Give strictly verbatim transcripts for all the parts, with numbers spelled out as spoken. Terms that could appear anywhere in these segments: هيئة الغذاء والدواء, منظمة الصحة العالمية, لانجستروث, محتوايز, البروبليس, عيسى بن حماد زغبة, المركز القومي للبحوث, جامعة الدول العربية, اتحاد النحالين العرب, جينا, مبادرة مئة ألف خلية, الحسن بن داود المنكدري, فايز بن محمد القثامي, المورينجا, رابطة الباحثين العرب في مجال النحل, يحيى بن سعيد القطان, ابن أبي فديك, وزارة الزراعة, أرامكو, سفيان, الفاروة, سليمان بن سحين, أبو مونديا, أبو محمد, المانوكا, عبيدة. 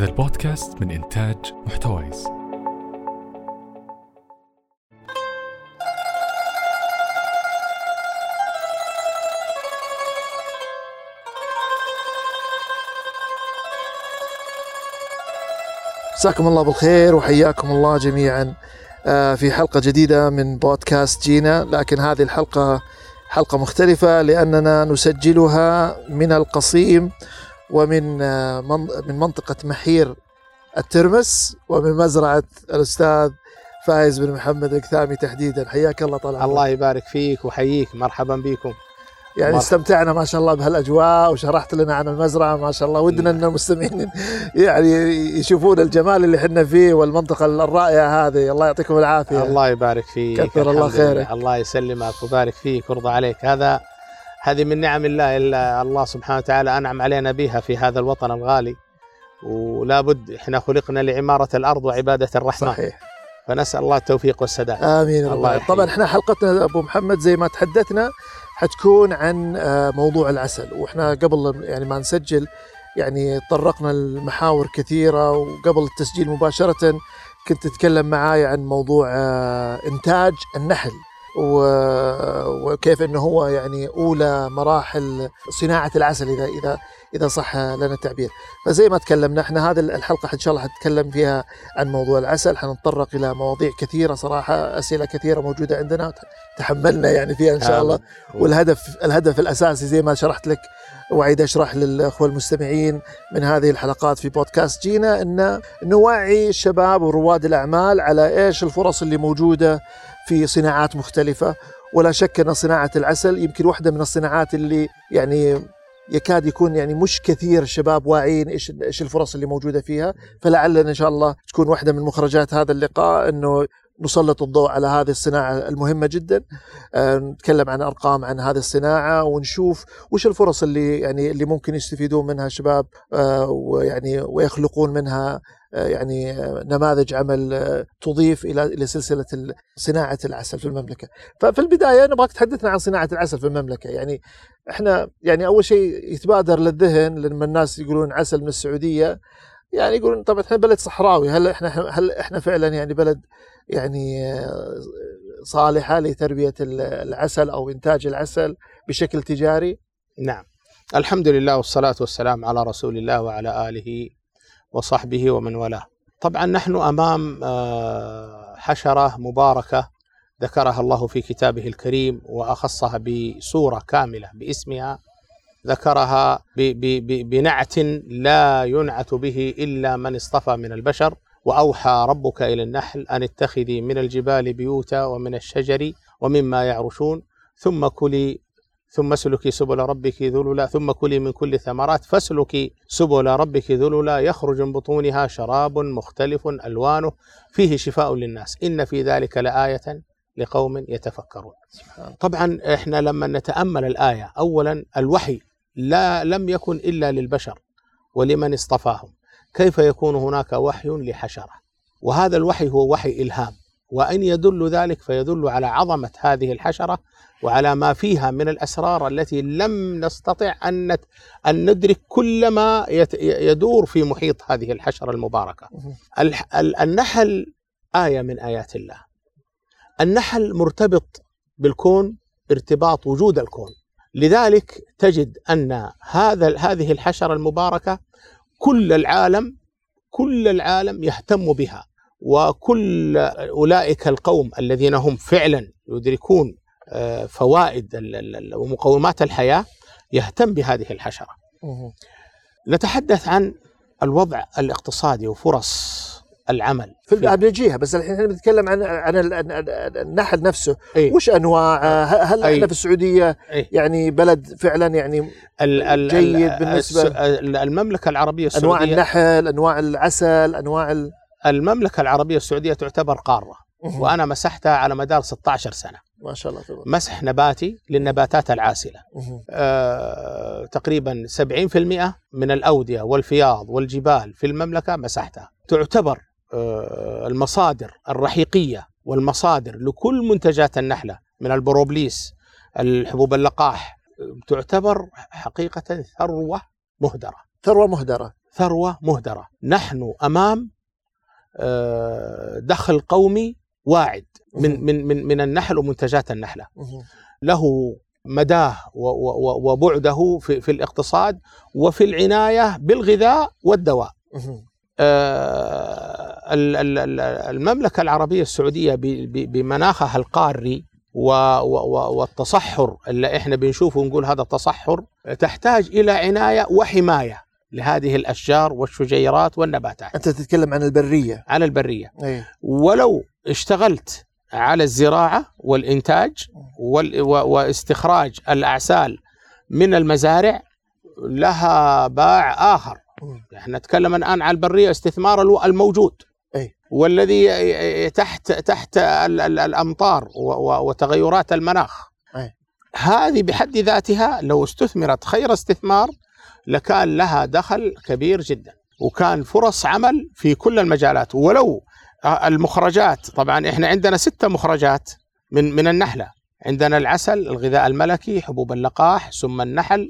هذا البودكاست من إنتاج محتوايز. مساكم الله بالخير وحياكم الله جميعا في حلقة جديدة من بودكاست جينا، لكن هذه الحلقة حلقة مختلفة لأننا نسجلها من القصيم ومن من منطقة محير الترمس ومن مزرعة الأستاذ فايز بن محمد القثامي تحديدا. حياك الله طال عمرك. الله يبارك فيك وحييك، مرحبا بكم. يعني مرحب. استمتعنا ما شاء الله بهالأجواء وشرحت لنا عن المزرعة ما شاء الله، ودنا أن المستمعين يعني يشوفون الجمال اللي حنا فيه والمنطقة الرائعة هذه. الله يعطيكم العافية. الله يبارك فيك، كثر الله خيرك. الله يسلمك وبارك فيك ويرضى عليك. هذا هذه من نعم الله إلا الله سبحانه وتعالى أنعم علينا بها في هذا الوطن الغالي، ولا بد إحنا خلقنا لعمارة الأرض وعبادة الرحمن. صحيح. فنسأل الله التوفيق والسداد. آمين. الله الله. طبعا إحنا حلقتنا أبو محمد زي ما تحدثنا حتكون عن موضوع العسل، وإحنا قبل يعني ما نسجل يعني طرقنا المحاور كثيرة، وقبل التسجيل مباشرة كنت أتكلم معاي عن موضوع إنتاج النحل وكيف انه هو يعني اولى مراحل صناعه العسل اذا اذا اذا صح لنا التعبير. فزي ما تكلمنا احنا هذه الحلقه ان شاء الله حنتكلم فيها عن موضوع العسل، حنتطرق الى مواضيع كثيره صراحه، اسئله كثيره موجوده عندنا تحملنا يعني فيها ان شاء الله. والهدف الهدف الاساسي زي ما شرحت لك وعيد اشرح للاخوه المستمعين من هذه الحلقات في بودكاست جينا ان نوعي الشباب ورواد الاعمال على ايش الفرص اللي موجوده في صناعات مختلفة. ولا شك أن صناعة العسل يمكن واحدة من الصناعات اللي يعني يكاد يكون يعني مش كثير الشباب واعيين إيش إيش الفرص اللي موجودة فيها. فلعلنا إن شاء الله تكون واحدة من مخرجات هذا اللقاء إنه نسلط الضوء على هذه الصناعة المهمة جدا، نتكلم عن أرقام عن هذه الصناعة ونشوف وش الفرص اللي يعني اللي ممكن يستفيدون منها الشباب ويعني ويخلقون منها يعني نماذج عمل تضيف إلى إلى سلسلة صناعة العسل في المملكة. ففي البداية نبغاك تحدثنا عن صناعة العسل في المملكة. يعني إحنا يعني أول شيء يتبادر للذهن لما الناس يقولون عسل من السعودية يعني يقولون طبعا إحنا بلد صحراوي، هل إحنا هل إحنا فعلا يعني بلد يعني صالحة لتربية العسل أو إنتاج العسل بشكل تجاري؟ نعم، الحمد لله والصلاة والسلام على رسول الله وعلى آله وصحبه ومن والاه. طبعا نحن أمام حشرة مباركة ذكرها الله في كتابه الكريم وأخصها بصورة كاملة باسمها، ذكرها بنعت لا ينعت به إلا من اصطفى من البشر. وأوحى ربك إلى النحل أن اتخذي من الجبال بيوتا ومن الشجر ومما يعرشون ثم كلي ثم سلكي سبل ربك ذللا ثم كلي من كل ثمرات فسلكي سبل ربك ذللا يخرج من بطونها شراب مختلف ألوانه فيه شفاء للناس إن في ذلك لآية لقوم يتفكرون. طبعا إحنا لما نتأمل الآية، أولا الوحي لا لم يكن إلا للبشر ولمن اصطفاهم. كيف يكون هناك وحي لحشرة؟ وهذا الوحي هو وحي إلهام، وإن يدل ذلك فيدل على عظمة هذه الحشرة وعلى ما فيها من الأسرار التي لم نستطع أن ندرك كل ما يدور في محيط هذه الحشرة المباركة. النحل آية من آيات الله. النحل مرتبط بالكون ارتباط وجود الكون، لذلك تجد أن هذا هذه الحشرة المباركة كل العالم كل العالم يهتم بها، وكل أولئك القوم الذين هم فعلا يدركون فوائد ومقومات الحياة يهتم بهذه الحشرة. نتحدث عن الوضع الاقتصادي وفرص العمل بنجيها، بس الحين احنا بنتكلم عن عن النحل نفسه. إيه؟ وش انواع؟ هل احنا إيه؟ في السعوديه إيه؟ يعني بلد فعلا يعني ال ال جيد بالنسبه المملكه العربيه السعوديه انواع النحل انواع العسل انواع ال... المملكه العربيه السعوديه تعتبر قاره، وانا مسحتها على مدار ستة عشر سنة ما شاء الله. طبعا مسح نباتي للنباتات العاسله. آه، تقريبا سبعين بالمئة من الاوديه والفياض والجبال في المملكه مسحتها. تعتبر المصادر الرحيقية والمصادر لكل منتجات النحلة من البروبليس الحبوب اللقاح تعتبر حقيقة ثروة مهدرة ثروة مهدرة ثروة مهدرة. نحن أمام دخل قومي واعد من من من من النحل ومنتجات النحلة، له مداه وبعده في في الاقتصاد وفي العناية بالغذاء والدواء. المملكة العربية السعودية بمناخها القاري والتصحر اللي احنا بنشوفه ونقول هذا التصحر، تحتاج إلى عناية وحماية لهذه الأشجار والشجيرات والنباتات. أنت تتكلم عن البرية، عن البرية أيه. ولو اشتغلت على الزراعة والإنتاج واستخراج الأعسال من المزارع لها باع آخر. احنا نتكلم الآن عن البرية، استثمار الموجود أيه. والذي تحت تحت الأمطار وتغيرات المناخ أيه. هذه بحد ذاتها لو استثمرت خير استثمار لكان لها دخل كبير جدا، وكان فرص عمل في كل المجالات. ولو المخرجات، طبعا احنا عندنا ستة مخرجات من من النحلة، عندنا العسل، الغذاء الملكي، حبوب اللقاح، سم النحل،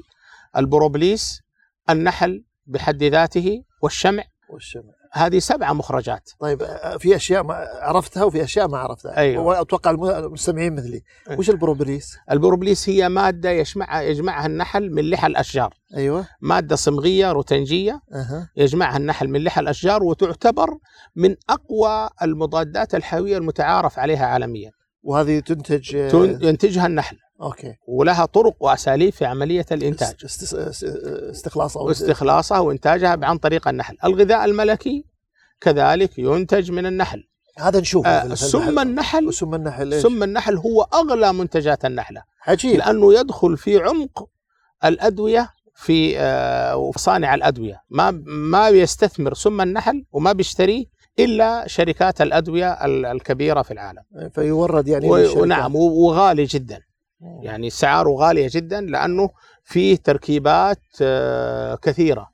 البروبليس، النحل بحد ذاته، والشمع, والشمع. هذه سبعة مخرجات. طيب، في أشياء ما عرفتها وفي أشياء ما عرفتها أيوة. وأتوقع المستمعين مثلي. وش البروبليس؟ البروبليس هي مادة يجمعها, يجمعها النحل من لحى الأشجار أيوة. مادة صمغية روتنجية أه. يجمعها النحل من لحى الأشجار، وتعتبر من أقوى المضادات الحيوية المتعارف عليها عالميا، وهذه تنتج ينتجها النحل أوكي. ولها طرق وأساليب في عملية الإنتاج، استخلاصها استخلاصها وإنتاجها عن طريق النحل. الغذاء الملكي كذلك ينتج من النحل، هذا نشوفه آه سم النحل. سم النحل سم النحل هو أغلى منتجات النحلة، عجيب، لأنه يدخل في عمق الأدوية، في آه صانع الأدوية ما ما يستثمر سم النحل وما بيشتريه إلا شركات الأدوية الكبيرة في العالم، فيورد يعني و... نعم، وغالي جدا، يعني سعره غالية جدا لأنه فيه تركيبات كثيرة.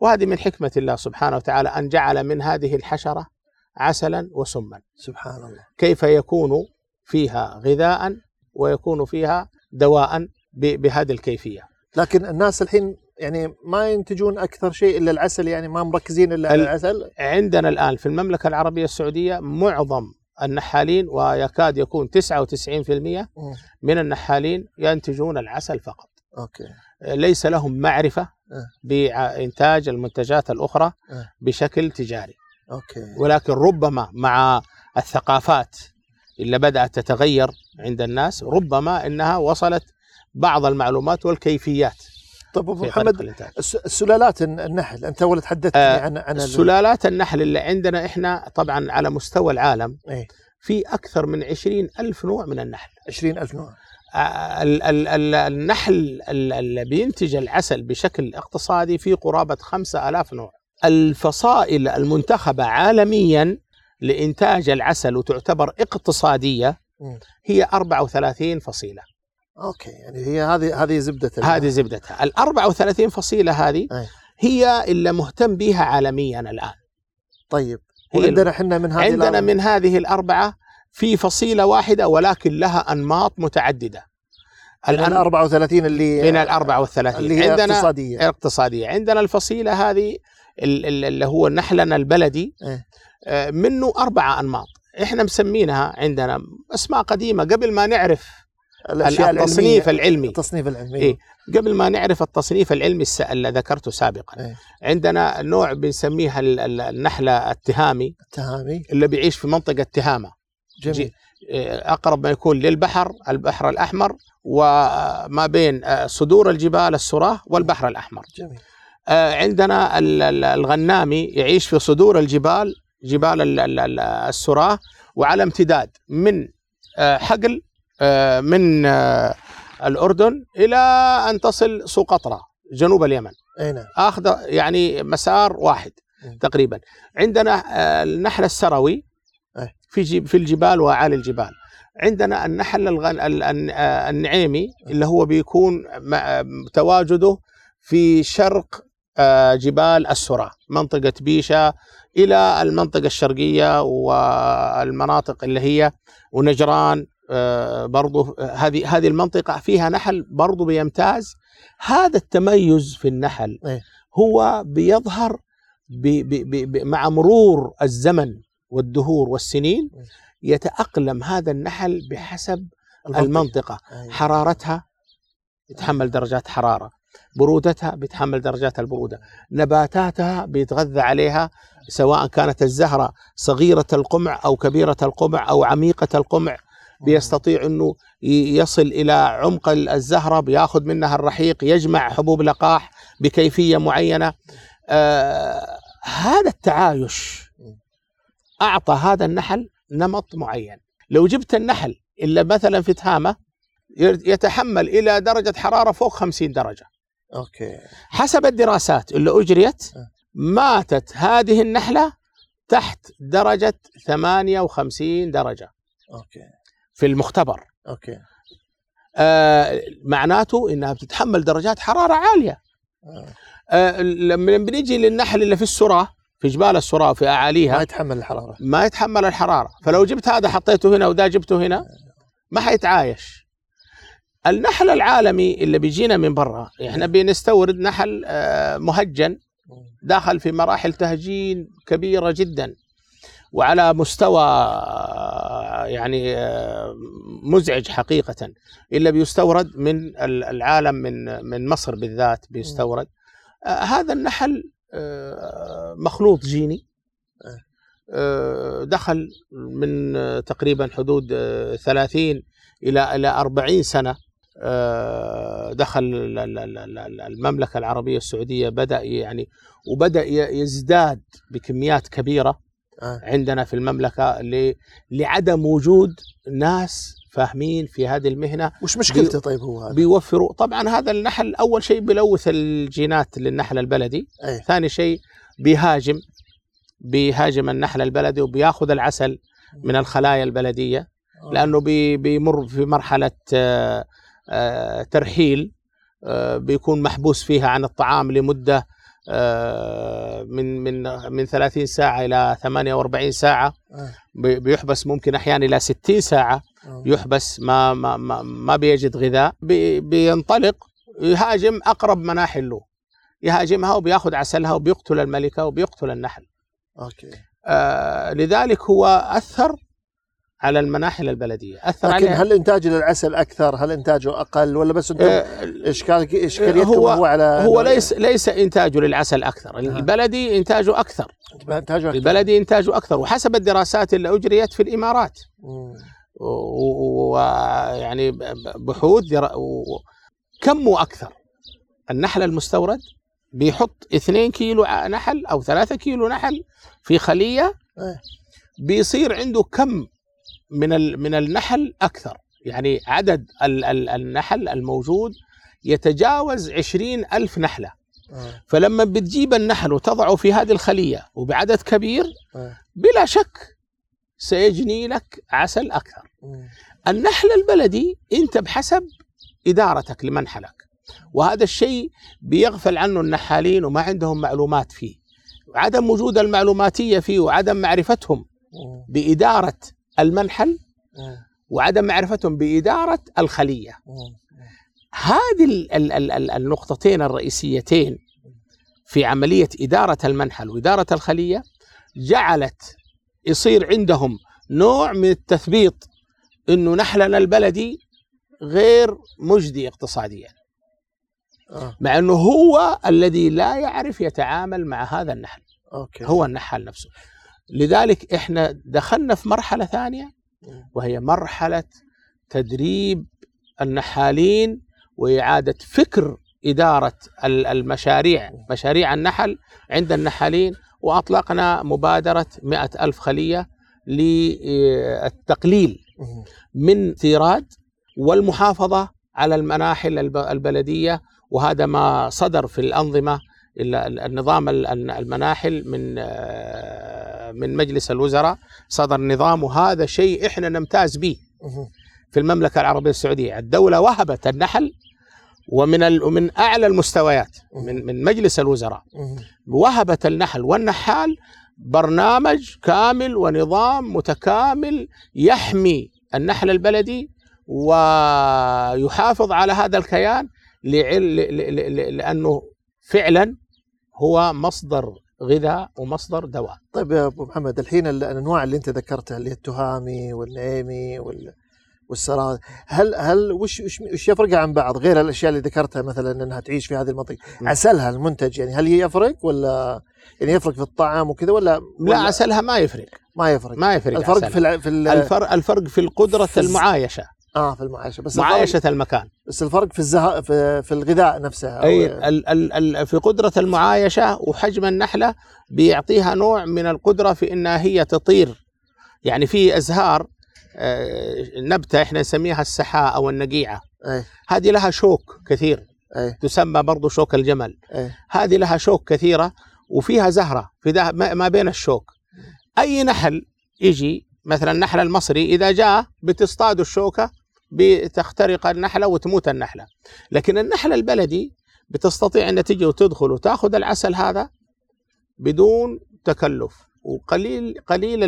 وهذه من حكمة الله سبحانه وتعالى أن جعل من هذه الحشرة عسلا وسما، سبحان الله، كيف يكون فيها غذاء ويكون فيها دواء بهذه الكيفية. لكن الناس الحين يعني ما ينتجون أكثر شيء إلا العسل، يعني ما مركزين إلا على العسل. عندنا الآن في المملكة العربية السعودية معظم النحالين، ويكاد يكون تسعة وتسعين بالمئة من النحالين ينتجون العسل فقط أوكي. ليس لهم معرفة بإنتاج المنتجات الأخرى بشكل تجاري أوكي. ولكن ربما مع الثقافات اللي بدأت تتغير عند الناس، ربما إنها وصلت بعض المعلومات والكيفيات. طب أبو محمد، سلالات النحل، أنت أول تحدثتني آه عن, عن سلالات النحل اللي عندنا إحنا. طبعا على مستوى العالم إيه؟ في أكثر من عشرين ألف نوع من النحل. عشرين ألف نوع. آه ال ال ال النحل اللي بينتج العسل بشكل اقتصادي في قرابة خمسة آلاف نوع. الفصائل المنتخبة عالميا لإنتاج العسل وتعتبر اقتصادية هي أربعة وثلاثين فصيلة اوكي. يعني هي هذه هذه زبدتها هذه زبدتها ال أربعة وثلاثين فصيله هذه أي. هي اللي مهتم بها عالميا الان. طيب، وعندنا احنا من هذه عندنا من هذه الاربعه في فصيله واحده، ولكن لها انماط متعدده. الان أربعة وثلاثين اللي من ال أربعة وثلاثين اللي هي عندنا اقتصاديه اقتصاديه عندنا الفصيله هذه اللي هو نحلنا البلدي أي. منه اربعه انماط، احنا مسمينها عندنا اسماء قديمه قبل ما نعرف التصنيف العلمي. التصنيف العلمي إيه؟ قبل ما نعرف التصنيف العلمي اللي ذكرته سابقا إيه؟ عندنا نوع بنسميها النحلة التهامي التهامي اللي بيعيش في منطقة تهامة، جميل، أقرب ما يكون للبحر، البحر الأحمر، وما بين صدور الجبال السراه والبحر الأحمر، جميل. عندنا الغنامي يعيش في صدور الجبال، جبال السراه، وعلى امتداد من حقل من الأردن إلى أن تصل سقطرى جنوب اليمن، أخذ يعني مسار واحد تقريبا. عندنا النحل السروي في في الجبال وأعالي الجبال. عندنا النحل النعيمي اللي هو بيكون تواجده في شرق جبال السرى، منطقة بيشة إلى المنطقة الشرقية والمناطق اللي هي ونجران برضو، هذه هذه المنطقة فيها نحل برضو بيمتاز. هذا التميز في النحل هو بيظهر بي بي بي مع مرور الزمن والدهور والسنين، يتأقلم هذا النحل بحسب المنطقة. حرارتها يتحمل درجات حرارة، برودتها بيتحمل درجات البرودة، نباتاتها بيتغذى عليها سواء كانت الزهرة صغيرة القمع أو كبيرة القمع أو عميقة القمع، بيستطيع أنه يصل إلى عمق الزهرة، بياخذ منها الرحيق، يجمع حبوب لقاح بكيفية معينة. آه هذا التعايش أعطى هذا النحل نمط معين. لو جبت النحل إلا مثلا في تهامة يتحمل إلى درجة حرارة فوق خمسين درجة. أوكي. حسب الدراسات اللي أجريت ماتت هذه النحلة تحت درجة ثمانية وخمسين درجة. أوكي. في المختبر. أوكي. آه معناته إنها بتتحمل درجات حرارة عالية. آه لما بنيجي للنحل اللي في السرة، في جبال السرة في أعاليها، ما يتحمل الحرارة. ما يتحمل الحرارة، فلو جبت هذا حطيته هنا وده جبته هنا ما حيتعايش. النحل العالمي اللي بيجينا من برا، احنا بنستورد نحل مهجن داخل في مراحل تهجين كبيرة جدا وعلى مستوى يعني مزعج حقيقة، اللي بيستورد من العالم، من من مصر بالذات بيستورد. هذا النحل مخلوط جيني دخل من تقريبا حدود ثلاثين إلى إلى أربعين سنة. دخل المملكة العربية السعودية، بدأ يعني وبدأ يزداد بكميات كبيرة عندنا في المملكة لعدم وجود ناس فاهمين في هذه المهنة. وش مشكلته؟ طيب هو هذا بيوفروا طبعا. هذا النحل أول شيء بيلوث الجينات للنحل البلدي. أيه. ثاني شيء بيهاجم بيهاجم النحل البلدي وبياخذ العسل من الخلايا البلدية، لأنه بيمر في مرحلة ترحيل بيكون محبوس فيها عن الطعام لمدة من من من ثلاثين ساعة إلى ثمانية وأربعين ساعة، بيحبس ممكن أحيانا إلى ستين ساعة يحبس، ما ما ما بيجد غذاء، بينطلق يهاجم أقرب مناحل له، يهاجمها وبياخذ عسلها وبيقتل الملكة وبيقتل النحل. أوكي. آه لذلك هو أثر على المناحل البلدية، أثر. لكن عليها. هل إنتاجه للعسل أكثر؟ هل إنتاجه أقل؟ ولا بس أنتم آه إشكال إشكاليتكم هو, هو على هو ليس ليس إنتاجه للعسل أكثر. آه. البلدي إنتاجه أكثر. إنتاجه أكثر. البلدي إنتاجه أكثر، وحسب الدراسات اللي أجريت في الإمارات ويعني بحوث درا... و... كمه أكثر. النحل المستورد بيحط اثنين كيلو نحل أو ثلاثة كيلو نحل في خلية، بيصير عنده كم من من النحل أكثر، يعني عدد ال ال النحل الموجود يتجاوز عشرين ألف نحلة. فلما بتجيب النحل وتضعه في هذه الخلية وبعدد كبير، بلا شك سيجني لك عسل أكثر. النحل البلدي أنت بحسب إدارتك لمنحلك، وهذا الشيء بيغفل عنه النحالين وما عندهم معلومات فيه، وعدم وجود المعلوماتية فيه وعدم معرفتهم بإدارة المنحل وعدم معرفتهم بإدارة الخلية. هذه النقطتين الرئيسيتين في عملية إدارة المنحل وإدارة الخلية جعلت يصير عندهم نوع من التثبيط إنه نحلنا البلدي غير مجدي اقتصاديا، مع أنه هو الذي لا يعرف يتعامل مع هذا النحل. أوكي. هو النحل نفسه. لذلك إحنا دخلنا في مرحلة ثانية، وهي مرحلة تدريب النحالين وإعادة فكر إدارة المشاريع، مشاريع النحل عند النحالين. وأطلقنا مبادرة مئة ألف خلية للتقليل من استيراد والمحافظة على المناحل البلدية، وهذا ما صدر في الأنظمة النظام المناحل من من مجلس الوزراء، صدر نظام، وهذا شيء إحنا نمتاز به في المملكة العربية السعودية. الدولة وهبت النحل ومن ومن أعلى المستويات، من من مجلس الوزراء وهبت النحل والنحال برنامج كامل ونظام متكامل يحمي النحل البلدي ويحافظ على هذا الكيان، لأنه فعلا هو مصدر غذاء ومصدر دواء. طيب يا أبو محمد، الحين الأنواع اللي أنت ذكرتها اللي هي التهامي والنعيمي وال والسراد، هل هل وش وش يفرق عن بعض غير الاشياء اللي ذكرتها مثلا انها تعيش في هذه المنطقه؟ عسلها المنتج يعني هل يفرق ولا يعني يفرق في الطعام وكذا ولا, ولا لا؟ عسلها ما يفرق ما يفرق ما يفرق الفرق عسلها. في, في الفرق الفرق في القدره في المعايشه اه في المعايشه بس معايشه المكان، بس الفرق في الزه... في, في الغذاء نفسها اي ال... ال... ال... في قدره المعايشه. وحجم النحله بيعطيها نوع من القدره في انها هي تطير، يعني في ازهار نبتة احنا نسميها السحاء او النقيعة، أيه. هذه لها شوك كثير، أيه. تسمى برضو شوك الجمل، أيه. هذه لها شوك كثيرة وفيها زهرة في ما بين الشوك. اي نحل يجي مثلا النحل المصري اذا جاء بتصطاد الشوكة بتخترق النحلة وتموت النحلة، لكن النحل البلدي بتستطيع ان تجي وتدخل وتاخذ العسل هذا بدون تكلف، وقليل قليل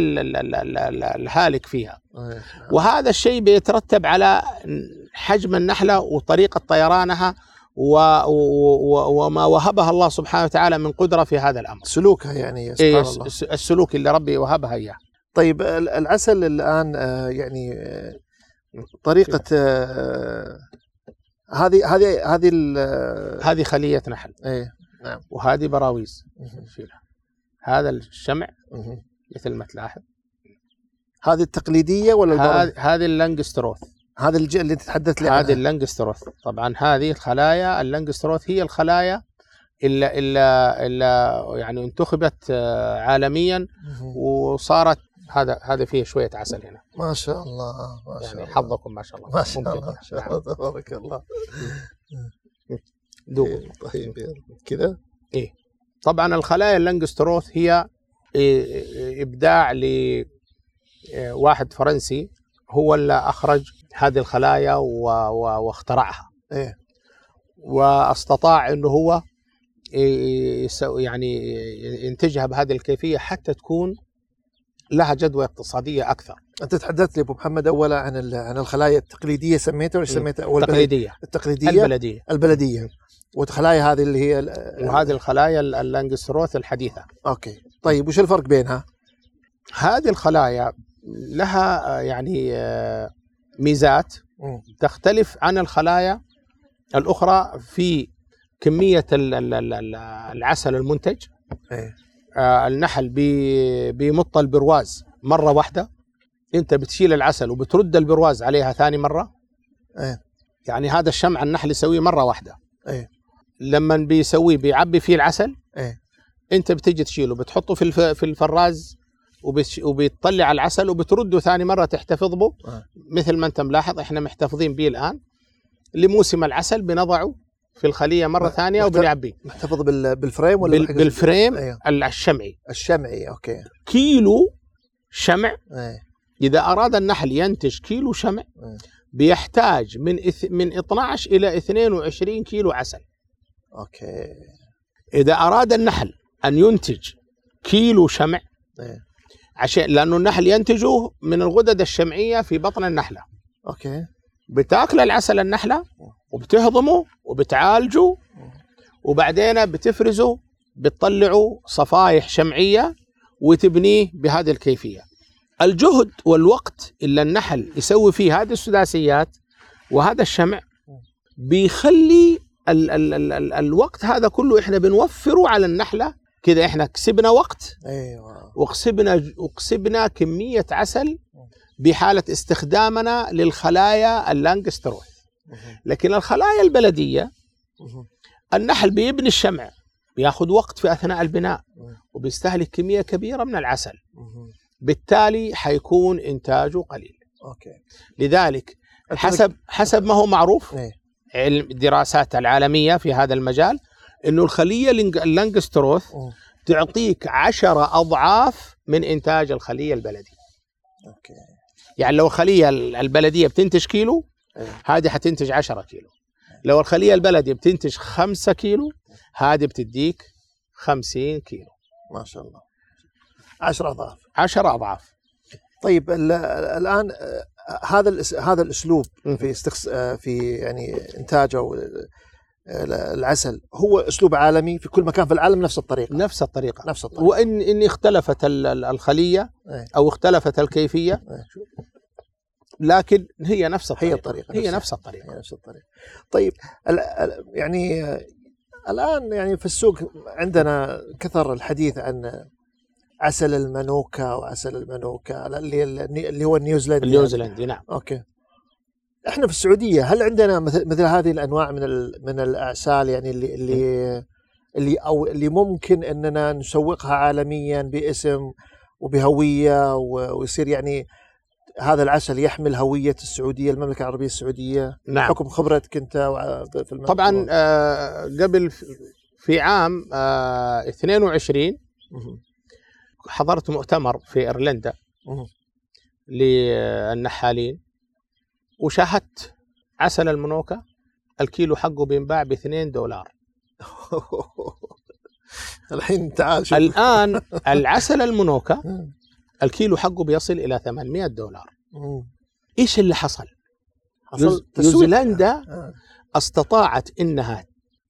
الهالك فيها. وهذا الشيء بيترتب على حجم النحلة وطريقة طيرانها وما وهبها الله سبحانه وتعالى من قدرة في هذا الأمر، سلوكها يعني سبحان الله، السلوك اللي ربي وهبها إياه. طيب العسل الآن يعني طريقة هذه هذه هذه هذه خلية نحل، نعم، وهذه براويز فيها. هذا الشمع مثل ما تلاحظ، هذه التقليدية ولا هذه اللانجستروث؟ هذا الج اللي تتحدث لي عنها هذه اللانجستروث. طبعا هذه الخلايا اللانجستروث هي الخلايا إلا إلا إلا يعني انتخبت عالميا وصارت هذا هذا فيه شوية عسل هنا. ما شاء الله ما شاء يعني الله، حظكم ما شاء الله ما شاء الله ما شاء الله تبارك الله. دوقوا طيب كذا إيه. طبعا الخلايا اللانجستروث هي إبداع لواحد فرنسي هو اللي أخرج هذه الخلايا واخترعها، إيه؟ واستطاع أنه هو يعني ينتجها بهذه الكيفية حتى تكون لها جدوى اقتصادية أكثر. أنت تحدثت لي أبو محمد أولا عن عن الخلايا التقليدية سميتها ولا سميتها؟ التقليدية التقليدية البلدية البلدية والخلايا هذه اللي هي وهذه الخلايا اللانجستروث الحديثة. أوكي طيب وش الفرق بينها؟ هذه الخلايا لها يعني ميزات تختلف عن الخلايا الأخرى في كمية العسل المنتج. النحل بيمط البرواز مرة واحدة، أنت بتشيل العسل وبترد البرواز عليها ثاني مرة، يعني هذا الشمع النحل يسويه مرة واحدة. لما بيسويه بيعبي فيه العسل، إيه؟ انت بتجي تشيله بتحطه في في الفراز وبيطلع العسل وبترده ثاني مره تحتفظ به، آه. مثل ما انت ملاحظ احنا محتفظين به الان لموسم العسل، بنضعه في الخليه مره محت... ثانيه وبنعبيه. محتفظ بالفريم ولا بال... بالفريم أيه. الشمعي الشمعي اوكي كيلو شمع، أيه. اذا اراد النحل ينتج كيلو شمع، أيه. بيحتاج من إث... من اثني عشر الى اثنين وعشرين كيلو عسل. أوكي. إذا أراد النحل أن ينتج كيلو شمع، إيه؟ عشان لأنه النحل ينتجه من الغدد الشمعية في بطن النحلة. أوكي. بتأكل العسل النحلة وبتهضمه وبتعالجه وبعدين بتفرزه، بتطلعه صفائح شمعية وتبنيه بهذه الكيفية. الجهد والوقت اللي النحل يسوي فيه هذه السداسيات وهذا الشمع بيخلي ال ال ال ال الوقت هذا كله إحنا بنوفره على النحلة، كذا إحنا كسبنا وقت، أيوة. وكسبنا وكسبنا كمية عسل بحالة استخدامنا للخلايا اللانجستروث. لكن الخلايا البلدية النحل بيبني الشمع بياخد وقت في أثناء البناء وبيستهلك كمية كبيرة من العسل، بالتالي حيكون إنتاجه قليل. لذلك حسب حسب ما هو معروف الدراسات العالمية في هذا المجال إنه الخلية اللانجستروث تعطيك عشرة أضعاف من إنتاج الخلية البلدية. أوكي. يعني لو الخلية البلدية بتنتج كيلو، هذه حتنتج عشرة كيلو. لو الخلية البلدية بتنتج خمسة كيلو، هذه بتديك خمسين كيلو. ما شاء الله. عشرة أضعاف. عشرة أضعاف. طيب الآن هذا هذا الاسلوب في استخس... في يعني انتاجه العسل هو أسلوب عالمي في كل مكان في العالم نفس الطريقة نفس الطريقة نفس الطريقة وإن إن اختلفت الخلية أو اختلفت الكيفية لكن هي نفس الطريقة هي الطريقة هي نفس الطريقة نفس الطريقة. طيب يعني الآن يعني في السوق عندنا كثر الحديث عن عسل المانوكا وعسل المانوكا اللي اللي هو النيوزيلندي النيوزيلندي نعم أوكي. احنا في السعودية هل عندنا مثل مثل هذه الأنواع من من الأعسال يعني اللي اللي اللي أو اللي ممكن أننا نسوقها عالميا باسم وبهوية ويصير يعني هذا العسل يحمل هوية السعودية المملكة العربية السعودية؟ نعم. حكم خبرتك أنت في المنطقة طبعا آه قبل في عام آه اثنين وعشرين حضرت مؤتمر في إيرلندا للنحالين وشاهدت عسل المانوكا الكيلو حقه بينباع باثنين دولار. الحين تعال شوف الآن العسل المانوكا الكيلو حقه بيصل إلى ثمانمائة دولار. إيش اللي حصل؟ حصل نيوزيلندا استطاعت إنها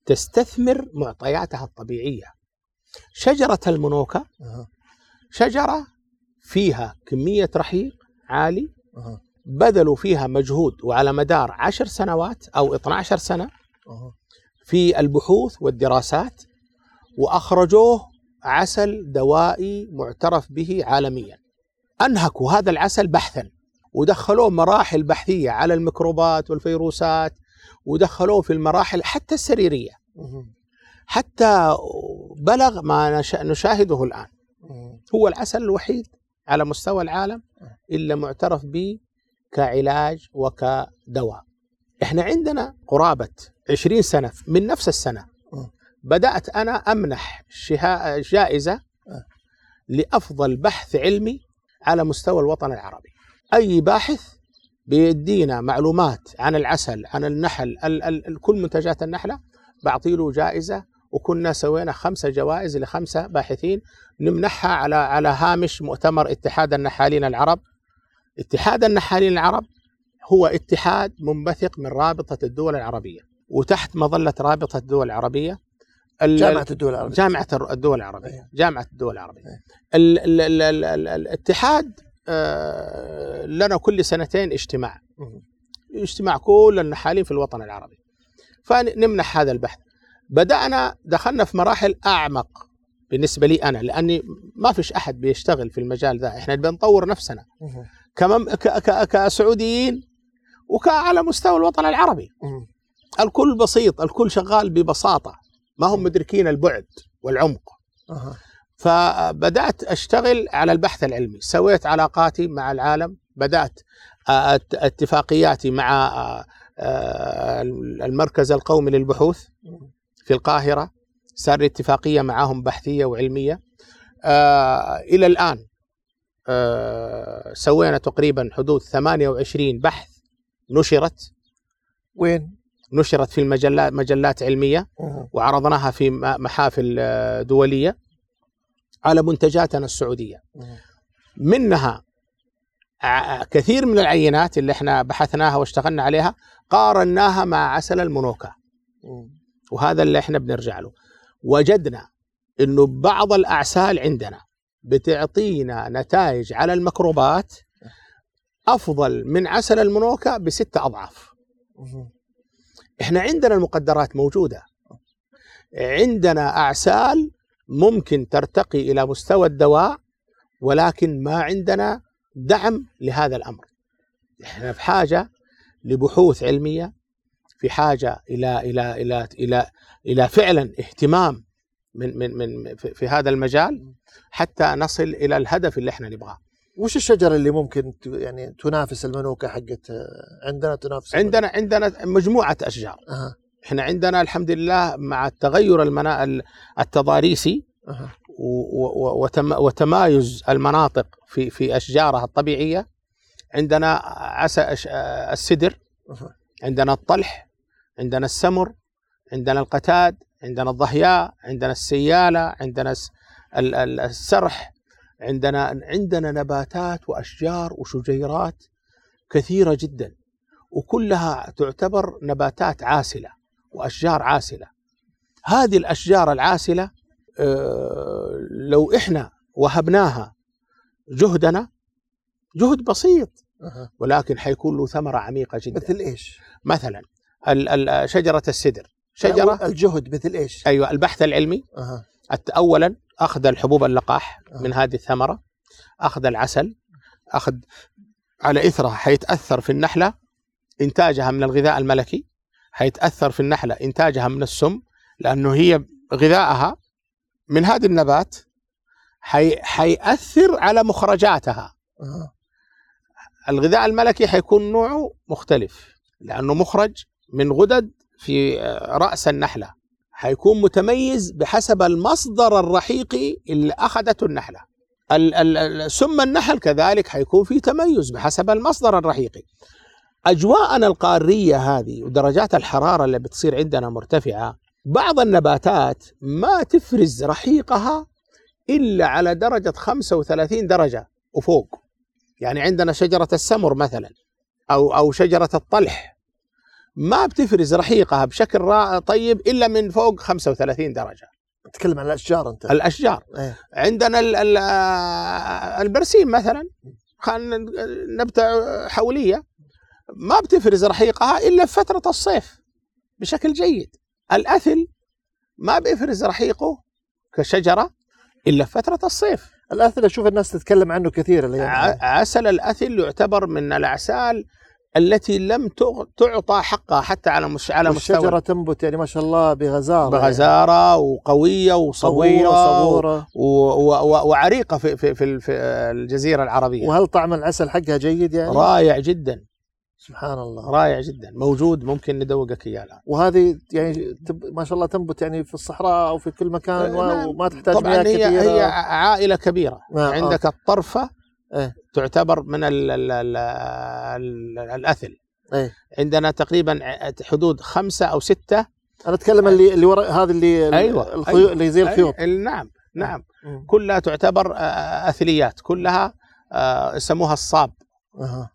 تستثمر معطياتها الطبيعية. شجرة المانوكا شجرة فيها كمية رحيق عالي بذلوا فيها مجهود وعلى مدار عشر سنوات أو اثنتا عشرة سنة في البحوث والدراسات وأخرجوه عسل دوائي معترف به عالميا. أنهكوا هذا العسل بحثا ودخلوه مراحل بحثية على الميكروبات والفيروسات ودخلوه في المراحل حتى السريرية حتى بلغ ما نشاهده الآن. هو العسل الوحيد على مستوى العالم إلا معترف به كعلاج وكدواء. إحنا عندنا قرابة عشرين سنة من نفس السنة بدأت أنا أمنح جائزة لأفضل بحث علمي على مستوى الوطن العربي. أي باحث بيدينا معلومات عن العسل عن النحل ال- ال- كل منتجات النحلة بعطي له جائزة وكنا سوينا خمسة جوائز لخمسة باحثين نمنحها على على هامش مؤتمر اتحاد النحالين العرب. اتحاد النحالين العرب هو اتحاد منبثق من رابطة الدول العربية وتحت مظلة رابطة الدول العربية جامعة الدول العربية جامعة الدول العربية أيه. جامعة الدول العربية أيه. ال ال ال ال ال الاتحاد آه لنا كل سنتين اجتماع اجتماع كل النحالين في الوطن العربي فنمنح هذا البحث. بدأنا دخلنا في مراحل أعمق بالنسبة لي أنا لأني ما فيش أحد بيشتغل في المجال ذا. إحنا بنطور نفسنا كسعوديين وكعلى مستوى الوطن العربي الكل بسيط الكل شغال ببساطة ما هم مدركين البعد والعمق. فبدأت أشتغل على البحث العلمي سويت علاقاتي مع العالم بدأت اتفاقياتي مع المركز القومي للبحوث في القاهرة صار اتفاقية معهم بحثية وعلمية. آه إلى الآن آه سوينا تقريبا حدود ثمانية وعشرين بحث نشرت وين؟ نشرت في المجلات مجلات علمية وعرضناها في محافل دولية على منتجاتنا السعودية منها كثير من العينات اللي احنا بحثناها واشتغلنا عليها قارناها مع عسل المانوكا وهذا اللي احنا بنرجع له. وجدنا انه بعض الاعسال عندنا بتعطينا نتائج على الميكروبات افضل من عسل المانوكا بستة اضعاف. احنا عندنا المقدرات موجودة عندنا اعسال ممكن ترتقي الى مستوى الدواء ولكن ما عندنا دعم لهذا الامر. احنا بحاجة لبحوث علمية في حاجة إلى إلى إلى إلى إلى فعلا اهتمام من من من في هذا المجال حتى نصل إلى الهدف اللي إحنا نبغاه. وش الشجرة اللي ممكن يعني تنافس المانوكا حقت عندنا تنافس؟ عندنا عندنا مجموعة أشجار. أه. إحنا عندنا الحمد لله مع التغير المنا التضاريسي أه. وتم وتمايز المناطق في في أشجارها الطبيعية عندنا عسى السدر أه. عندنا الطلح عندنا السمر عندنا القتاد عندنا الضحياء عندنا السيالة عندنا السرح عندنا عندنا نباتات وأشجار وشجيرات كثيرة جدا وكلها تعتبر نباتات عاسلة وأشجار عاسلة. هذه الأشجار العاسلة لو إحنا وهبناها جهدنا، جهد بسيط ولكن حيكون له ثمرة عميقة جدا. مثل إيش؟ مثلا شجرة السدر. شجرة الجهد مثل إيش؟ أيوة، البحث العلمي. أولا أخذ الحبوب اللقاح من هذه الثمرة، أخذ العسل، أخذ على إثرها حيتأثر في النحلة إنتاجها من الغذاء الملكي، حيتأثر في النحلة إنتاجها من السم، لأنه هي غذائها من هذا النبات حيأثر على مخرجاتها. الغذاء الملكي حيكون نوعه مختلف لأنه مخرج من غدد في رأس النحلة، حيكون متميز بحسب المصدر الرحيقي اللي أخذته النحلة. سم النحل كذلك حيكون فيه تميز بحسب المصدر الرحيقي. أجواءنا القارية هذه ودرجات الحرارة اللي بتصير عندنا مرتفعة، بعض النباتات ما تفرز رحيقها إلا على درجة خمسة وثلاثين درجة وفوق. يعني عندنا شجرة السمر مثلا أو أو شجرة الطلح ما بتفرز رحيقها بشكل طيب إلا من فوق خمسة وثلاثين درجة. تتكلم عن الأشجار أنت؟ الأشجار ايه؟ عندنا البرسيم مثلا نبتة حولية ما بتفرز رحيقها إلا في فترة الصيف بشكل جيد. الأثل ما بيفرز رحيقه كشجرة إلا في فترة الصيف. الأثل أشوف الناس تتكلم عنه كثير. اللي يعني عسل الأثل يعتبر من الأعسال التي لم تعطى حقها حتى على مش على مستوى الشجرة. تنبت يعني ما شاء الله بغزارة بغزارة يعني. وقوية وصبورة, وصبورة. و... و... و... وعريقة في... في... في الجزيرة العربية. وهل طعم العسل حقها جيد يعني؟ رائع جدا، سبحان الله، رائع جدا. موجود، ممكن ندوقك اياه الان. وهذه يعني ما شاء الله تنبت يعني في الصحراء او في كل مكان وما تحتاج مياه كثيره. طبعا هي هي عائله كبيره. عندك الطرفه ايه؟ تعتبر من ال ال ال ال الاثل. ايه؟ عندنا تقريبا حدود خمسة او ستة. انا اتكلم اللي اه اللي ورا هذه اللي أيوة الخيوط. أيوة اللي زي الخيوط. أيوة نعم نعم. اه كلها تعتبر اثليات، كلها يسموها اه الصاب. اه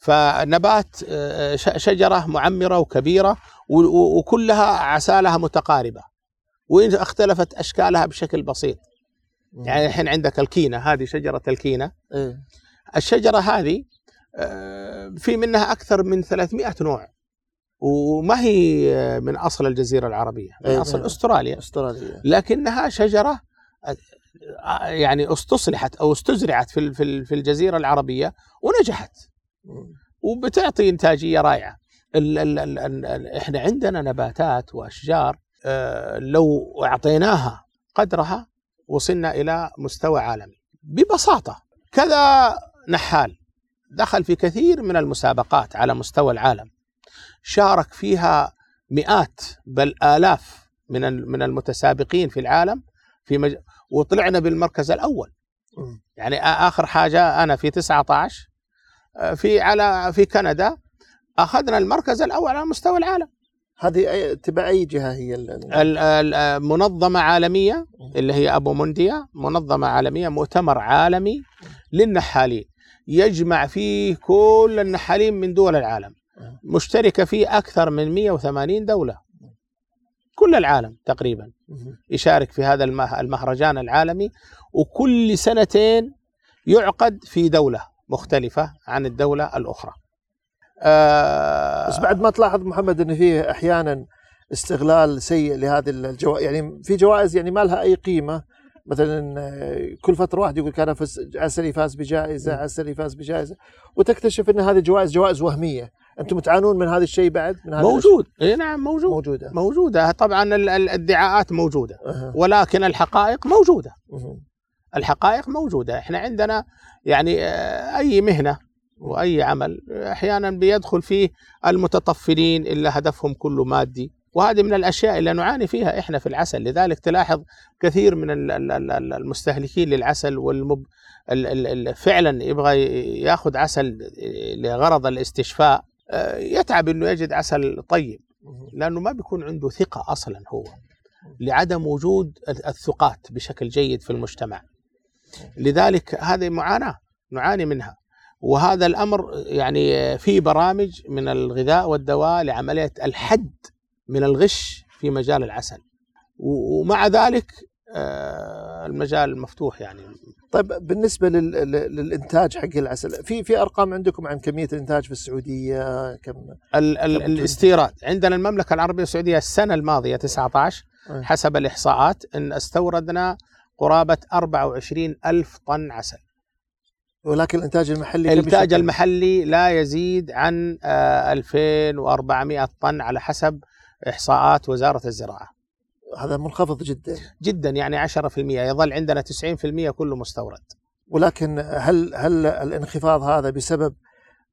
فنبات شجرة معمرة وكبيرة وكلها عسالها متقاربة وإن اختلفت أشكالها بشكل بسيط. يعني الحين عندك الكينة، هذه شجرة الكينة. الشجرة هذه في منها أكثر من ثلاثمائة نوع وما هي من أصل الجزيرة العربية، من أصل أستراليا. لكنها شجرة يعني استصلحت أو استزرعت في الجزيرة العربية ونجحت وبتعطي إنتاجية رائعة. ال ال ال ال إحنا عندنا نباتات وأشجار اه لو أعطيناها قدرها وصلنا إلى مستوى عالمي ببساطة. كذا نحال دخل في كثير من المسابقات على مستوى العالم، شارك فيها مئات بل آلاف من من المتسابقين في العالم في مج... وطلعنا بالمركز الأول. يعني آخر حاجة أنا في تسعة عشر في على في كندا اخذنا المركز الاول على مستوى العالم. هذه تبع اي جهه هي؟ المنظمه عالميه اللي هي ابو مونديا، منظمه عالميه، مؤتمر عالمي للنحالين يجمع فيه كل النحالين من دول العالم، مشتركه فيه اكثر من مئة وثمانين دوله، كل العالم تقريبا يشارك في هذا المهرجان العالمي، وكل سنتين يعقد في دوله مختلفة عن الدولة الأخرى. آه بس بعد ما تلاحظ محمد أن فيه أحيانا استغلال سيء لهذه الجوائز، يعني في جوائز يعني ما لها أي قيمة. مثلا كل فترة واحد يقول كان عسلي فاز بجائزة، عسلي فاز بجائزة، وتكتشف أن هذه الجوائز جوائز وهمية. أنتم تعانون من هذا الشيء بعد؟ من هذا موجود. إيه نعم موجود. موجودة موجودة طبعا. الادعاءات موجودة أه. ولكن الحقائق موجودة أه. الحقائق موجودة. احنا عندنا يعني اي مهنة واي عمل احيانا بيدخل فيه المتطفلين اللي هدفهم كله مادي، وهذه من الاشياء اللي نعاني فيها احنا في العسل. لذلك تلاحظ كثير من المستهلكين للعسل والمب فعلا يبغى ياخذ عسل لغرض الاستشفاء يتعب انه يجد عسل طيب، لانه ما بيكون عنده ثقة اصلا، هو لعدم وجود الثقات بشكل جيد في المجتمع. لذلك هذه معاناة نعاني منها، وهذا الأمر يعني في برامج من الغذاء والدواء لعملية الحد من الغش في مجال العسل، ومع ذلك المجال مفتوح يعني. طيب بالنسبة للإنتاج حق العسل، في في أرقام عندكم عن كمية الإنتاج في السعودية؟ كم ال ال الاستيراد عندنا المملكة العربية السعودية السنة الماضية تسعة عشر حسب الإحصاءات إن استوردنا قرابة أربعة وعشرين ألف طن عسل، ولكن الإنتاج المحلي الإنتاج المحلي لا يزيد عن ألفين وأربعمائة طن على حسب إحصاءات وزارة الزراعة. هذا منخفض جدا جدا يعني عشرة بالمئة، يظل عندنا تسعين بالمئة كله مستورد. ولكن هل هل الانخفاض هذا بسبب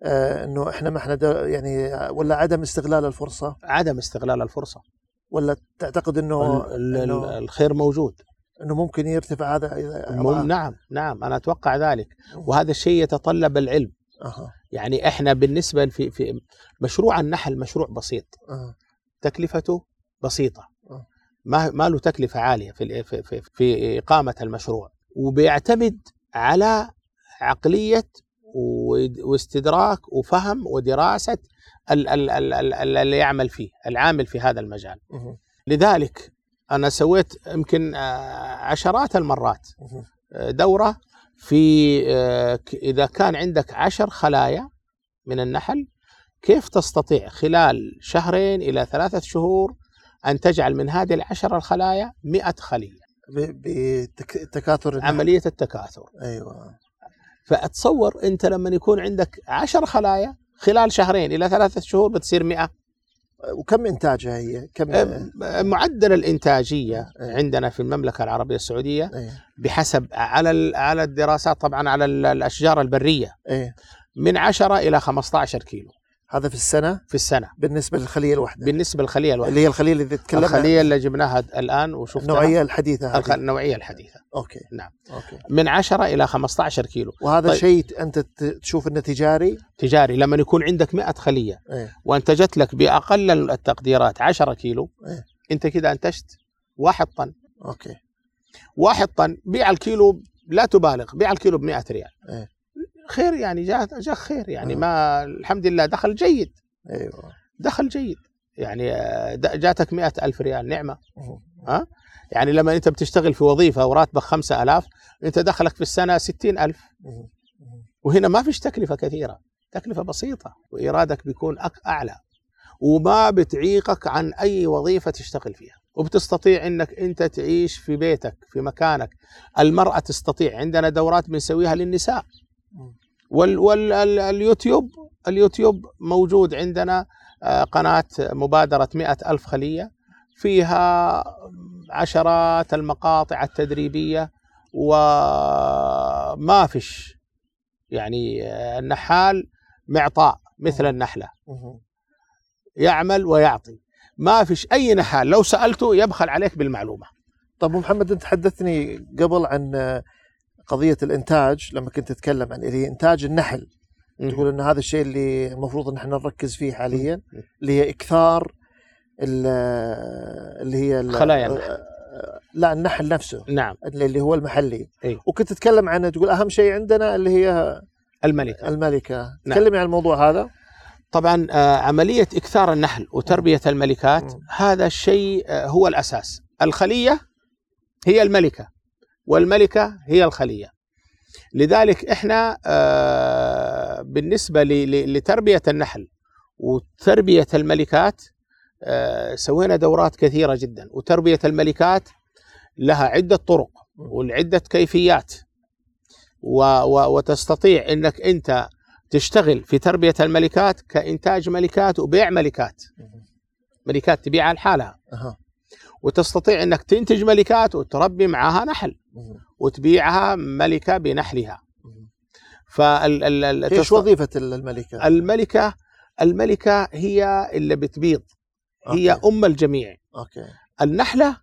آه انه احنا ما احنا يعني، ولا عدم استغلال الفرصة؟ عدم استغلال الفرصة. ولا تعتقد انه ال ال إنه الخير موجود، انه ممكن يرتفع هذا؟ مم نعم نعم انا اتوقع ذلك، وهذا الشيء يتطلب العلم. أه. يعني احنا بالنسبة في في مشروع النحل مشروع بسيط. أه. تكلفته بسيطة، ما ما له تكلفة عالية في في في إقامة المشروع، وبيعتمد على عقلية واستدراك وفهم ودراسة اللي يعمل فيه العامل في هذا المجال. لذلك أنا سويت يمكن عشرات المرات دورة في إذا كان عندك عشر خلايا من النحل كيف تستطيع خلال شهرين إلى ثلاثة شهور أن تجعل من هذه العشر الخلايا مئة خلية بتكاثر عملية التكاثر. أيوة. فأتصور أنت لما يكون عندك عشر خلايا خلال شهرين إلى ثلاثة شهور بتصير مئة. وكم إنتاجها هي؟ كم معدل الإنتاجية عندنا في المملكة العربية السعودية؟ أيوة. بحسب على على الدراسات طبعا على الأشجار البرية. أيوة. من عشرة إلى خمسة عشر كيلو. هذا في السنة؟ في السنة بالنسبة للخلية الواحدة. بالنسبة للخلية الواحدة اللي هي الخلية اللي تكلمنا، الخلية اللي جبناها الآن وشفتها النوعية الحديثة. الخ... النوعية الحديثة. أوكي. نعم. أوكي. من عشرة إلى خمسة عشر كيلو. وهذا طيب. شيء أنت تشوف أنه تجاري؟ تجاري لما يكون عندك مئة خلية. ايه. وانتجت لك بأقل التقديرات عشرة كيلو. ايه. أنت كده أنتجت واحد طن. أوكي. واحد طن، بيع الكيلو لا تبالغ، بيع الكيلو بمئة ريال. ايه. خير يعني، جاء جاء خير يعني. أه. ما الحمد لله دخل جيد. أيوة. دخل جيد يعني، جاتك مئة ألف ريال نعمة. ها أه. يعني لما أنت بتشتغل في وظيفة وراتبك خمسة ألاف أنت دخلك في السنة ستين ألف. أه. وهنا ما فيش تكلفة كثيرة، تكلفة بسيطة، وإيرادك بيكون أعلى، وما بتعيقك عن أي وظيفة تشتغل فيها، وبتستطيع أنك أنت تعيش في بيتك في مكانك. المرأة تستطيع، عندنا دورات بنسويها للنساء، وال واليوتيوب اليوتيوب موجود عندنا قناة مبادرة مئة ألف خلية فيها عشرات المقاطع التدريبية، وما فيش يعني النحال معطاء مثل النحلة، يعمل ويعطي. ما فيش أي نحال لو سألته يبخل عليك بالمعلومة. طب محمد، أنت حدثني قبل عن قضية الإنتاج لما كنت تتكلم عن اللي إنتاج النحل، تقول إن هذا الشيء اللي المفروض إن إحنا نركز فيه حاليا، اللي هي إكثار اللي هي خلايا النحل، لا النحل نفسه. نعم. اللي هو المحلي. أي. وكنت تتكلم عنه، تقول أهم شيء عندنا اللي هي الملكة. الملكة. نعم. تكلمي عن الموضوع هذا. طبعا عملية إكثار النحل وتربية الملكات هذا الشيء هو الأساس. الخلية هي الملكة والملكة هي الخلية. لذلك إحنا بالنسبة لتربية النحل وتربية الملكات سوينا دورات كثيرة جدا، وتربية الملكات لها عدة طرق والعدة كيفيات، وتستطيع أنك أنت تشتغل في تربية الملكات كإنتاج ملكات وبيع ملكات، ملكات تبيعها لحالها، وتستطيع أنك تنتج ملكات وتربي معها نحل وتبيعها ملكة بنحلها. فال ايش وظيفة الملكة؟ الملكة الملكة هي اللي بتبيض. أوكي. هي أم الجميع. أوكي. النحلة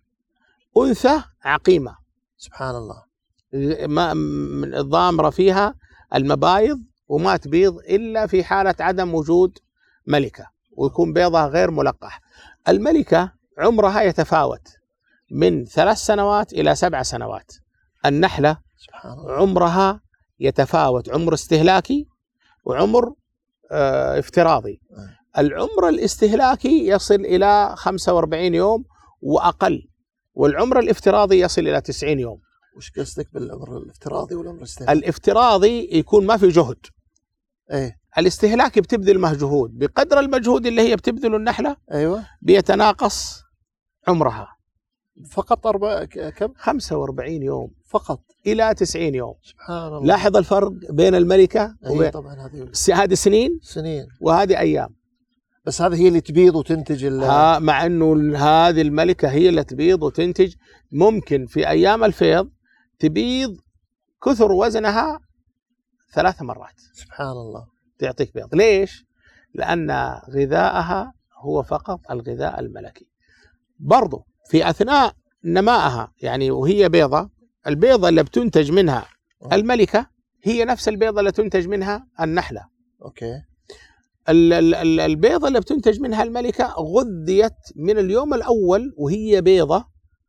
أنثى عقيمة. سبحان الله. ما ضامرة فيها المبايض وما تبيض إلا في حالة عدم وجود ملكة، ويكون بيضها غير ملقح. الملكة عمرها يتفاوت من ثلاث سنوات إلى سبع سنوات. النحلة عمرها يتفاوت، عمر استهلاكي وعمر آه افتراضي. العمر الاستهلاكي يصل إلى خمسة وأربعين يوم وأقل، والعمر الافتراضي يصل إلى تسعين يوم. وش قصدك بالعمر الافتراضي والعمر الاستهلاكي؟ الافتراضي يكون ما في جهد، ايه. الاستهلاكي بتبذل مجهود، بقدر المجهود اللي هي بتبذله النحلة ايوه بيتناقص عمرها. فقط أربع كم؟ خمسة وأربعين يوم فقط إلى تسعين يوم. سبحان الله. لاحظ الفرق بين الملكة وبين هذه سنين سنين وهذه أيام، بس هذه هي اللي تبيض وتنتج، مع أنه هذه الملكة هي اللي تبيض وتنتج. ممكن في أيام الفيض تبيض كثر وزنها ثلاث مرات. سبحان الله. تعطيك بيض. ليش؟ لأن غذائها هو فقط الغذاء الملكي. برضو في أثناء نمائها يعني وهي بيضة، البيضة اللي بتنتج منها الملكة هي نفس البيضة اللي تنتج منها النحلة. أوكي. البيضة اللي بتنتج منها الملكة غذيت من اليوم الأول وهي بيضة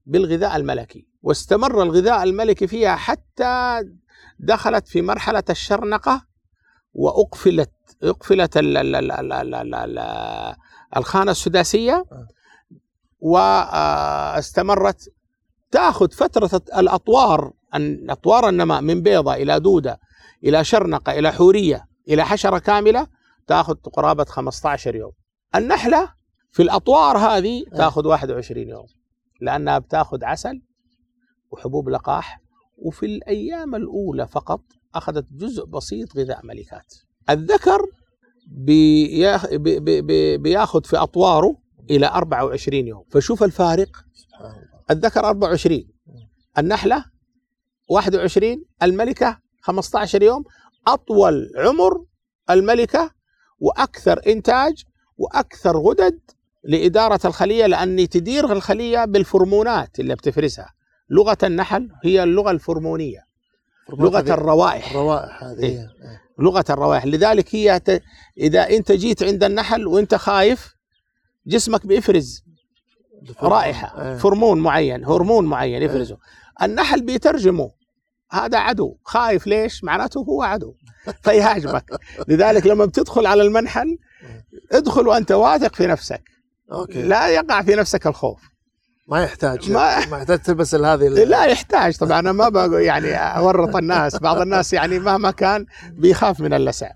بالغذاء الملكي، واستمر الغذاء الملكي فيها حتى دخلت في مرحلة الشرنقة وأقفلت أقفلت الخانة السداسية، واستمرت تأخذ فترة الأطوار أطوار النماء من بيضة إلى دودة إلى شرنقة إلى حورية إلى حشرة كاملة، تأخذ قرابة خمسة عشر يوم. النحلة في الأطوار هذه تأخذ واحد وعشرين يوم، لأنها بتأخذ عسل وحبوب لقاح، وفي الأيام الأولى فقط أخذت جزء بسيط غذاء ملكات. الذكر بياخذ في أطواره إلى أربعة وعشرين يوم، فشوف الفارق. الذكر أربعة وعشرين، النحلة واحد وعشرين، الملكة خمسة عشر يوم. أطول عمر الملكة وأكثر إنتاج وأكثر غدد لإدارة الخلية، لأن تدير الخلية بالفرمونات اللي بتفرزها. لغة النحل هي اللغة الفرمونية، لغة هذه الروائح، الروائح هذه. إيه. إيه. لغة الروائح. لذلك هي ت... إذا أنت جيت عند النحل وأنت خايف جسمك بيفرز رائحة، إيه. فرمون معين، هرمون معين يفرزه، إيه. النحل بيترجمه هذا عدو، خايف ليش؟ معناته هو عدو فيهاجمك. لذلك لما بتدخل على المنحل ادخل وأنت واثق في نفسك. أوكي. لا يقع في نفسك الخوف، ما يحتاج ما, ما يحتاج تلبس هذه. لا يحتاج طبعا. انا ما بقول يعني اورط الناس، بعض الناس يعني مهما كان بيخاف من اللسع،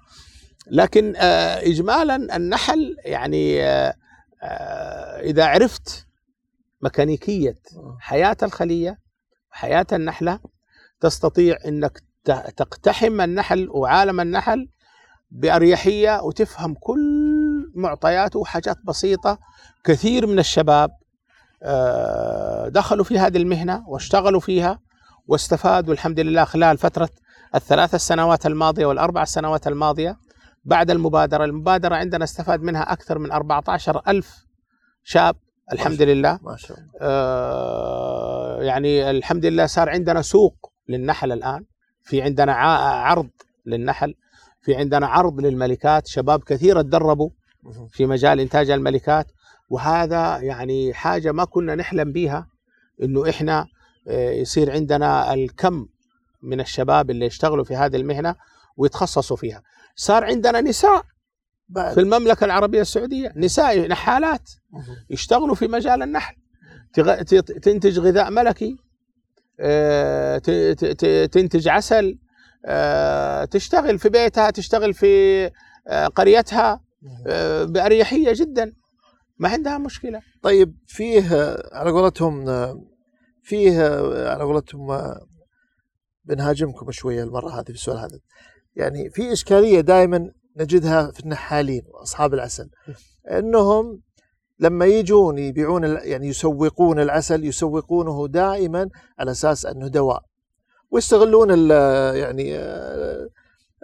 لكن اجمالا النحل يعني اذا عرفت ميكانيكية حياة الخلية حياة النحلة تستطيع انك تقتحم النحل وعالم النحل بأريحية، وتفهم كل معطياته وحاجات بسيطة. كثير من الشباب دخلوا في هذه المهنة واشتغلوا فيها واستفادوا الحمد لله خلال فترة الثلاث السنوات الماضية والأربع سنوات الماضية بعد المبادرة. المبادرة عندنا استفاد منها أكثر من أربعة عشر ألف شاب الحمد لله. ما شاء الله. آه يعني الحمد لله صار عندنا سوق للنحل الآن، في عندنا عرض للنحل، في عندنا عرض للملكات. شباب كثير تدربوا في مجال إنتاج الملكات، وهذا يعني حاجة ما كنا نحلم بيها إنه إحنا يصير عندنا الكم من الشباب اللي يشتغلوا في هذه المهنة ويتخصصوا فيها. صار عندنا نساء في المملكة العربية السعودية، نساء نحالات يشتغلوا في مجال النحل، تنتج غذاء ملكي، تنتج عسل، تشتغل في بيتها، تشتغل في قريتها بأريحية جداً، ما عندها مشكلة. طيب فيه على قولتهم فيه على قولتهم بنهاجمكم شوية المرة هذه في السؤال هذا. يعني في إشكالية دائما نجدها في النحالين وأصحاب العسل، أنهم لما يجون يبيعون يعني يسوقون العسل يسوقونه دائما على أساس أنه دواء، ويستغلون يعني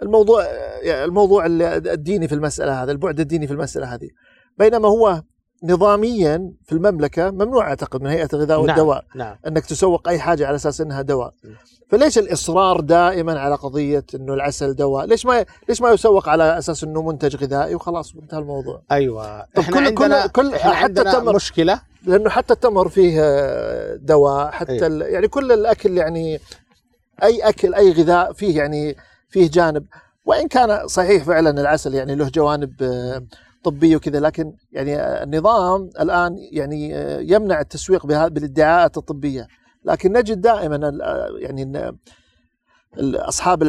الموضوع الموضوع الديني في المسألة هذا، البعد الديني في المسألة هذه، بينما هو نظاميا في المملكة ممنوع أعتقد من هيئة الغذاء والدواء نعم، نعم. أنك تسوق أي حاجة على أساس أنها دواء. فليش الإصرار دائما على قضية أنه العسل دواء؟ ليش ما ليش ما يسوق على أساس أنه منتج غذائي وخلاص وانتهى الموضوع؟ أيوة. إحنا كل عندنا, كل إحنا حتى عندنا التمر مشكلة، لأنه حتى التمر فيه دواء، حتى أيوة. يعني كل الأكل يعني أي أكل أي غذاء فيه يعني فيه جانب، وإن كان صحيح فعلا العسل يعني له جوانب طبي وكذا، لكن يعني النظام الآن يعني يمنع التسويق بالادعاءات الطبية. لكن نجد دائما يعني أصحاب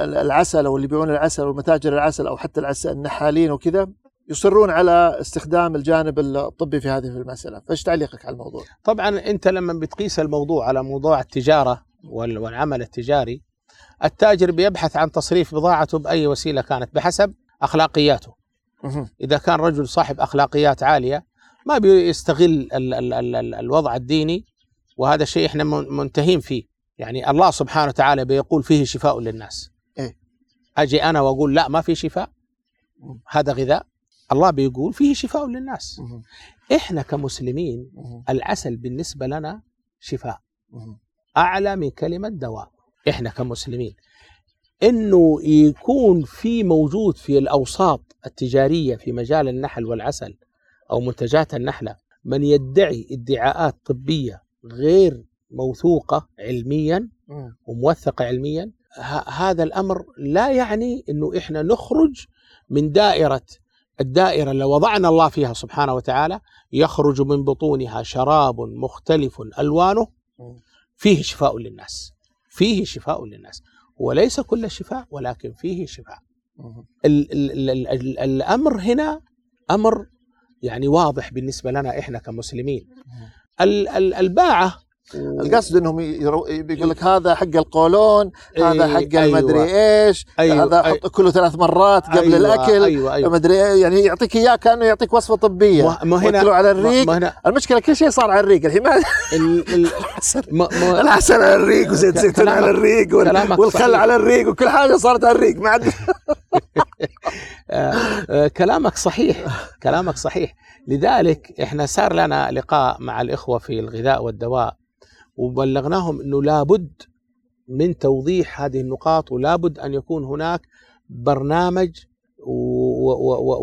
العسل أو اللي يبيعون العسل والمتاجر العسل أو حتى العسل النحالين وكذا يصرون على استخدام الجانب الطبي في هذه المسألة. فايش تعليقك على الموضوع؟ طبعا أنت لما بتقيس الموضوع على موضوع التجارة والعمل التجاري، التاجر بيبحث عن تصريف بضاعته بأي وسيلة كانت بحسب أخلاقياته. إذا كان رجل صاحب أخلاقيات عالية ما بيستغل ال ال ال ال الوضع الديني، وهذا الشيء إحنا منتهين فيه. يعني الله سبحانه وتعالى بيقول فيه شفاء للناس، أجي أنا وأقول لا ما في شفاء، هذا غذاء. الله بيقول فيه شفاء للناس. إحنا كمسلمين العسل بالنسبة لنا شفاء أعلى من كلمة دواء. إحنا كمسلمين إنه يكون في موجود في الأوساط التجارية في مجال النحل والعسل أو منتجات النحلة من يدعي ادعاءات طبية غير موثوقة علميا وموثقة علميا، هذا الأمر لا يعني إنه إحنا نخرج من دائرة الدائرة اللي وضعنا الله فيها سبحانه وتعالى. يخرج من بطونها شراب مختلف ألوانه فيه شفاء للناس، فيه شفاء للناس، وليس كل شفاء ولكن فيه شفاء. ال ال ال ال الأمر هنا أمر يعني واضح بالنسبة لنا إحنا كمسلمين. ال ال الباعة القصد انهم يقول لك هذا حق القولون، هذا حق أيوة المدري ايش، أيوة هذا حط كله ثلاث مرات قبل أيوة الاكل أيوة أيوة مدري، يعني يعطيك اياه كانه يعطيك وصفه طبيه. وكله على الريق، ما هنا المشكله كل شيء صار على الريق الحين. العسل على الريق وزيت زيتون على الريق والخل على الريق وكل حاجه صارت على الريق. ما عاد كلامك صحيح، كلامك صحيح. لذلك احنا صار لنا لقاء مع الاخوه في الغذاء والدواء وبلغناهم أنه لابد من توضيح هذه النقاط، ولابد أن يكون هناك برنامج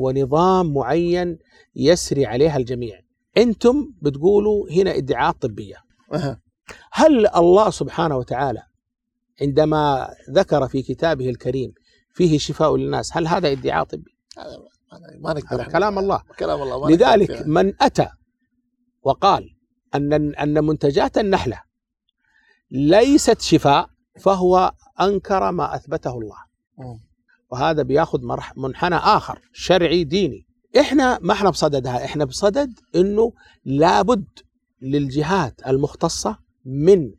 ونظام معين يسري عليها الجميع. أنتم بتقولوا هنا ادعاءات طبية، هل الله سبحانه وتعالى عندما ذكر في كتابه الكريم فيه شفاء للناس هل هذا ادعاء طبي؟ ما نقدر، كلام الله، كلام الله. ما لذلك نقدر. من أتى وقال أن أن منتجات النحلة ليست شفاء فهو أنكر ما أثبته الله، وهذا بياخذ منحنى آخر شرعي ديني. إحنا ما إحنا بصددها، إحنا بصدد إنه لابد للجهات المختصة من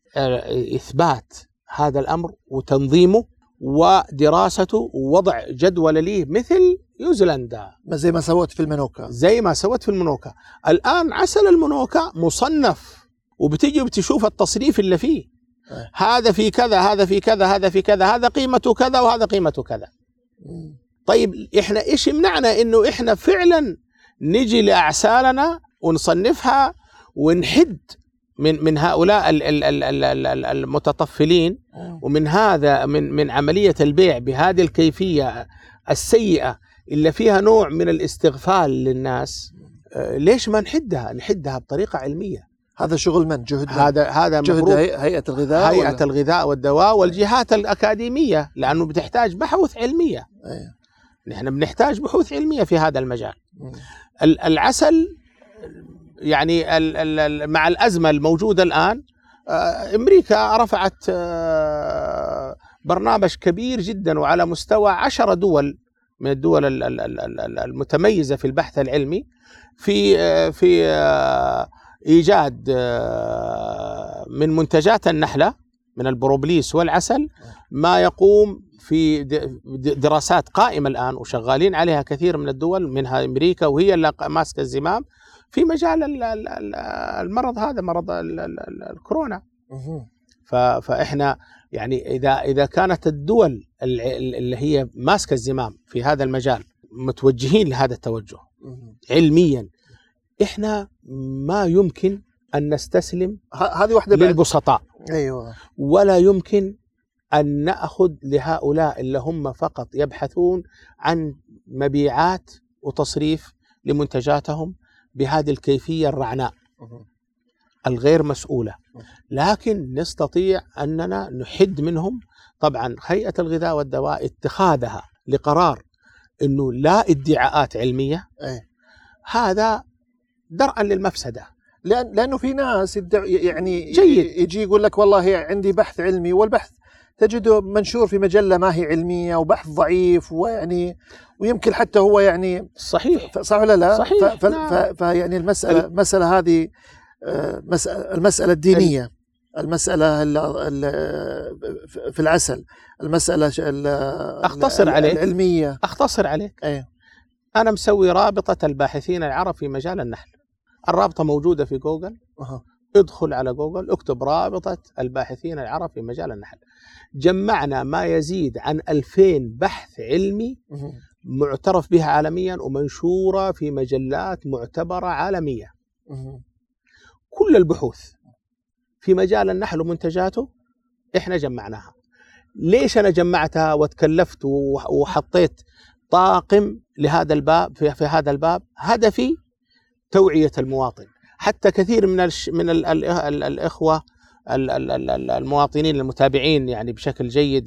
إثبات هذا الأمر وتنظيمه ودراسته ووضع جدول ليه، مثل نيوزيلندا زي ما سوت في المنوكا، زي ما سوت في المنوكا. الآن عسل المنوكا مصنف، وبتجي وبتشوف التصنيف اللي فيه أه. هذا في كذا، هذا في كذا، هذا في كذا، هذا قيمته كذا وهذا قيمته كذا. م. طيب إحنا إيش يمنعنا إنه إحنا فعلا نجي لأعسالنا ونصنفها ونحد من من هؤلاء ال ال ال ال ال ال المتطفلين أه. ومن هذا من من عملية البيع بهذه الكيفية السيئة إلا فيها نوع من الاستغفال للناس. آه ليش ما نحدها؟ نحدها بطريقة علمية. هذا شغل من؟ جهد هذا هذا جهد هيئة الغذاء، هيئة ولا؟ الغذاء والدواء والجهات الأكاديمية، لأنه بتحتاج بحوث علمية. أيه. نحن بنحتاج بحوث علمية في هذا المجال. العسل يعني ال ال مع الأزمة الموجودة الآن، آه أمريكا رفعت آه برنامج كبير جدا وعلى مستوى عشر دول من الدول المتميزة في البحث العلمي في في إيجاد من منتجات النحلة من البروبليس والعسل ما يقوم في دراسات قائمة الآن وشغالين عليها كثير من الدول، منها أمريكا وهي اللي ماسكة الزمام في مجال المرض هذا، مرض الكورونا. فإحنا يعني إذا إذا كانت الدول اللي هي ماسكة الزمام في هذا المجال متوجهين لهذا التوجه علميا، إحنا ما يمكن أن نستسلم هذه واحدة للبسطاء. أيوة. ولا يمكن أن نأخذ لهؤلاء اللي هم فقط يبحثون عن مبيعات وتصريف لمنتجاتهم بهذه الكيفية الرعناء الغير مسؤولة. لكن نستطيع أننا نحد منهم. طبعا هيئة الغذاء والدواء اتخاذها لقرار انه لا ادعاءات علميه، أي. هذا درءا للمفسده، لأن لانه في ناس يعني جيد. يجي يقول لك والله عندي بحث علمي، والبحث تجده منشور في مجله ما هي علميه وبحث ضعيف، ويعني ويمكن حتى هو يعني صحيح صح ولا لا؟ صحيح. فيعني المساله المساله هذه المساله الدينيه، المسألة في العسل، المسألة أختصر عليك. العلمية أختصر عليك أيه؟ أنا مسوي رابطة الباحثين العرب في مجال النحل، الرابطة موجودة في جوجل. أه. ادخل على جوجل، اكتب رابطة الباحثين العرب في مجال النحل، جمعنا ما يزيد عن ألفين بحث علمي أه. معترف بها عالميا ومنشورة في مجلات معتبرة عالمية. أه. كل البحوث في مجال النحل ومنتجاته إحنا جمعناها. ليش أنا جمعتها وتكلفت وحطيت طاقم لهذا الباب؟ في هذا الباب هدفي توعية المواطن، حتى كثير من من الإخوة المواطنين المتابعين يعني بشكل جيد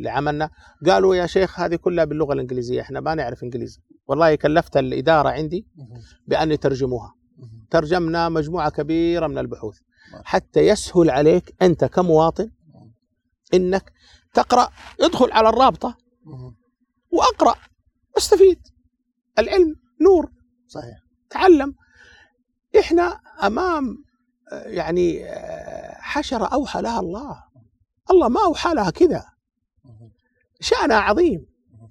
لعملنا قالوا يا شيخ هذه كلها باللغة الإنجليزية، إحنا ما نعرف إنجليزي. والله كلفت الإدارة عندي بأن يترجموها، ترجمنا مجموعة كبيرة من البحوث حتى يسهل عليك أنت كمواطن إنك تقرأ. ادخل على الرابطة وأقرأ، استفيد، العلم نور. صحيح. تعلم. إحنا أمام يعني حشرة أوحى لها الله، الله ما أوحى لها كذا، شأنها عظيم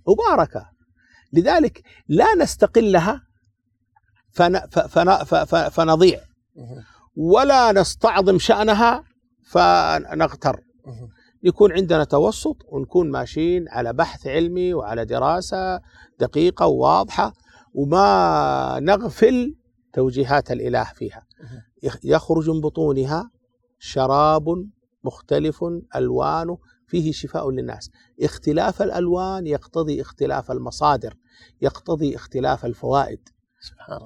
مباركة، لذلك لا نستقلها فن فن فن فنضيع، ولا نستعظم شأنها فنغتر. يكون عندنا توسط، ونكون ماشيين على بحث علمي وعلى دراسة دقيقة وواضحة، وما نغفل توجيهات الإله فيها. يخرج من بطونها شراب مختلف ألوانه فيه شفاء للناس. اختلاف الألوان يقتضي اختلاف المصادر، يقتضي اختلاف الفوائد.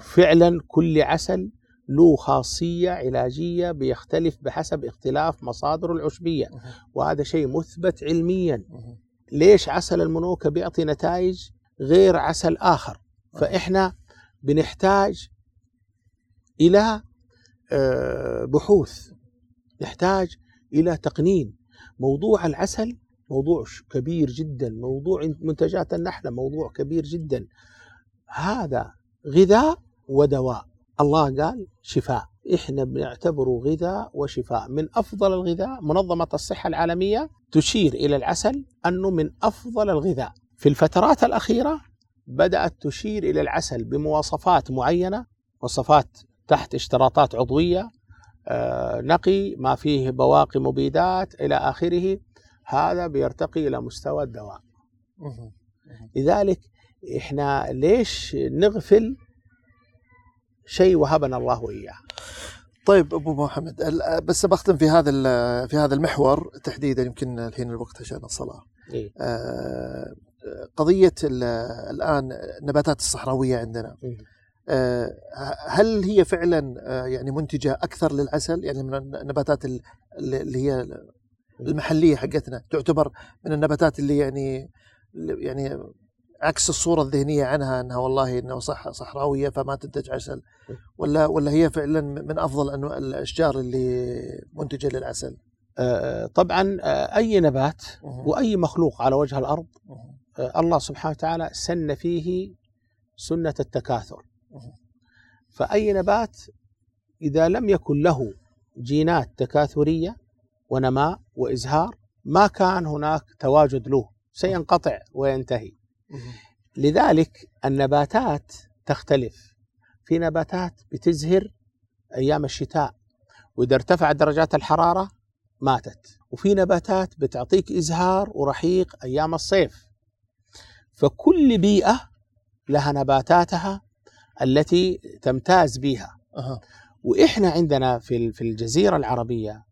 فعلا كل عسل له خاصية علاجية بيختلف بحسب اختلاف مصادر العشبية، وهذا شيء مثبت علميا. ليش عسل المنوكة بيعطي نتائج غير عسل آخر؟ فإحنا بنحتاج إلى بحوث، نحتاج إلى تقنين. موضوع العسل موضوع كبير جدا، موضوع منتجات النحلة موضوع كبير جدا. هذا غذاء ودواء، الله قال شفاء، إحنا بنعتبره غذاء وشفاء. من أفضل الغذاء، منظمة الصحة العالمية تشير إلى العسل أنه من أفضل الغذاء. في الفترات الأخيرة بدأت تشير إلى العسل بمواصفات معينة، مواصفات تحت اشتراطات عضوية، نقي، ما فيه بواقي مبيدات إلى آخره. هذا بيرتقي إلى مستوى الدواء. لذلك إحنا ليش نغفل شيء وهبنا الله إياه؟ طيب أبو محمد، بس بختم في هذا في هذا المحور تحديدا، يمكن الحين الوقت عشان الصلاة. إيه؟ آه قضية الآن النباتات الصحراوية عندنا، إيه؟ آه هل هي فعلا آه يعني منتجة أكثر للعسل؟ يعني من النباتات اللي هي المحلية حقتنا تعتبر من النباتات اللي يعني يعني عكس الصورة الذهنية عنها أنها والله إنه صح صحراوية فما تنتج عسل، ولا ولا هي فعلا من أفضل أنواع الأشجار اللي منتجة للعسل؟ آه طبعا آه أي نبات وأي مخلوق على وجه الأرض آه الله سبحانه وتعالى سن فيه سنة التكاثر. فأي نبات إذا لم يكن له جينات تكاثرية ونماء وإزهار ما كان هناك تواجد له، سينقطع وينتهي. لذلك النباتات تختلف، في نباتات بتزهر أيام الشتاء وإذا ارتفعت درجات الحرارة ماتت، وفي نباتات بتعطيك إزهار ورحيق أيام الصيف. فكل بيئة لها نباتاتها التي تمتاز بها. وإحنا عندنا في الجزيرة العربية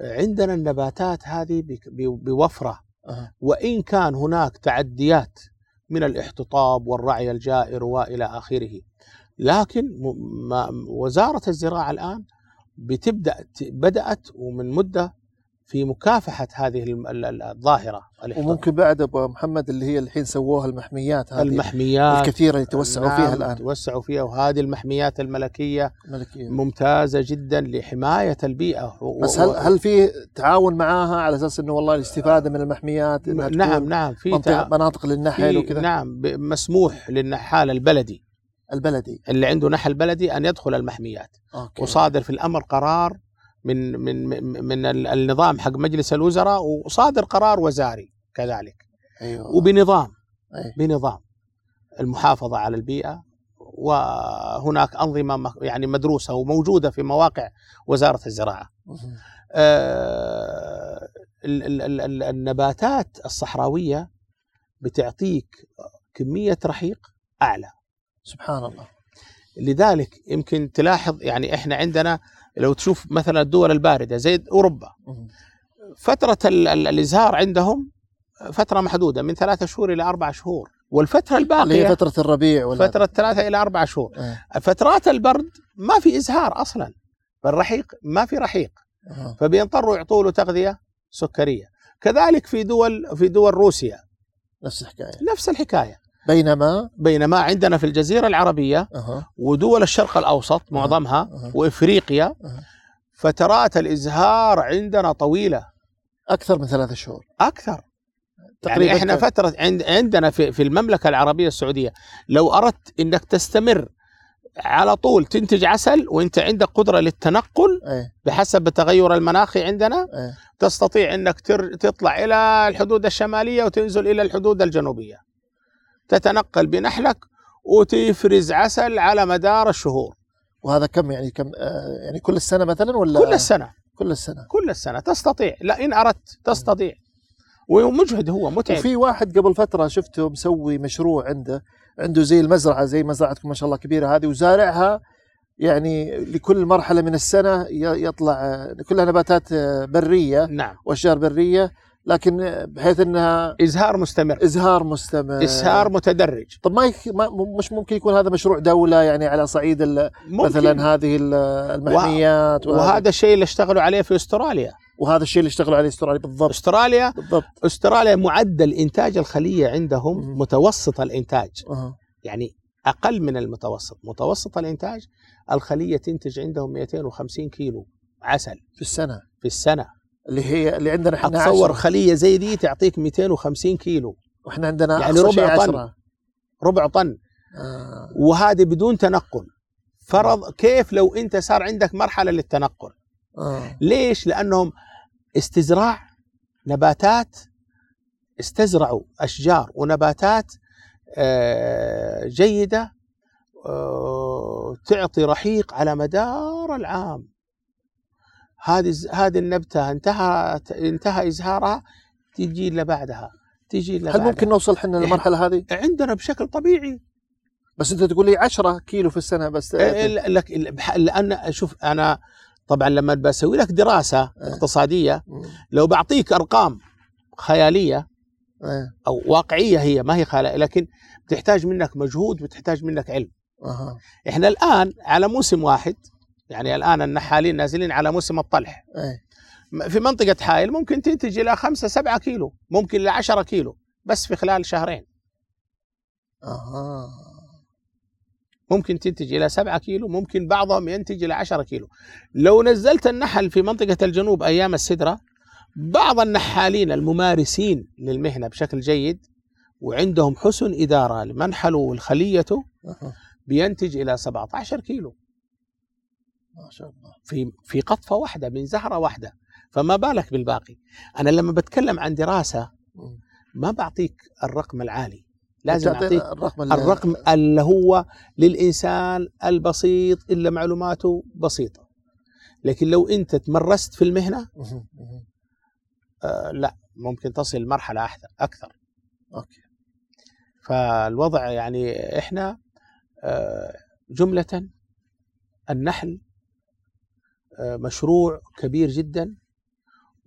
عندنا النباتات هذه بوفرة، وإن كان هناك تعديات من الاحتطاب والرعي الجائر وإلى آخره، لكن وزارة الزراعة الآن بتبدأ بدأت ومن مدة في مكافحة هذه الظاهرة. وممكن بعد أبو محمد اللي هي الحين سووها المحميات هذه المحميات الكثيرة يتوسعوا فيها الآن، يتوسعوا فيها، وهذه المحميات الملكية ملكية. ممتازة جدا لحماية البيئة. بس هل هل في تعاون معاها على أساس إنه والله الاستفادة من المحميات؟ نعم نعم، في مناطق للنحل وكذا. نعم، مسموح للنحال البلدي البلدي اللي عنده نحل بلدي أن يدخل المحميات. أوكي. وصادر في الأمر قرار من من من النظام حق مجلس الوزراء، وصادر قرار وزاري كذلك. أيوة. وبنظام أيوة. بنظام المحافظة على البيئة، وهناك أنظمة يعني مدروسة وموجودة في مواقع وزارة الزراعة. آه النباتات الصحراوية بتعطيك كمية رحيق أعلى. سبحان الله. لذلك يمكن تلاحظ يعني إحنا عندنا لو تشوف مثلا الدول الباردة زي أوروبا، فترة الإزهار عندهم فترة محدودة من ثلاثة شهور إلى أربعة شهور، والفترة الباقية هي فترة الربيع ولا فترة ثلاثة إلى أربعة شهور. أه. فترات البرد ما في إزهار أصلا، فالرحيق ما في رحيق. أه. فبينضطروا يعطوا له تغذية سكرية. كذلك في دول في دول روسيا نفس الحكاية نفس الحكاية. بينما بينما عندنا في الجزيرة العربية أه. ودول الشرق الأوسط أه. معظمها أه. وإفريقيا أه. فترات الإزهار عندنا طويلة، أكثر من ثلاثة شهور أكثر تقريبا. يعني إحنا فترة عند عندنا في في المملكة العربية السعودية لو أردت إنك تستمر على طول تنتج عسل وإنت عندك قدرة للتنقل أيه. بحسب التغير المناخي عندنا أيه. تستطيع إنك تر... تطلع إلى الحدود الشمالية وتنزل إلى الحدود الجنوبية، تتنقل بنحلك وتفرز عسل على مدار الشهور. وهذا كم يعني كم آه يعني كل السنة مثلا ولا كل السنة كل السنة كل السنة تستطيع، لا إن أردت تستطيع. ومجهد هو متعب. وفي واحد قبل فترة شفته مسوي مشروع عنده عنده زي المزرعة زي مزرعتكم ما شاء الله كبيرة هذه، وزارعها يعني لكل مرحلة من السنة يطلع كلها نباتات برية. نعم. وأشجار برية، لكن بحيث أنها إزهار مستمر إزهار مستمر إزهار متدرج. طب ما, يك... ما مش ممكن يكون هذا مشروع دولة يعني على صعيد ال... مثلا هذه المحميات و... وهذا, وهذا الشيء اللي اشتغلوا عليه في أستراليا، وهذا الشيء اللي اشتغلوا عليه استراليا بالضبط. استراليا بالضبط. استراليا معدل إنتاج الخلية عندهم م. متوسط الإنتاج أه. يعني أقل من المتوسط. متوسط الإنتاج الخلية تنتج عندهم مئتين وخمسين كيلو عسل في السنة في السنة اللي هي اللي عندنا احنا. أتصور خلية زي دي تعطيك مئتين وخمسين كيلو، واحنا عندنا يعني ربع طن ربع طن آه. وهذه بدون تنقل. فرض كيف لو أنت صار عندك مرحلة للتنقل آه. ليش؟ لأنهم استزراع نباتات، استزرعوا أشجار ونباتات آه جيدة آه تعطي رحيق على مدار العام. هذه هذه النبتة انتهت انتهى إزهارها، تجي اللي بعدها تجي اللي هل بعدها. ممكن نوصل حنا للمرحلة هذه عندنا بشكل طبيعي؟ بس أنت تقول لي عشرة كيلو في السنة بس آه لك. لأن شوف أنا طبعا لما بسوي لك دراسة اقتصادية لو بعطيك أرقام خيالية أو واقعية هي ما هي خيالية، لكن بتحتاج منك مجهود وتحتاج منك علم. إحنا الآن على موسم واحد، يعني الآن النحالين نازلين على موسم الطلح في منطقة حائل ممكن تنتج إلى خمسة سبعة كيلو، ممكن إلى عشرة كيلو بس في خلال شهرين. أها ممكن تنتج إلى سبعة كيلو، ممكن بعضهم ينتج إلى عشرة كيلو. لو نزلت النحل في منطقة الجنوب أيام السدرة، بعض النحالين الممارسين للمهنة بشكل جيد وعندهم حسن إدارة لمنحله والخليته بينتج إلى سبعة عشر كيلو ما شاء الله في في قطفة واحدة من زهرة واحدة، فما بالك بالباقي. أنا لما بتكلم عن دراسة ما بعطيك الرقم العالي، لازم أعطيك الرقم, الرقم اللي هو للإنسان البسيط إلا معلوماته بسيطة. لكن لو أنت تمرست في المهنة آه لا ممكن تصل مرحلة أكثر. أوكي. فالوضع يعني إحنا آه جملة النحل آه مشروع كبير جدا،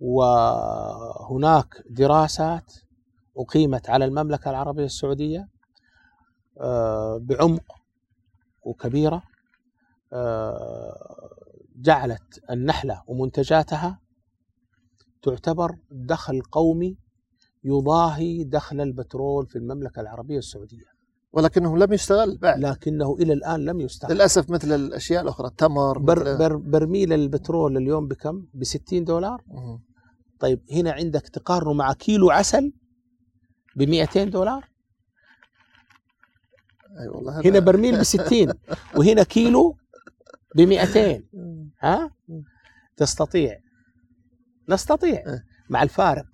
وهناك دراسات أقيمت على المملكة العربية السعودية بعمق وكبيرة جعلت النحلة ومنتجاتها تعتبر دخل قومي يضاهي دخل البترول في المملكة العربية السعودية، ولكنه لم يستغل بعد. لكنه إلى الآن لم يستغل للأسف، مثل الأشياء الأخرى، التمر. بر بر برميل البترول اليوم بكم؟ بستين دولار. مه. طيب هنا عندك تقارنه مع كيلو عسل بمئتين دولار. أي والله، هنا برميل بستين وهنا كيلو بمئتين. ها؟ تستطيع نستطيع مع الفارق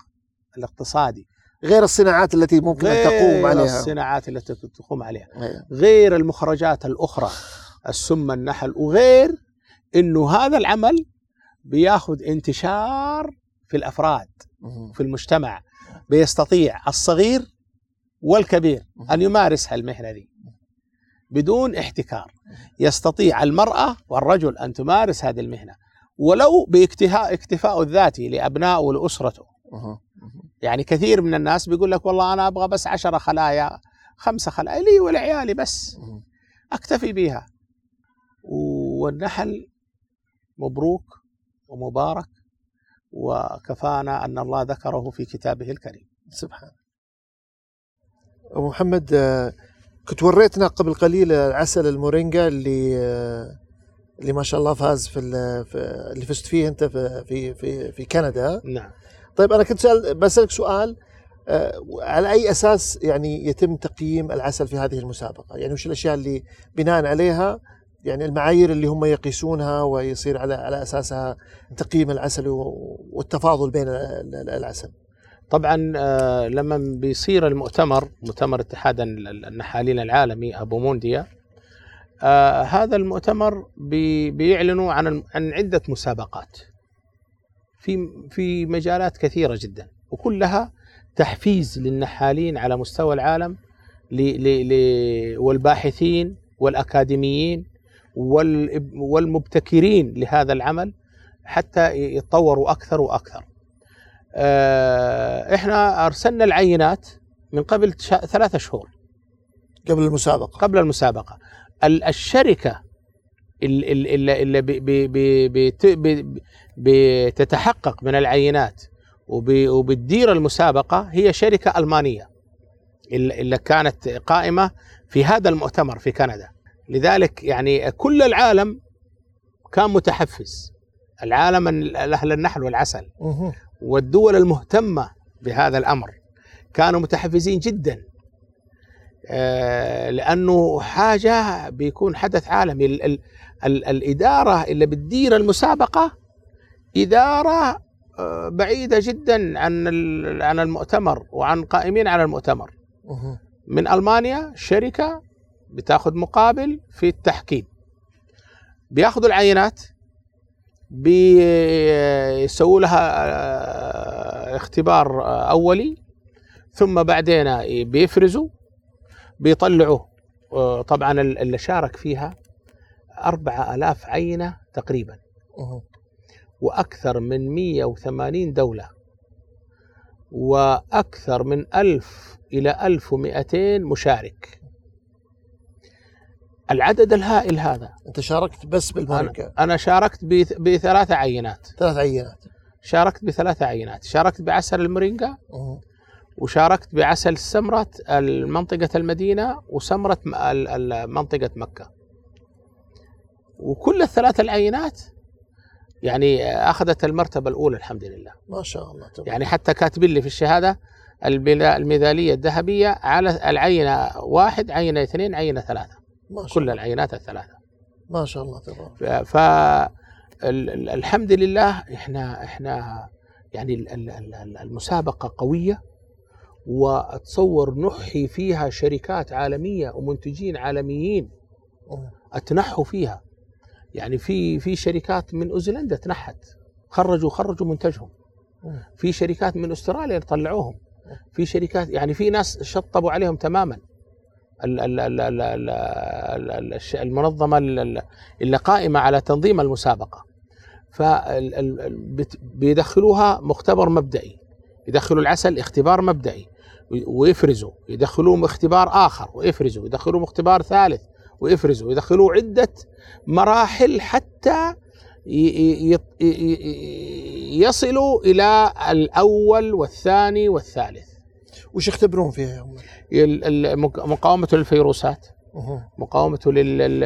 الاقتصادي، غير الصناعات التي ممكن أن تقوم عليها، غير الصناعات التي تقوم عليها، غير المخرجات الأخرى، السم، النحل، وغير أنه هذا العمل بياخذ انتشار في الأفراد في المجتمع، بيستطيع الصغير والكبير أن يمارس هالمهنة دي بدون احتكار، يستطيع المرأة والرجل أن تمارس هذه المهنة ولو باكتفاء اكتفاء الذاتي لأبنائه ولأسرته. يعني كثير من الناس بيقول لك والله أنا أبغى بس عشرة خلايا، خمسة خلايا لي ولعيالي بس أكتفي بيها. والنحل مبروك ومبارك، وكفانا أن الله ذكره في كتابه الكريم سبحانه. أبو محمد، كنت وريتنا قبل قليل عسل المورينجا اللي اللي ما شاء الله فاز في اللي فزت فيه أنت في في في كندا. نعم. طيب أنا كنت بسألك سؤال، على أي أساس يعني يتم تقييم العسل في هذه المسابقة؟ يعني وش الأشياء اللي بناء عليها، يعني المعايير اللي هم يقيسونها ويصير على على أساسها تقييم العسل والتفاضل بين العسل؟ طبعا لما بيصير المؤتمر، مؤتمر اتحاد النحالين العالمي أبو مونديا، هذا المؤتمر بيعلنوا عن عن عدة مسابقات في في مجالات كثيرة جدا، وكلها تحفيز للنحالين على مستوى العالم والباحثين والأكاديميين والمبتكرين لهذا العمل حتى يتطوروا أكثر وأكثر. احنا أرسلنا العينات من قبل ثلاثة شهور قبل المسابقة. قبل المسابقة الشركة اللي بتتحقق من العينات وبتدير المسابقة هي شركة ألمانية اللي كانت قائمة في هذا المؤتمر في كندا. لذلك يعني كل العالم كان متحفز، العالم أهل النحل والعسل والدول المهتمة بهذا الأمر كانوا متحفزين جدا، لأنه حاجة بيكون حدث عالمي. ال ال ال الإدارة اللي بتدير المسابقة إدارة بعيدة جدا عن عن المؤتمر وعن قائمين على المؤتمر. من ألمانيا شركة بتاخذ مقابل في التحكيم، بياخذوا العينات، بيسووا لها اختبار أولي، ثم بعدين بيفرزوا، بيطلعوا طبعا اللي شارك فيها أربعة آلاف عينة تقريبا، وأكثر من مية وثمانين دولة، وأكثر من ألف إلى ألف ومئتين مشارك. العدد الهائل هذا. أنت شاركت بس بالمورينجا؟ أنا شاركت بثلاثة عينات. ثلاث عينات. شاركت بثلاثة عينات، شاركت بعسل المورينجا، وشاركت بعسل سمرة منطقة المدينة وسمرة منطقة مكة. وكل الثلاث العينات يعني أخذت المرتبة الأولى الحمد لله. ما شاء الله. طبعا. يعني حتى كاتبين لي في الشهادة الميدالية الذهبية على العينة واحد، عينة اثنين، عينة ثلاثة. كل العينات الثلاثة. ما شاء الله تبارك. فالحمد لله احنا احنا يعني المسابقة قوية، وأتصور نحي فيها شركات عالمية ومنتجين عالميين أتنحوا فيها. يعني في في شركات من أوزيلندا تنحت، خرجوا خرجوا منتجهم. في شركات من أستراليا طلعوهم. في شركات يعني في ناس شطبوا عليهم تماما. المنظمة اللي قائمة على تنظيم المسابقة فبيدخلوها مختبر مبدئي، يدخلوا العسل اختبار مبدئي ويفرزوا، يدخلوه اختبار آخر ويفرزوا، يدخلوه اختبار ثالث ويفرزوا، يدخلوه عدة مراحل حتى يصلوا إلى الأول والثاني والثالث. وش يختبرون فيها؟ مقاومة للفيروسات، مقاومة لل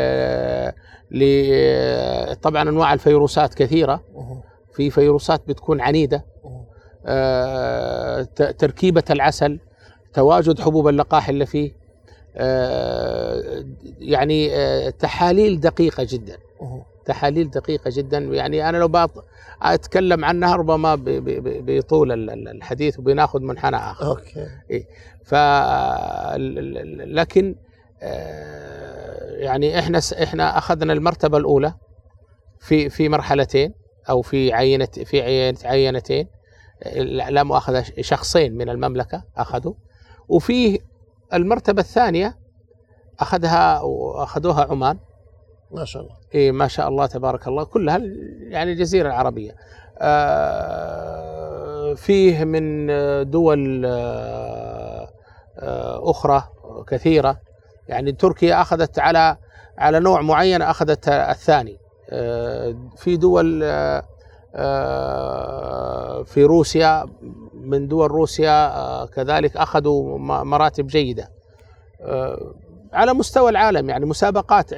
طبعا أنواع الفيروسات كثيرة، في فيروسات بتكون عنيدة، تركيبة العسل، تواجد حبوب اللقاح اللي فيه، يعني تحاليل دقيقة جدا، تحاليل دقيقة جدا. يعني أنا لو أتكلم عنها ربما بطول الحديث وبناخذ منحنى آخر. أوكي. إيه. ف لكن يعني إحنا إحنا أخذنا المرتبة الأولى في في مرحلتين أو في عينة في عينة عينتين، لا مؤاخذة شخصين من المملكة أخذوا، وفيه المرتبة الثانية أخذها أخذوها عمان. ما شاء الله. إيه ما شاء الله تبارك الله، كلها يعني الجزيرة العربية. آه فيه من دول آه أخرى كثيرة، يعني تركيا أخذت على على نوع معين أخذت الثاني. آه في دول آه في روسيا، من دول روسيا آه كذلك أخذوا مراتب جيدة. آه على مستوى العالم يعني مسابقات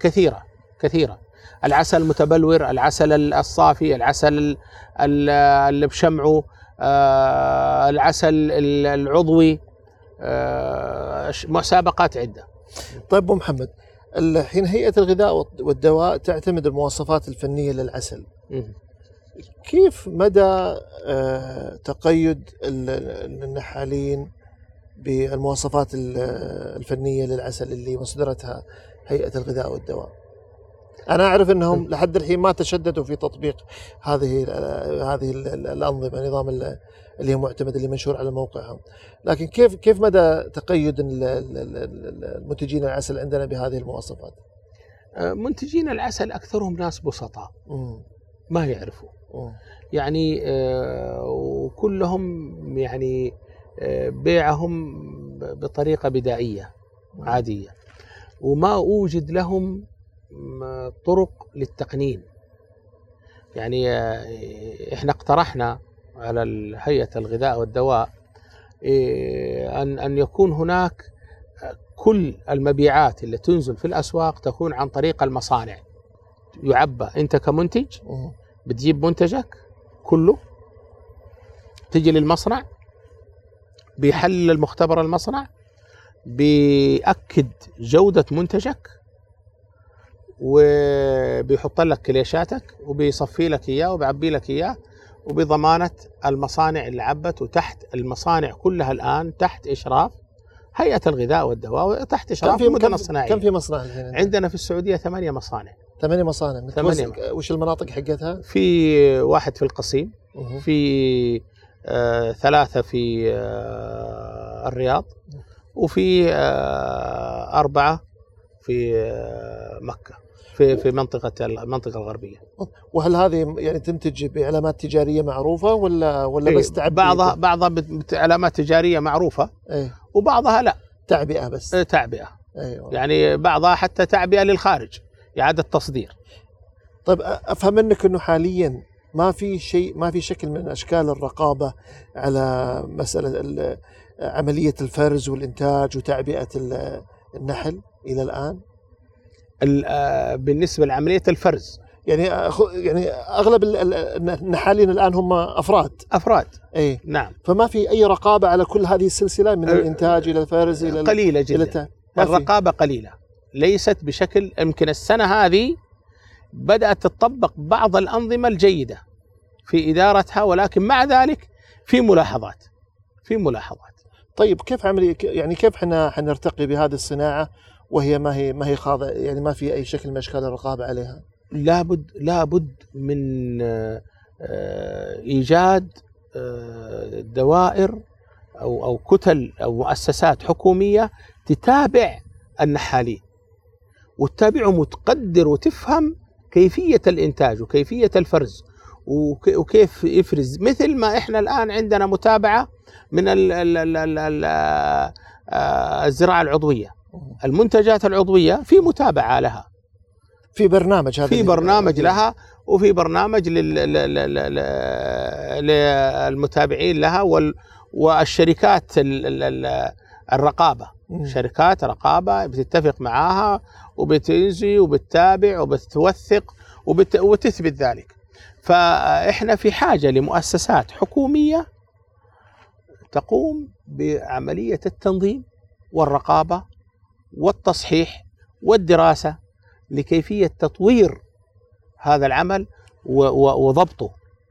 كثيرة كثيرة، العسل المتبلور، العسل الصافي، العسل اللي بشمعه، العسل العضوي، مسابقات عدة. طيب أبو محمد، الحين هيئة الغذاء والدواء تعتمد المواصفات الفنية للعسل، كيف مدى تقيد النحالين بالمواصفات الفنية للعسل اللي مصدرتها هيئة الغذاء والدواء؟ أنا أعرف أنهم لحد الحين ما تشددوا في تطبيق هذه هذه الأنظمة، النظام اللي هو معتمد اللي منشور على موقعهم، لكن كيف كيف مدى تقيد المنتجين العسل عندنا بهذه المواصفات؟ منتجين العسل أكثرهم ناس بسطاء ما يعرفوا، يعني وكلهم يعني بيعهم بطريقة بدائية عادية، وما أوجد لهم طرق للتقنين. يعني إحنا اقترحنا على هيئة الغذاء والدواء أن أن يكون هناك كل المبيعات اللي تنزل في الأسواق تكون عن طريق المصانع، يعبى أنت كمنتج بتجيب منتجك كله، تجي للمصنع بيحل المختبر، المصنع بيأكد جودة منتجك وبيحط لك كليشاتك وبيصفي لك إياه وبيعبي لك إياه، وبضمانة المصانع اللي عبت. وتحت المصانع كلها الآن تحت إشراف هيئة الغذاء والدواء، تحت إشراف مدن صناعية. كم في مصنع الحين؟ عندنا في السعودية ثمانية مصانع. ثمانية مصانع. ثمانية. وش المناطق حقتها؟ في واحد في القصيم، مه. في آه، ثلاثة في آه، الرياض، وفي آه، أربعة في آه، مكة، في في منطقة المنطقة الغربية. وهل هذه يعني تنتج بعلامات تجارية معروفة ولا ولا إيه؟ بس تعبئة؟ بعضها بعضها بعلامات تجارية معروفة، إيه؟ وبعضها لا، تعبئة بس. تعبئة. أيوة. يعني بعضها حتى تعبئة للخارج، إعادة تصدير. طيب أفهم منك إنه حالياً ما في شيء، ما في شكل من أشكال الرقابة على مسألة عملية الفرز والإنتاج وتعبئة النحل إلى الآن؟ بالنسبة لعملية الفرز يعني يعني أغلب النحالين الآن هم أفراد. أفراد. إيه نعم. فما في أي رقابة على كل هذه السلسلة من الإنتاج إلى الفرز إلى قليلة جدا. الرقابة قليلة، ليست بشكل، يمكن السنة هذه بدأت تطبق بعض الأنظمة الجيدة في إدارتها، ولكن مع ذلك في ملاحظات في ملاحظات. طيب كيف عملي يعني كيف احنا حنرتقي بهذه الصناعة وهي ما هي ما هي خاضعة، يعني ما في أي شكل من أشكال الرقابة عليها؟ لابد لابد من إيجاد دوائر أو أو كتل أو مؤسسات حكومية تتابع النحالين وتتابعهم وتقدر وتفهم كيفية الإنتاج وكيفية الفرز وكيف يفرز، مثل ما إحنا الآن عندنا متابعة من ال ال ال ال ال الزراعة العضوية، المنتجات العضوية في متابعة لها، في برنامج هذا في برنامج لها وفي برنامج للمتابعين لها والشركات الرقابة، شركات رقابة بتتفق معاها وبتنزي وبتتابع وبتوثق وبتثبت ذلك. فإحنا في حاجة لمؤسسات حكومية تقوم بعملية التنظيم والرقابة والتصحيح والدراسة لكيفية تطوير هذا العمل وضبطه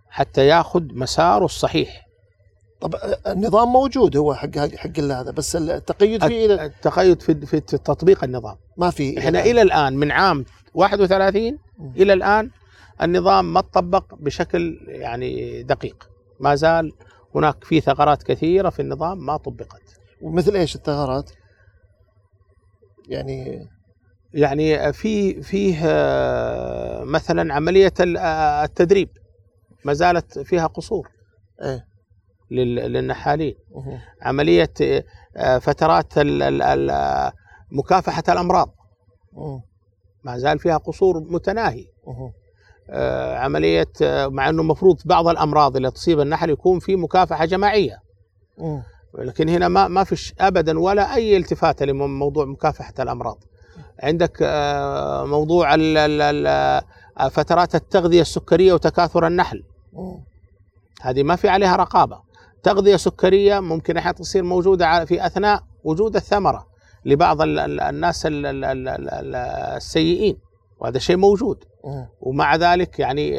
حتى يأخذ مساره الصحيح. طب النظام موجود هو حق حق هذا، بس التقيد فيه التقيد في في تطبيق النظام ما في. احنا الى الان من عام واحد وثلاثين الى الان النظام ما تطبق بشكل يعني دقيق، ما زال هناك في ثغرات كثيرة في النظام ما طبقت. ومثل ايش الثغرات؟ يعني يعني في فيه مثلا عملية التدريب ما زالت فيها قصور إيه؟ للنحالين. أوه. عملية فترات مكافحة الأمراض. أوه. ما زال فيها قصور متناهي. أوه. عملية مع أنه مفروض بعض الأمراض اللي تصيب النحل يكون في مكافحة جماعية. أوه. لكن هنا ما ما فيش أبدا ولا أي التفاتة لموضوع مكافحة الأمراض. عندك موضوع فترات التغذية السكرية وتكاثر النحل. أوه. هذه ما في عليها رقابة. تغذية سكرية ممكن أحيانا تصير موجودة في أثناء وجود الثمرة لبعض الناس السيئين، وهذا شيء موجود. أوه. ومع ذلك يعني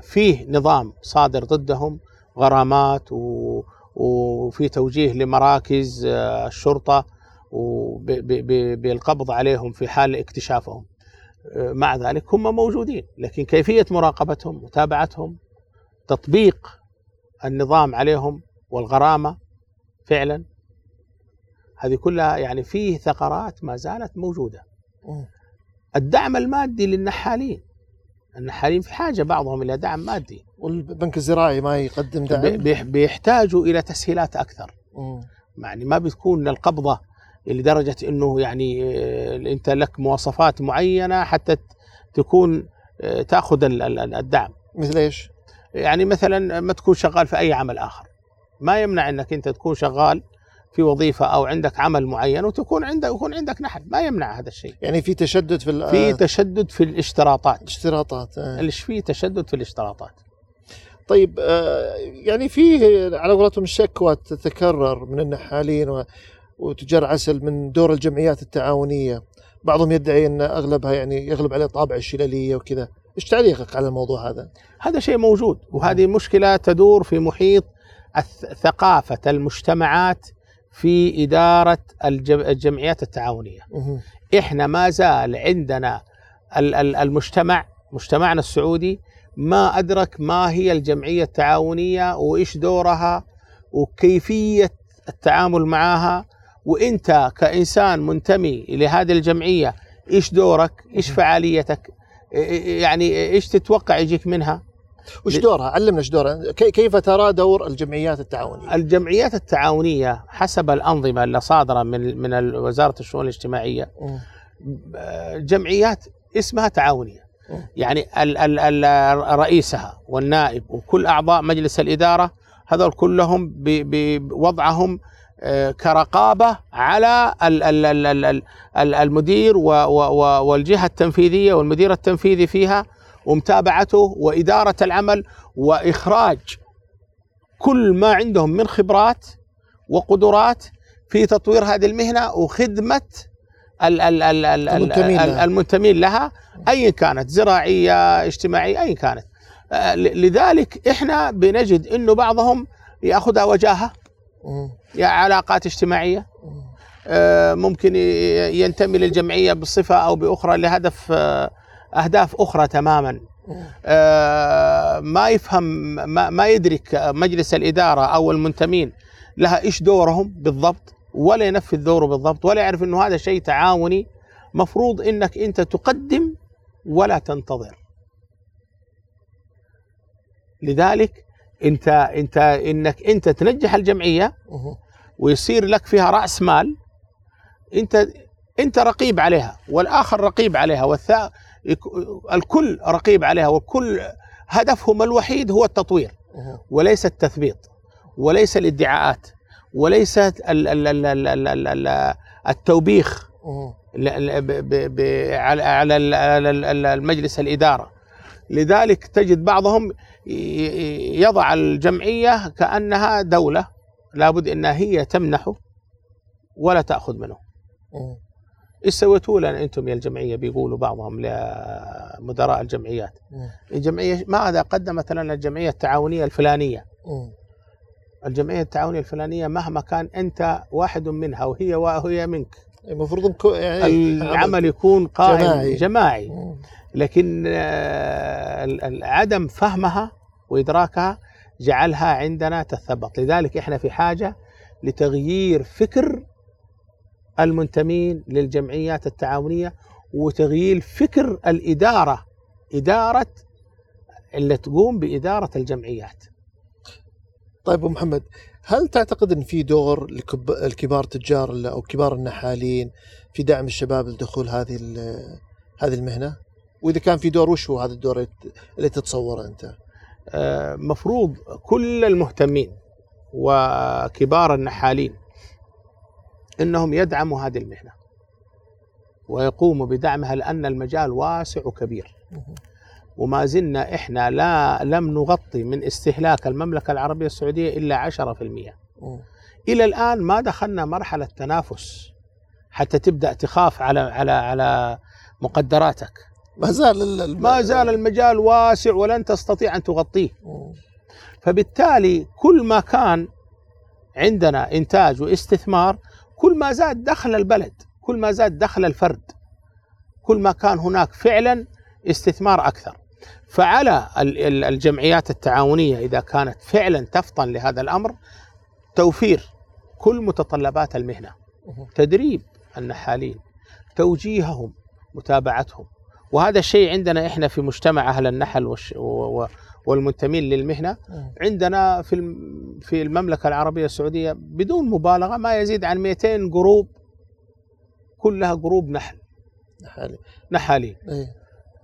فيه نظام صادر ضدهم غرامات وفي توجيه لمراكز الشرطة وبالقبض عليهم في حال اكتشافهم. مع ذلك هم موجودين، لكن كيفية مراقبتهم متابعتهم تطبيق النظام عليهم والغرامة فعلا هذه كلها يعني فيه ثغرات ما زالت موجودة. الدعم المادي للنحالين، النحالين في حاجة بعضهم إلى دعم مادي، والبنك الزراعي ما يقدم دعم، بيحتاجوا إلى تسهيلات أكثر. م. يعني ما بتكون القبضة لدرجة أنه يعني أنت لك مواصفات معينة حتى تكون تأخذ الدعم. مثل إيش؟ يعني مثلا ما تكون شغال في أي عمل آخر، ما يمنع أنك أنت تكون شغال في وظيفة أو عندك عمل معين وتكون عندك يكون عندك نحل، ما يمنع هذا الشيء. يعني في تشدد في في تشدد في الاشتراطات. اشتراطات. آه. في تشدد في الاشتراطات. طيب آه يعني في على قولتهم شكوى تتكرر من النحالين وتجار عسل من دور الجمعيات التعاونية، بعضهم يدعي أن أغلبها يعني يغلب عليه طابع الشلالية وكذا. إيش تعليقك على الموضوع هذا؟ هذا شيء موجود، وهذه مشكلة تدور في محيط ثقافة المجتمعات في إدارة الجمعيات التعاونية. مه. إحنا ما زال عندنا المجتمع مجتمعنا السعودي ما أدرك ما هي الجمعية التعاونية وإيش دورها وكيفية التعامل معها، وإنت كإنسان منتمي إلى هذه الجمعية إيش دورك، إيش فعاليتك، يعني إيش تتوقع يجيك منها، وش دورها؟ علمنا إيش دورها، كيف ترى دور الجمعيات التعاونية؟ الجمعيات التعاونية حسب الأنظمة اللي صادرة من من وزارة الشؤون الاجتماعية جمعيات اسمها تعاونية، يعني ال ال ال رئيسها والنائب وكل أعضاء مجلس الإدارة هذول كلهم بوضعهم كرقابة على المدير والجهة التنفيذية والمدير التنفيذي فيها ومتابعته وإدارة العمل وإخراج كل ما عندهم من خبرات وقدرات في تطوير هذه المهنة وخدمة المنتمين لها أي كانت، زراعية اجتماعية أي كانت. لذلك إحنا بنجد أنه بعضهم يأخذها وجاهة، يعني علاقات اجتماعية، ممكن ينتمي للجمعية بصفة أو بأخرى لهدف أهداف أخرى تماما، ما يفهم ما يدرك مجلس الإدارة أو المنتمين لها إيش دورهم بالضبط ولا ينفذ دوره بالضبط ولا يعرف أنه هذا شيء تعاوني مفروض أنك أنت تقدم ولا تنتظر. لذلك أنت أنت إنك أنت تنجح الجمعية ويصير لك فيها رأس مال، أنت أنت رقيب عليها والآخر رقيب عليها والثا الكل رقيب عليها، والكل هدفهم الوحيد هو التطوير وليس التثبيط وليس الادعاءات وليس التوبيخ على المجلس الإدارة. لذلك تجد بعضهم يضع الجمعية كأنها دولة لابد أنها هي تمنحه ولا تأخذ منه. إيش سويتوا لنا أنتم يا الجمعية؟ بيقولوا بعضهم لمدراء الجمعيات. الجمعية ماذا قدمت لنا الجمعية التعاونية الفلانية؟ الجمعية التعاونية الفلانية مهما كان أنت واحد منها وهي وهي منك، المفروض يعني العمل يكون قائم جماعي, جماعي. لكن عدم فهمها وإدراكها جعلها عندنا تتثبط. لذلك إحنا في حاجة لتغيير فكر المنتمين للجمعيات التعاونية وتغيير فكر الإدارة، إدارة اللي تقوم بإدارة الجمعيات. طيب أبو محمد، هل تعتقد أن في دور لكبار تجار أو كبار النحالين في دعم الشباب لدخول هذه هذه المهنة؟ وإذا كان في دور، وش هو هذا الدور اللي تتصوره أنت؟ مفروض كل المهتمين وكبار النحالين إنهم يدعموا هذه المهنة ويقوموا بدعمها، لأن المجال واسع وكبير، وما زلنا إحنا لا لم نغطي من استهلاك المملكة العربية السعودية إلا عشرة بالمئة. إلى الآن ما دخلنا مرحلة تنافس حتى تبدأ تخاف على على على مقدراتك. ما زال ما زال المجال واسع ولن تستطيع أن تغطيه. فبالتالي كل ما كان عندنا إنتاج واستثمار كل ما زاد دخل البلد، كل ما زاد دخل الفرد، كل ما كان هناك فعلا استثمار أكثر. فعلى الجمعيات التعاونية إذا كانت فعلا تفطن لهذا الأمر توفير كل متطلبات المهنة، تدريب النحالين، توجيههم، متابعتهم. وهذا الشيء عندنا إحنا في مجتمع أهل النحل والمنتمين للمهنة عندنا في المملكة العربية السعودية بدون مبالغة ما يزيد عن مئتين جروب، كلها جروب نحل نحالين،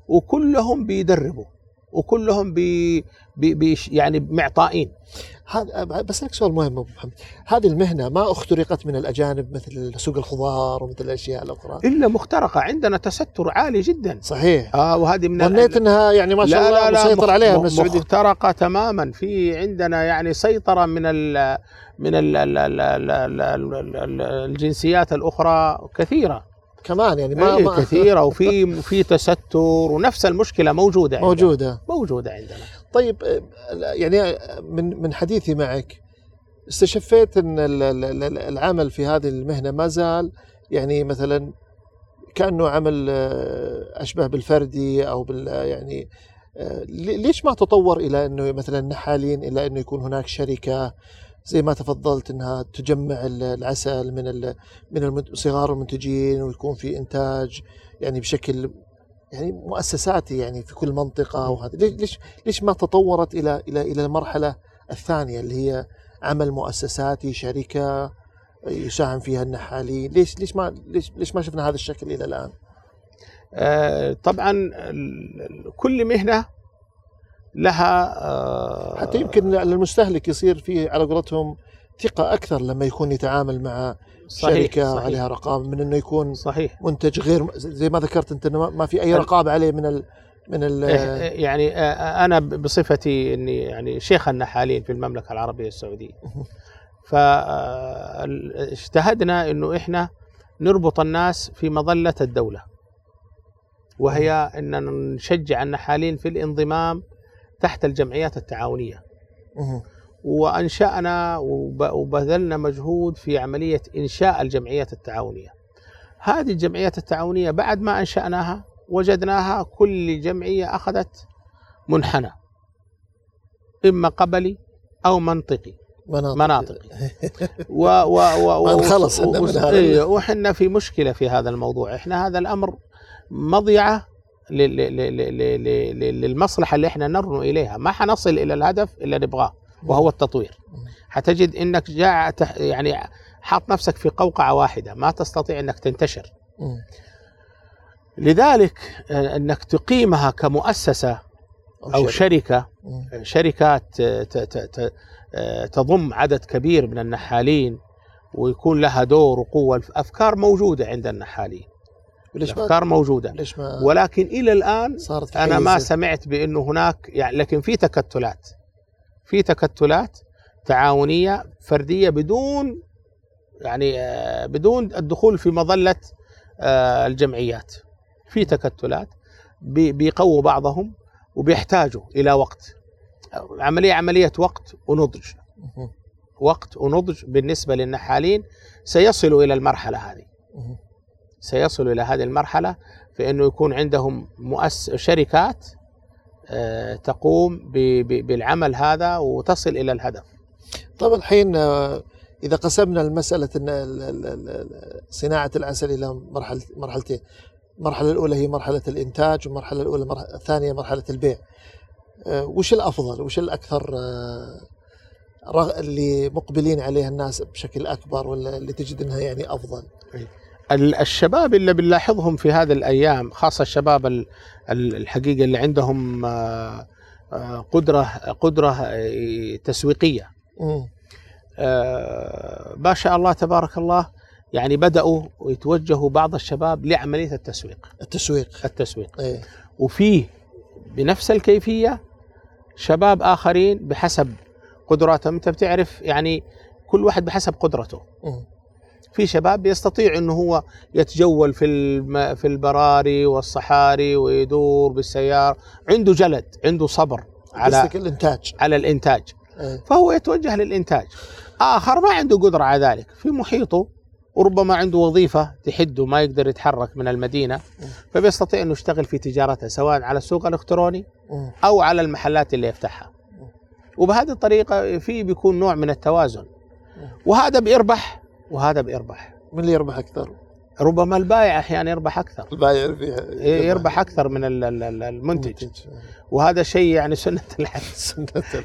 وكلهم بيدربوا وكلهم بي بي يعني معطائين. بس لك سؤال مهم أبو محمد، هذه المهنة ما اخترقت من الأجانب مثل سوق الخضار ومثل الأشياء الأخرى؟ إلا مخترقة، عندنا تستر عالي جدا. صحيح. آه وهذه من ظنيت أنها يعني ما شاء لا الله لا لا مسيطر مخ... عليها من السعودية. مخترقة تماما، في عندنا يعني سيطرة من ال من ال ال ال ال ال ال ال الجنسيات الأخرى كثيرة كمان، يعني ما أيه ما كثيرة، وفي في تستر، ونفس المشكلة موجودة عندنا. موجودة موجودة عندنا. طيب يعني من من حديثي معك استشفيت ان العمل في هذه المهنة ما زال يعني مثلا كأنه عمل اشبه بالفردي او بال يعني ليش ما تطور الى انه مثلا النحالين الى انه يكون هناك شركة زي ما تفضلت انها تجمع العسل من من صغار المنتجين ويكون في انتاج يعني بشكل يعني مؤسساتي يعني في كل منطقة؟ وهذا ليش ليش ما تطورت الى الى الى المرحلة الثانية اللي هي عمل مؤسساتي، شركة يساهم فيها النحالين؟ ليش ليش ما ليش ليش ما شفنا هذا الشكل الى الآن؟ آه طبعا كل مهنة لها آه حتى يمكن للمستهلك يصير فيه على قولتهم ثقة أكثر لما يكون يتعامل مع صحيح شركة صحيح عليها رقابة، من إنه يكون صحيح منتج غير زي ما ذكرت أنت ما في أي رقابة عليه من ال من ال يعني. أنا بصفتي إني يعني شيخ النحالين في المملكة العربية السعودية، فاجتهدنا إنه إحنا نربط الناس في مظلة الدولة، وهي إننا نشجع النحالين في الانضمام تحت الجمعيات التعاونية. وأنشأنا وبذلنا مجهود في عملية إنشاء الجمعيات التعاونية. هذه الجمعيات التعاونية بعد ما أنشأناها وجدناها كل جمعية أخذت منحنى، إما قبلي أو منطقي مناطقي, مناطقي. و و و خلص وحنا في مشكلة في هذا الموضوع. إحنا هذا الأمر مضيعة للمصلحة اللي إحنا نرنو إليها، ما حنصل إلى الهدف اللي نبغاه وهو التطوير. حتجد انك جاء يعني حاط نفسك في قوقعة واحدة، ما تستطيع انك تنتشر. لذلك أنك تقيمها كمؤسسة أو شركة شركات تضم عدد كبير من النحالين ويكون لها دور وقوة. الأفكار موجودة عند النحالين، الأفكار موجودة، ولكن إلى الآن أنا ما سمعت بأنه هناك يعني، لكن في تكتلات في تكتلات تعاونية فردية بدون يعني بدون الدخول في مظلة الجمعيات. في تكتلات بيقووا بعضهم وبيحتاجوا إلى وقت، عملية عملية وقت ونضج، وقت ونضج بالنسبة للنحالين. سيصلوا إلى المرحلة هذه، سيصلوا إلى هذه المرحلة في أنه يكون عندهم مؤس شركات تقوم بالعمل هذا وتصل إلى الهدف. طب الحين إذا قسمنا المسألة صناعة العسل إلى مرحلتين، المرحلة الأولى هي مرحلة الإنتاج والمرحلة الأولى الثانية مرحلة البيع، وش الأفضل وش الأكثر اللي مقبلين عليها الناس بشكل أكبر ولا اللي تجد أنها يعني أفضل؟ الشباب اللي بنلاحظهم في هذه الأيام، خاصة الشباب الحقيقة اللي عندهم قدرة قدرة تسويقية، ما شاء الله تبارك الله، يعني بدأوا يتوجهوا بعض الشباب لعملية التسويق التسويق التسويق أيه. وفيه بنفس الكيفية شباب آخرين بحسب قدراتهم، أنت بتعرف يعني كل واحد بحسب قدرته. مم. في شباب يستطيع أنه هو يتجول في في البراري والصحاري ويدور بالسيارة، عنده جلد، عنده صبر على الإنتاج على الإنتاج أيه. فهو يتوجه للإنتاج. آخر ما عنده قدرة على ذلك في محيطه، وربما عنده وظيفة تحده ما يقدر يتحرك من المدينة، فبيستطيع أنه يشتغل في تجارته سواء على السوق الإلكتروني أو على المحلات اللي يفتحها، وبهذه الطريقة فيه بيكون نوع من التوازن، وهذا بيربح وهذا بيربح. من اللي يربح أكثر؟ ربما البائع أحيانا يربح أكثر، البائع يربح أكثر من المنتج، وهذا شيء يعني سنة الحياة.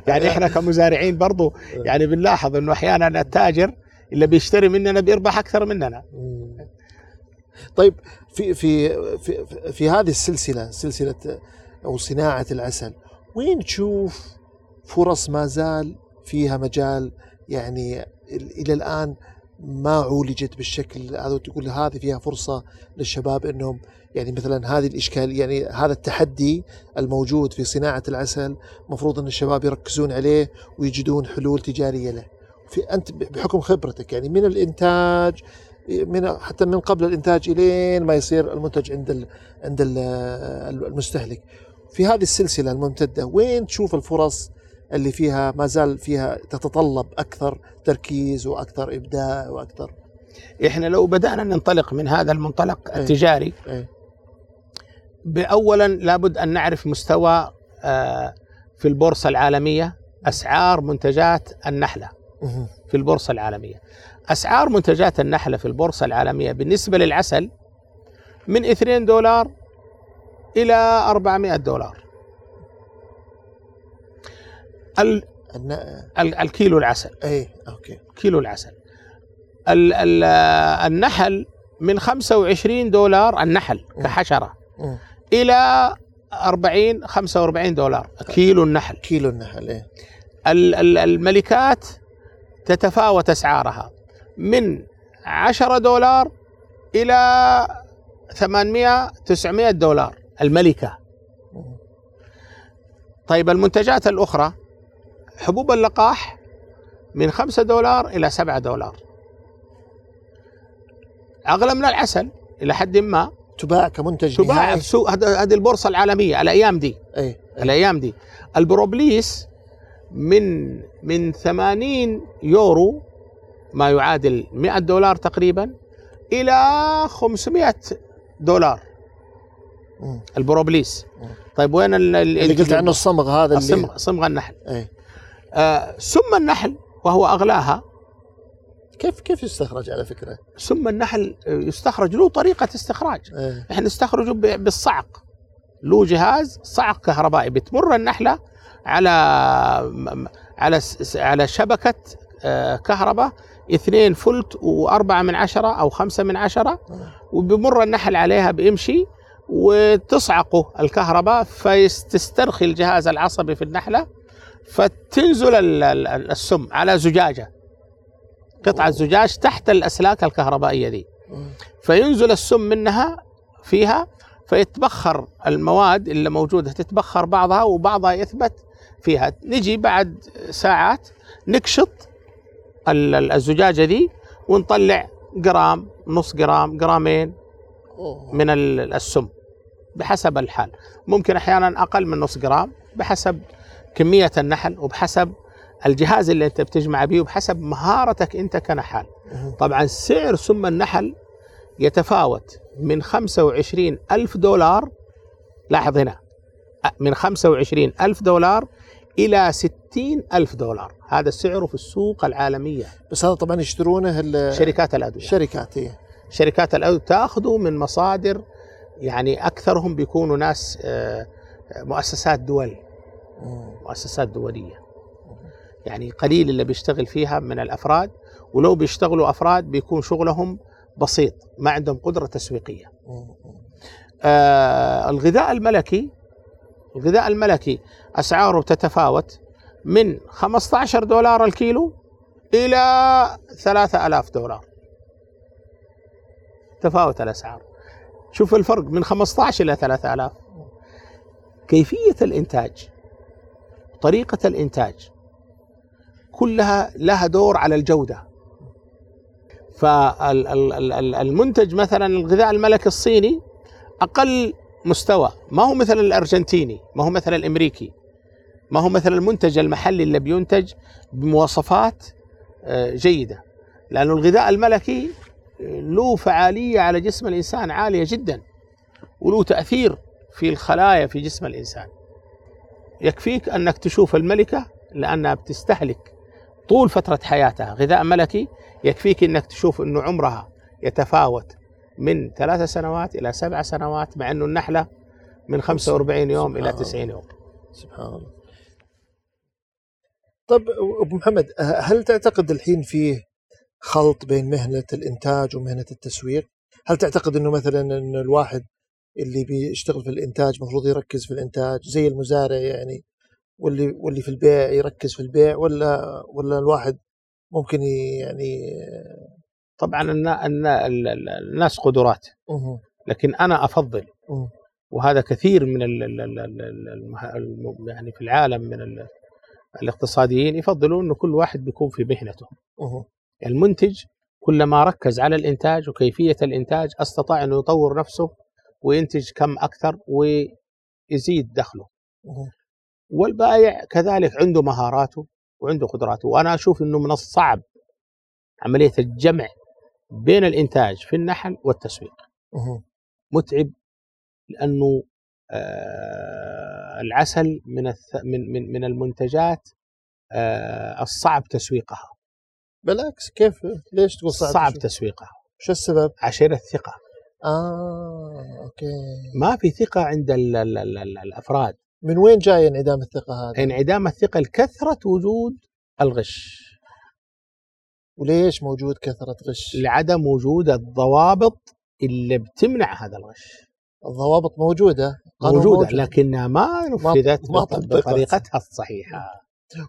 يعني إحنا كمزارعين برضو يعني بنلاحظ أنه أحيانا التاجر اللي بيشتري مننا بيربح أكثر مننا. طيب في في في في هذه السلسلة، سلسلة أو صناعة العسل، وين تشوف فرص ما زال فيها مجال يعني إلى الآن ما عولجت بالشكل هذا وتقول هذه فيها فرصة للشباب إنهم يعني مثلا هذه الإشكال يعني هذا التحدي الموجود في صناعة العسل مفروض إن الشباب يركزون عليه ويجدون حلول تجارية له؟ في أنت بحكم خبرتك يعني من الإنتاج، من حتى من قبل الإنتاج إلين ما يصير المنتج عند ال عند ال المستهلك، في هذه السلسلة الممتدة وين تشوف الفرص اللي فيها ما زال فيها تتطلب أكثر تركيز وأكثر إبداع وأكثر؟ إحنا لو بدأنا ننطلق من هذا المنطلق أي. التجاري أي. بأولا لابد أن نعرف مستوى في البورصة العالمية أسعار منتجات النحلة في البورصة العالمية. أسعار منتجات النحلة في البورصة العالمية بالنسبة للعسل من اثنين دولار إلى أربعمائة دولار ال الكيلو العسل. أي أوكي. كيلو العسل. ال ال النحل من خمسة وعشرين دولار النحل كحشرة أوه. إلى أربعين خمسة وأربعين دولار كيلو النحل. كيلو النحل. إيه. الملكات تتفاوت أسعارها من عشرة دولار إلى ثمانمائة تسعمائة دولار الملكة. طيب المنتجات الأخرى حبوب اللقاح من خمسة دولار إلى سبعة دولار، أغلى من العسل إلى حد ما، تباع كمنتج تباع في سوق. هذه البورصة العالمية الأيام دي أي. الأيام دي البروبليس من من ثمانين يورو ما يعادل مائة دولار تقريبا إلى خمسمائة دولار م. البروبليس م. طيب وين اللي, اللي قلت عنه الصمغ هذا الصمغ اللي... صمغ النحل ايه؟ آه سم النحل وهو أغلاها. كيف كيف يستخرج على فكرة سم النحل؟ يستخرج له طريقة استخراج ايه؟ احنا نستخرجه بالصعق، له جهاز صعق كهربائي بتمر النحلة على على على شبكة كهرباء اثنين فلت وأربعة من عشرة أو خمسة من عشرة، وبمر النحل عليها بيمشي وتصعقه الكهرباء فيسترخي الجهاز العصبي في النحلة، فتنزل السم على زجاجة، قطعة زجاج تحت الأسلاك الكهربائية دي، فينزل السم منها فيها، فيتبخر المواد اللي موجودة، تتبخر بعضها وبعضها يثبت فيها. نجي بعد ساعات نكشط الزجاجة دي ونطلع جرام، نص جرام، جرامين من السم بحسب الحال، ممكن أحيانا أقل من نص جرام بحسب كمية النحل وبحسب الجهاز اللي أنت بتجمع بيه وبحسب مهارتك أنت كنحال. طبعا سعر سم النحل يتفاوت من خمسة وعشرين ألف دولار، لاحظ هنا، من خمسة وعشرين ألف دولار إلى ستين ألف دولار، هذا السعر في السوق العالمية. بس هذا طبعا يشترونه شركات الأدوية. شركات إيه؟ شركات الأدوية تأخذوا من مصادر، يعني أكثرهم بيكونوا ناس مؤسسات دول، مؤسسات دولية، يعني قليل اللي بيشتغل فيها من الأفراد، ولو بيشتغلوا أفراد بيكون شغلهم بسيط، ما عندهم قدرة تسويقية. آه الغذاء الملكي، الغذاء الملكي أسعاره تتفاوت من خمسة عشر دولار الكيلو إلى ثلاثة آلاف دولار، تفاوت الأسعار. شوف الفرق من خمسة عشر إلى ثلاثة آلاف. كيفية الإنتاج، طريقة الإنتاج كلها لها دور على الجودة. فالمنتج مثلا الغذاء الملكي الصيني أقل مستوى، ما هو مثل الأرجنتيني، ما هو مثل الأمريكي، ما هو مثل المنتج المحلي اللي بينتج بمواصفات جيدة، لأن الغذاء الملكي له فعالية على جسم الإنسان عالية جدا، وله تأثير في الخلايا في جسم الإنسان. يكفيك أنك تشوف الملكة لأنها بتستهلك طول فترة حياتها غذاء ملكي، يكفيك أنك تشوف أنه عمرها يتفاوت من ثلاثة سنوات إلى سبعة سنوات، مع أنه النحلة من خمسة وأربعين يوم إلى تسعين يوم. سبحان الله. طب أبو محمد، هل تعتقد الحين فيه خلط بين مهنة الإنتاج ومهنة التسويق؟ هل تعتقد أنه مثلا أن الواحد اللي بيشتغل في الإنتاج مفروض يركز في الإنتاج زي المزارع يعني، واللي واللي في البيع يركز في البيع، ولا ولا الواحد ممكن يعني؟ طبعا ان الناس قدرات، لكن انا افضل، وهذا كثير من يعني في العالم من الاقتصاديين يفضلون انه كل واحد بيكون في مهنته. المنتج كلما ركز على الانتاج وكيفية الانتاج استطاع انه يطور نفسه وينتج كم اكثر ويزيد دخله، والبائع كذلك عنده مهاراته وعنده قدراته. وأنا أشوف أنه من الصعب عملية الجمع بين الإنتاج في النحل والتسويق، متعب، لأنه آه العسل من, من, من, من المنتجات آه الصعب تسويقها. بالعكس، كيف؟ ليش تقول صعب, صعب تسويقها؟ شو السبب؟ عشان الثقة. آه، أوكي. ما في ثقة عند ال ال ال ال الأفراد. من وين جاي انعدام الثقة هذا؟ انعدام الثقة لكثرة وجود الغش. وليش موجود كثرة غش؟ لعدم وجود الضوابط اللي بتمنع هذا الغش. الضوابط موجودة، موجودة, موجودة. لكنها ما نفذت بطريقتها الصحيحة.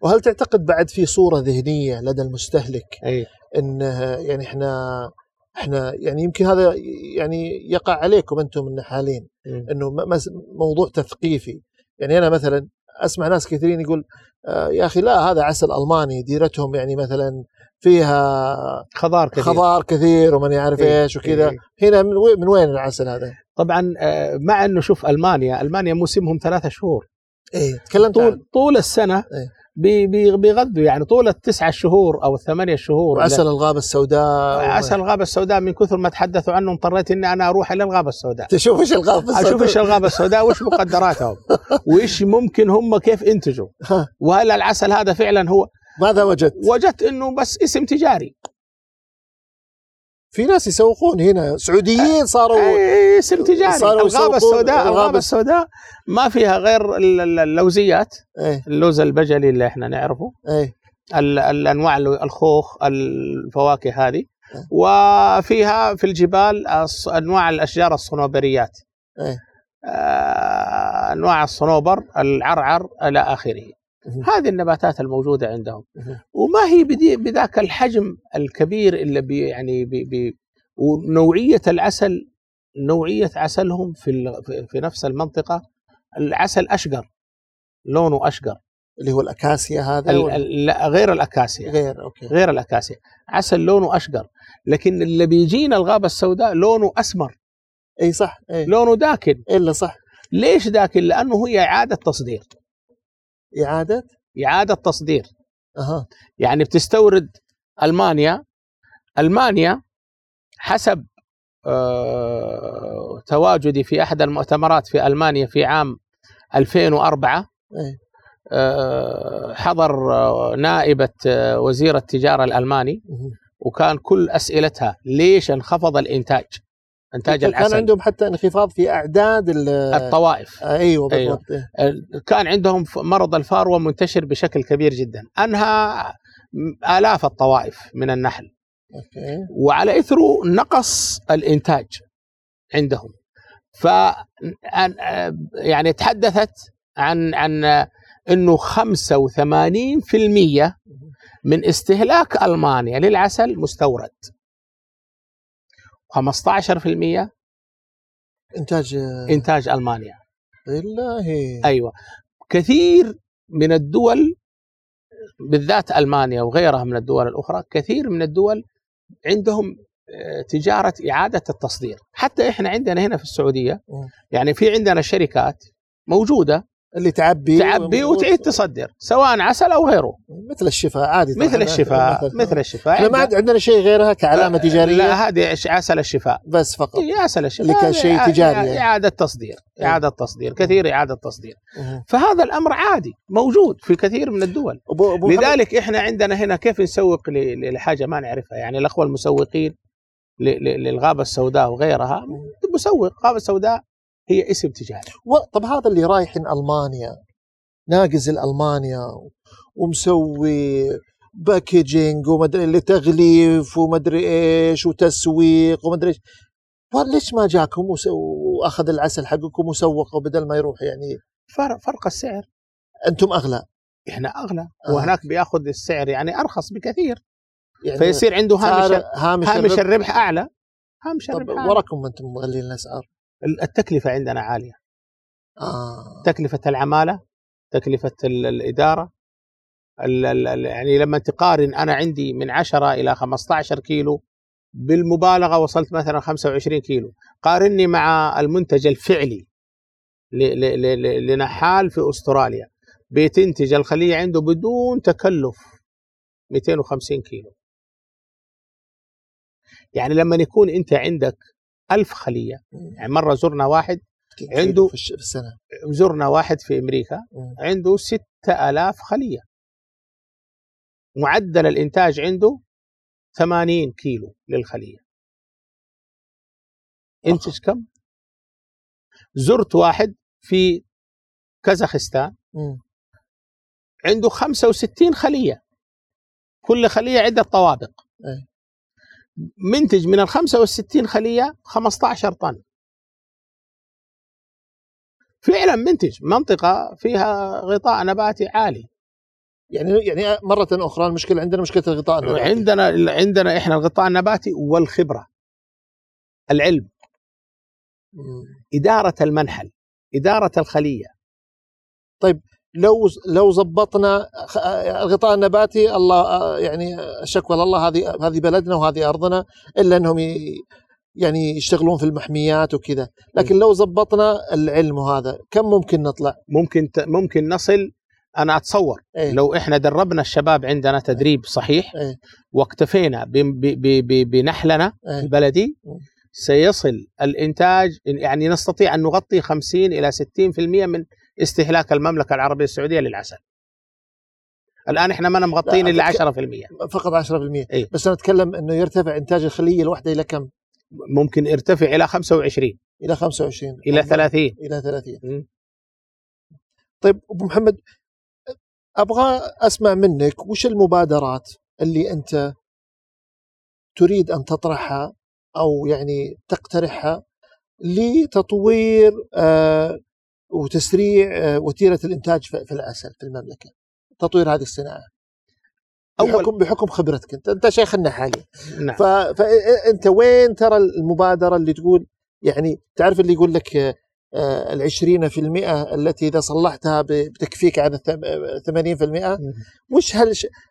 وهل تعتقد بعد في صورة ذهنية لدى المستهلك أي. إن يعني إحنا إحنا يعني يمكن هذا يعني يقع عليكم أنتم النحالين، إنه موضوع تثقيفي. يعني أنا مثلا أسمع ناس كثيرين يقول آه يا أخي لا، هذا عسل ألماني، ديرتهم يعني مثلا فيها خضار كثير, خضار كثير ومن يعرف إيه إيش وكذا. إيه هنا من, وي من وين العسل هذا؟ طبعا آه مع أنه شوف ألمانيا، ألمانيا موسمهم ثلاثة شهور إيه تكلمت طول, طول السنة إيه؟ بي بي بيغذوا يعني طول التسعة شهور أو الثمانية شهور. عسل الغابة السوداء، عسل الغابة السوداء من كثر ما تحدثوا عنه اضطريت إني أنا أروح إلى الغابة السوداء تشوف إيش الغابة السوداء، أشوف إيش الغابة السوداء وإيش مقدراتهم وإيش ممكن هم كيف انتجوا، وهل العسل هذا فعلا هو. ماذا وجدت؟ وجدت إنه بس اسم تجاري. في ناس يسوقون هنا سعوديين صاروا اسم تجاري. الغابة السوداء، الغابة السوداء ما فيها غير اللوزيات، اللوز البجلي اللي احنا نعرفه، الأنواع الخوخ، الفواكه هذه، وفيها في الجبال أنواع الأشجار الصنوبريات، أنواع الصنوبر، العرعر إلى آخره. هذه النباتات الموجودة عندهم، وما هي بذاك الحجم الكبير اللي بي يعني بي بي ونوعية العسل، نوعية عسلهم في في نفس المنطقة العسل أشقر، لونه أشقر، اللي هو الأكاسيا. هذا لا، غير الأكاسيا، غير أوكي. غير الأكاسيا عسل لونه أشقر، لكن اللي بيجينا الغابة السوداء لونه أسمر. أي صح، أي. لونه داكن. إلا صح، ليش داكن؟ لأنه هي إعادة تصدير. إعادة إعادة تصدير. أها. يعني بتستورد ألمانيا، ألمانيا حسب أه تواجدي في أحد المؤتمرات في ألمانيا في عام ألفين وأربعة، أه حضر نائبة وزير التجارة الألماني، وكان كل أسئلتها ليش انخفض الإنتاج، إنتاج العسل. كان عندهم حتى انخفاض في أعداد الطوائف. أيوة بالضبط. أيوة. كان عندهم مرض الفاروة منتشر بشكل كبير جدا، أنهى آلاف الطوائف من النحل. أوكي. وعلى إثره نقص الإنتاج عندهم. ف يعني تحدثت عن عن إنه خمسة وثمانين بالمئة من استهلاك ألمانيا للعسل مستورد، خمسة عشر بالمئة إنتاج إنتاج ألمانيا. بالله. أيوة، كثير من الدول بالذات ألمانيا وغيرها من الدول الأخرى، كثير من الدول عندهم تجارة إعادة التصدير. حتى إحنا عندنا هنا في السعودية يعني في عندنا شركات موجودة اللي تعبي تعبي وتعيد تصدر، سواء عسل أو غيره، مثل الشفاء عادي. مثل الشفاء، مثل الشفاء. إحنا ما عندنا شيء غيرها كعلامة تجارية. لا، هذه عسل الشفاء بس فقط. عسل الشفاء اللي كشيء تجاري، إعادة تصدير، إعادة تصدير كثير، إعادة تصدير. فهذا الأمر عادي موجود في كثير من الدول. لذلك إحنا عندنا هنا كيف نسوق لحاجة ما نعرفها؟ يعني الأخوة المسوقين للغابة السوداء وغيرها، مسوق غابة السوداء هي اسم تجاري. طب هذا اللي رايح ألمانيا ناقز الألمانيا ومسوي باكيجينج ومدري اللي تغليف ومدري إيش وتسويق ومدري إيش، ليش ما جاكم وأخذ العسل حقكم وسوقه بدل ما يروح؟ يعني فرق, فرق السعر. أنتم أغلى، إحنا أغلى. آه. وهناك بيأخذ السعر يعني أرخص بكثير، يعني فيصير عنده هامش, هامش, هامش الربح أعلى. هامش الربح أعلى. وراكم أنتم مغلين الأسعار. التكلفة عندنا عالية. آه. تكلفة العمالة، تكلفة الإدارة، ال ال يعني لما تقارن أنا عندي من عشرة إلى خمسة عشر كيلو بالمبالغة وصلت مثلا خمسة وعشرين كيلو، قارني مع المنتج الفعلي لنحال في أستراليا بتنتج الخلية عنده بدون تكلف مئتين وخمسين كيلو. يعني لما يكون أنت عندك ألف خلية، يعني مرة زرنا واحد عنده في السنة، زرنا واحد في أمريكا عنده ستة آلاف خلية، معدل الإنتاج عنده ثمانين كيلو للخلية. إنتج كم؟ زرت واحد في كازاخستان عنده خمسة وستين خلية، كل خلية عدة طوابق، منتج من الخمسة والستين خلية خمسة عشر طن. فعلا منتج، منطقة فيها غطاء نباتي عالي. يعني يعني مرة أخرى المشكلة عندنا مشكلة الغطاء النباتي. عندنا عندنا إحنا الغطاء النباتي والخبرة، العلم، إدارة المنحل، إدارة الخلية. طيب لو لو ضبطنا الغطاء النباتي، الله يعني شكوى لله، هذه هذه بلدنا وهذه أرضنا، إلا أنهم يعني يشتغلون في المحميات وكذا. لكن لو ضبطنا العلم وهذا، كم ممكن نطلع؟ ممكن ممكن نصل. أنا أتصور إيه؟ لو إحنا دربنا الشباب عندنا تدريب صحيح إيه؟ واكتفينا ب ب ب بنحلنا إيه؟ البلدي، سيصل الإنتاج، يعني نستطيع أن نغطي خمسين إلى ستين بالمئة من استهلاك المملكة العربية السعودية للعسل. الآن إحنا ما مغطين إلا عشرة بالمئة فقط. عشرة بالمئة إيه؟ بس أنا أتكلم أنه يرتفع إنتاج الخلية الواحدة إلى كم؟ ممكن يرتفع إلى خمسة وعشرين إلى خمسة وعشرين إلى ثلاثين إلى ثلاثين. م? طيب أبو محمد، أبغى أسمع منك وش المبادرات اللي أنت تريد أن تطرحها أو يعني تقترحها لتطوير وتسريع وتيرة الإنتاج في العسل في المملكة، تطوير هذه الصناعة بحكم, بحكم خبرتك أنت أنت شيخ النحالين. نعم. فأنت وين ترى المبادرة اللي تقول، يعني تعرف اللي يقول لك العشرين في المئة التي إذا صلحتها بتكفيك عن الثمانين في المئة، وش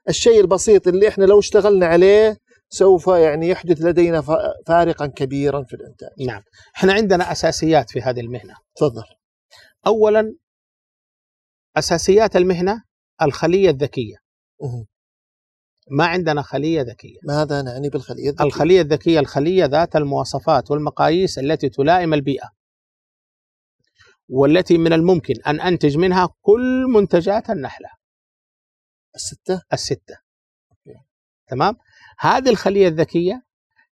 هالشيء البسيط اللي إحنا لو اشتغلنا عليه سوف يعني يحدث لدينا فارقا كبيرا في الإنتاج؟ نعم، إحنا عندنا أساسيات في هذه المهنة. تفضل. أولا أساسيات المهنة الخلية الذكية. أوه. ما عندنا خلية ذكية. ماذا نعني بالخلية الذكية؟ الخلية الذكية الخلية ذات المواصفات والمقاييس التي تلائم البيئة، والتي من الممكن أن أنتج منها كل منتجات النحلة الستة الستة أوكي. تمام. هذه الخلية الذكية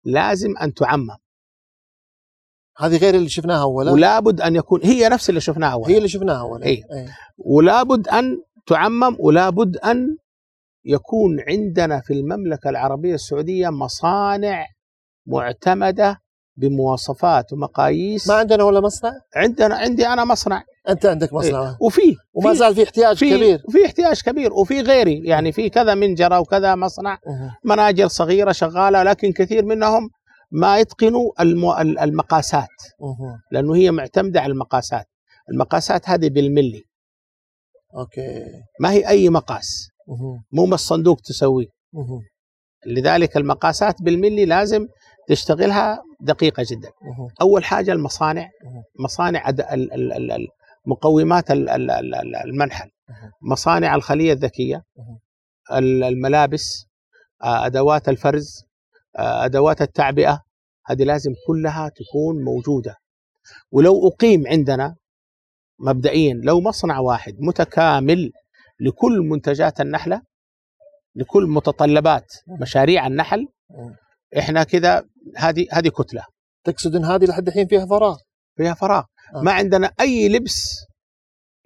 لازم أن تعمم، هذه غير اللي شفناها أولا، ولا بد أن يكون هي نفس اللي شفناها أولا هي اللي شفناها أولا أي. أي. ولا بد أن تعمم، ولا بد أن يكون عندنا في المملكة العربية السعودية مصانع معتمدة بمواصفات ومقاييس. ما عندنا ولا مصنع؟ عندنا، عندي أنا مصنع. أنت عندك مصنع؟ إيه. وفي وما زال في احتياج فيه كبير، في احتياج كبير، وفي غيري يعني في كذا منجرة وكذا مصنع. أه. مناجر صغيرة شغالة، لكن كثير منهم ما يتقنوا المقاسات. أه. لأنه هي معتمدة على المقاسات، المقاسات هذه بالملي. أوكي. ما هي أي مقاس. أه. مو ما الصندوق تسويه. أه. لذلك المقاسات بالملي لازم تشتغلها دقيقة جدا. أوه. أول حاجة المصانع. أوه. مصانع مقومات المنحل. أوه. مصانع الخلية الذكية. أوه. الملابس، أدوات الفرز، أدوات التعبئة، هذه لازم كلها تكون موجودة. ولو أقيم عندنا مبدئيا لو مصنع واحد متكامل لكل منتجات النحلة، لكل متطلبات مشاريع النحل، إحنا كذا هذه هذه كتلة. تقصد أن هذه لحد الحين فيها فراغ؟ فيها فراغ. آه. ما عندنا أي لبس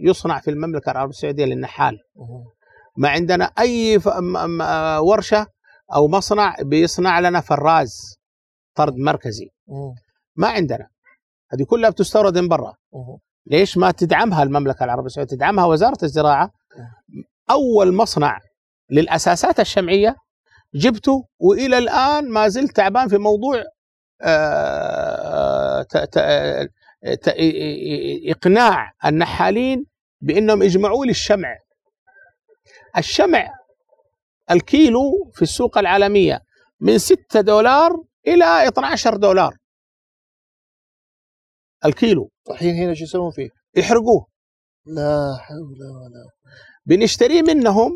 يصنع في المملكة العربية السعودية للنحال. أوه. ما عندنا أي ف... م... م... ورشة أو مصنع بيصنع لنا فراز طرد مركزي. أوه. ما عندنا، هذه كلها بتستورد من برا. ليش ما تدعمها المملكة العربية السعودية، تدعمها وزارة الزراعة؟ أوه. أول مصنع للأساسات الشمعية جبته، وإلى الآن ما زلت تعبان في موضوع إقناع النحالين بأنهم يجمعوا لي الشمع. الشمع الكيلو في السوق العالمية من ستة دولار إلى اثنا عشر دولار الكيلو. الحين هنا شو يسوون فيه؟ يحرقوه. لا حول ولا، بنشتري منهم.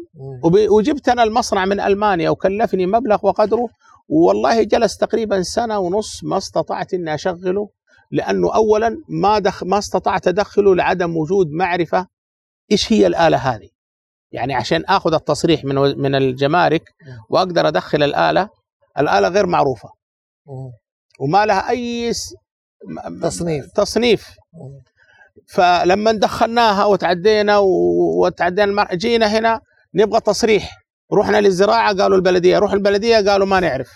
وجبت أنا المصنع من ألمانيا وكلفني مبلغ وقدره، والله جلس تقريبا سنة ونص ما استطعت أن أشغله، لأنه أولا ما, دخ ما استطعت أدخله لعدم وجود معرفة إيش هي الآلة هذه، يعني عشان أخذ التصريح من, من الجمارك وأقدر أدخل الآلة، الآلة غير معروفة وما لها أي تصنيف, تصنيف. فلما دخلناها وتعدينا وتعدينا جينا هنا نبغى تصريح، رحنا للزراعة قالوا البلدية، روح البلدية قالوا ما نعرف،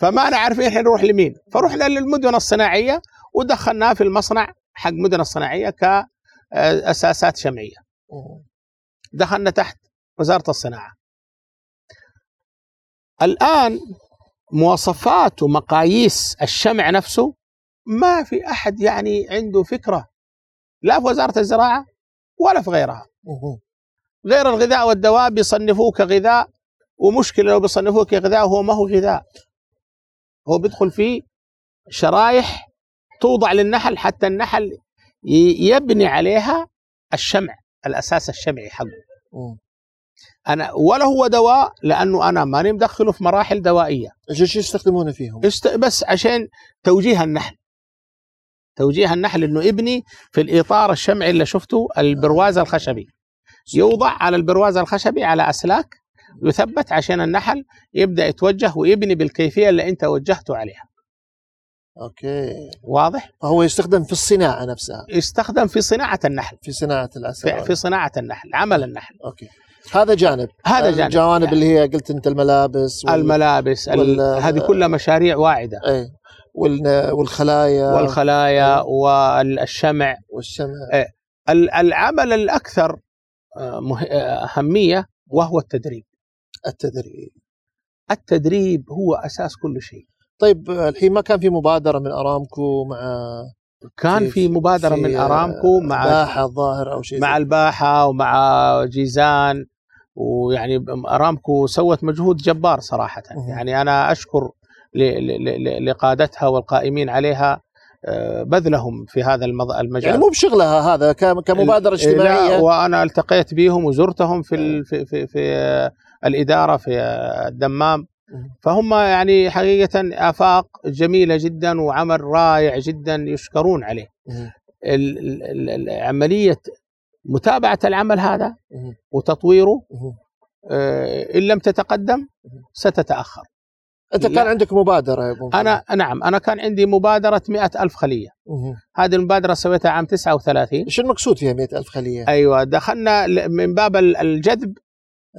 فما نعرف إحنا نروح لمين، فروحنا للمدن الصناعية ودخلناها في المصنع حق مدن الصناعية كأساسات شمعية. دخلنا تحت وزارة الصناعة. الآن مواصفات ومقاييس الشمع نفسه ما في أحد يعني عنده فكرة، لا في وزارة الزراعة ولا في غيرها. غير الغذاء والدواء بيصنفوه كغذاء، ومشكلة لو بيصنفوه كغذاء وهو ما هو غذاء، هو بيدخل فيه شرايح توضع للنحل حتى النحل يبني عليها الشمع، الأساس الشمعي حقه. أنا ولا هو دواء، لأنه أنا ماني مدخله في مراحل دوائية. إيش يستخدمونه فيهم؟ بس عشان توجيه النحل، توجيه النحل انه يبني في الاطار الشمعي اللي شفته، البرواز الخشبي يوضع على البرواز الخشبي على اسلاك يثبت عشان النحل يبدا يتوجه ويبني بالكيفيه اللي انت وجهته عليها. اوكي، واضح. فهو يستخدم في الصناعه نفسها، يستخدم في صناعه النحل، في صناعه العسل، في صناعه النحل، عمل النحل. اوكي، هذا جانب. هذا جانب الجوانب يعني اللي هي قلت انت الملابس وال... الملابس وال... هذه كلها مشاريع واعده. اي والخلايا والخلايا والشمع والشمع. العمل الأكثر أهمية وهو التدريب. التدريب التدريب هو أساس كل شيء. طيب الحين ما كان في مبادرة من أرامكو مع كان في, في مبادرة في من أرامكو مع الباحة الظاهر أو شيء مع الباحة ومع جيزان، ويعني أرامكو سوت مجهود جبار صراحة. يعني أنا أشكر لقادتها والقائمين عليها بذلهم في هذا المجال. يعني مو بشغلها هذا كمبادرة اجتماعية. لا، وأنا التقيت بهم وزرتهم في في في, في الإدارة في الدمام، فهم يعني حقيقة آفاق جميلة جدا وعمل رائع جدا يشكرون عليه. عملية متابعة العمل هذا وتطويره إن لم تتقدم ستتأخر. أنت كان عندك مبادرة يا أبو؟ أنا نعم، أنا كان عندي مبادرة مئة ألف خلية. هذه المبادرة سويتها عام تسعة وثلاثين. شو المقصود فيها مئة ألف خلية؟ أيوة، دخلنا من باب الجذب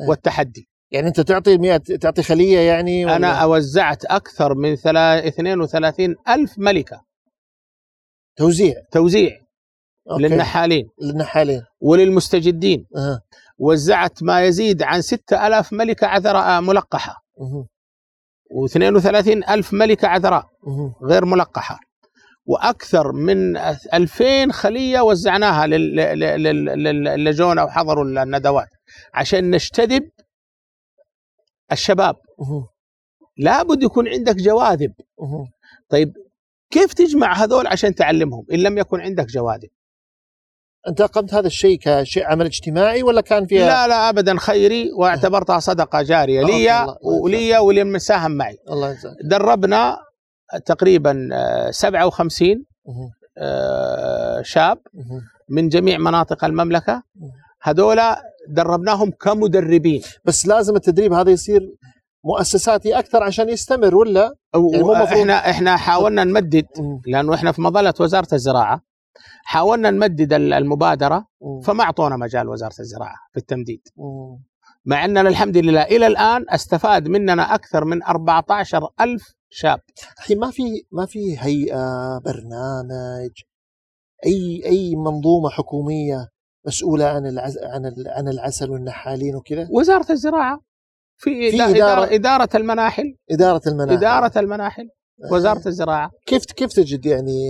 والتحدي. يعني أنت تعطي مئة تعطي خلية يعني ولا؟ أنا أوزعت أكثر من اثنين وثلاثين ألف ملكة توزيع توزيع أوكي. للنحالين للنحالين وللمستجدين. أه. وزعت ما يزيد عن ستة آلاف ملكة عذراء ملقحة. أه. واثنين وثلاثين ألف ملكة عذراء غير ملقحة، وأكثر من ألفين خلية وزعناها للجون أو حضروا الندوات عشان نجتذب الشباب. لابد يكون عندك جواذب. طيب كيف تجمع هذول عشان تعلمهم إن لم يكن عندك جواذب؟ أنت قمت هذا الشيء كشيء عمل اجتماعي ولا كان فيها؟ لا لا أبدا خيري، واعتبرتها صدقة جارية لي ولي ولمن ساهم معي. الله يجزاك. دربنا تقريبا سبعة وخمسين شاب من جميع مناطق المملكة. هذولا دربناهم كمدربين. بس لازم التدريب هذا يصير مؤسساتي أكثر عشان يستمر ولا؟ يعني إحنا إحنا حاولنا نمدد، لأنه إحنا في مظلة وزارة الزراعة حاولنا نمدد المبادرة فما أعطونا مجال وزارة الزراعة في التمديد، مع أننا الحمد لله إلى الآن استفاد مننا أكثر من أربعة عشر ألف شاب. الحين ما في ما في هيئة برنامج أي أي منظومة حكومية مسؤولة عن العز عن عن العسل والنحالين وكذا؟ وزارة الزراعة في, في إدارة إدارة المناحل إدارة المناحل إدارة المناحل وزارة الزراعة. كيف كيف تجد يعني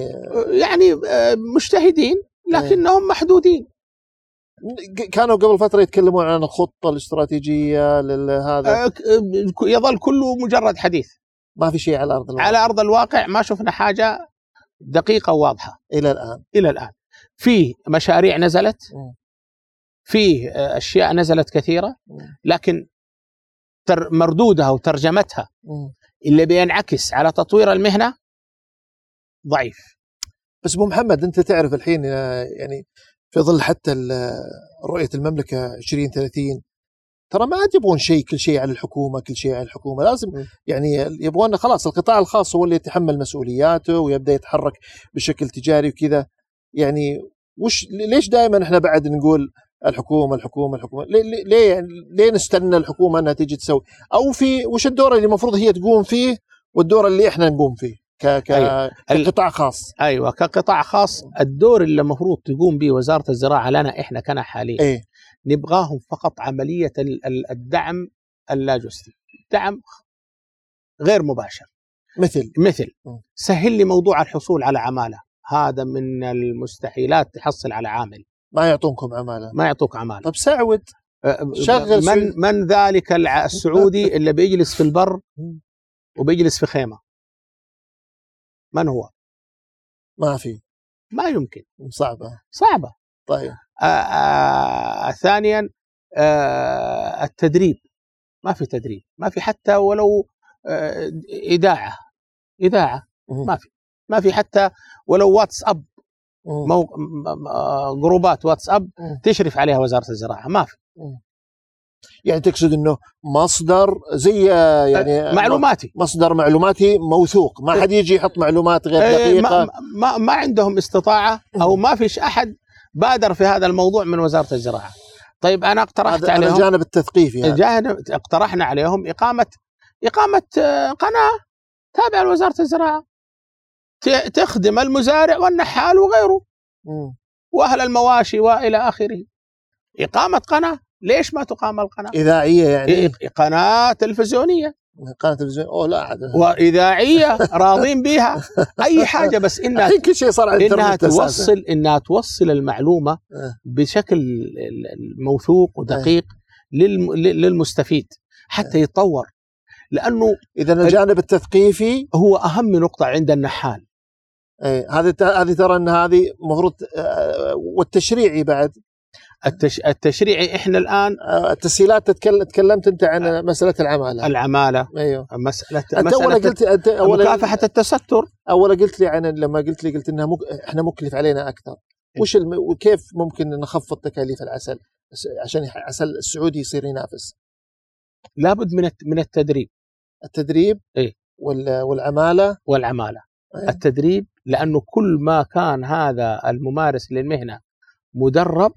يعني مجتهدين لكنهم محدودين. كانوا قبل فترة يتكلمون عن الخطة الاستراتيجية لهذا، يظل كله مجرد حديث، ما في شيء على أرض الواقع. على أرض الواقع ما شفنا حاجة دقيقة وواضحة إلى الآن. إلى الآن في مشاريع نزلت، في أشياء نزلت كثيرة، لكن مردودها وترجمتها اللي بينعكس على تطوير المهنة ضعيف. بس أبو محمد أنت تعرف الحين يعني في ظل حتى رؤية المملكة عشرين ثلاثين ترى ما عاد يبغون شيء كل شيء على الحكومة كل شيء على الحكومة لازم م. يعني يبغون خلاص القطاع الخاص هو اللي يتحمل مسؤولياته ويبدأ يتحرك بشكل تجاري وكذا. يعني وش ليش دائما احنا بعد نقول الحكومة الحكومة الحكومة؟ ليه ليه ليه نستنى الحكومة أنها تيجي تسوي؟ أو في وش الدور اللي المفروض هي تقوم فيه والدور اللي إحنا نقوم فيه ك ك أيوة. كقطاع خاص. أيوة كقطاع خاص الدور اللي المفروض تقوم به وزارة الزراعة لنا إحنا كنا حاليا أيه؟ نبغاهم فقط عملية الدعم اللاجستي، دعم غير مباشر. مثل مثل سهل لي موضوع الحصول على عمالة. هذا من المستحيلات تحصل على عامل. ما يعطونكم عمالة. ما يعطوك عمالة. طب سعود شغل من من ذلك السعودي اللي بيجلس في البر وبيجلس في خيمة؟ من هو؟ ما في. ما يمكن. صعبة. صعبة. طيب. آآ آآ ثانيا آآ التدريب. ما في تدريب. ما في حتى ولو إذاعة. إذاعة. ما في. ما في حتى ولو واتساب. مو... جروبات واتساب تشرف عليها وزارة الزراعة ما في. يعني تقصد انه مصدر زي يعني معلوماتي مصدر معلوماتي موثوق، ما حد يجي يحط معلومات غير دقيقة. ما... ما... ما عندهم استطاعة او ما فيش احد بادر في هذا الموضوع من وزارة الزراعة. طيب انا اقترحت عليهم الجانب التثقيفي يعني. الجانب اقترحنا عليهم اقامة اقامة قناة تابعة لوزارة الزراعة تخدم المزارع والنحال وغيره م. وأهل المواشي وإلى آخره. إقامة قناة، ليش ما تقام القناة؟ إذاعية يعني؟ قناة تلفزيونية. قناة تلفزيونية، أوه لا عاد. وإذاعية راضين بيها أي حاجة، بس إنها كل شيء صار على إنها توصل إنها توصل المعلومة بشكل موثوق ودقيق للمستفيد حتى يتطور، لأنه إذا الجانب التثقيفي هو أهم نقطة عند النحال. أي هذه هذه ترى أن هذه مفروض، والتشريعي بعد التش... التشريعي احنا الان التسهيلات تتكلم... تكلمت انت عن مساله العماله العماله ايوه مساله انت اولا قلت انت اولا مكافحه التستر، اولا قلت لي عن لما قلت لي قلت انها مك... احنا مكلف علينا اكثر، وش الم... وكيف ممكن نخفض تكاليف العسل عشان العسل السعودي يصير ينافس؟ لابد من من التدريب التدريب اي وال... والعماله والعماله أيه؟ التدريب، لانه كل ما كان هذا الممارس للمهنه مدرب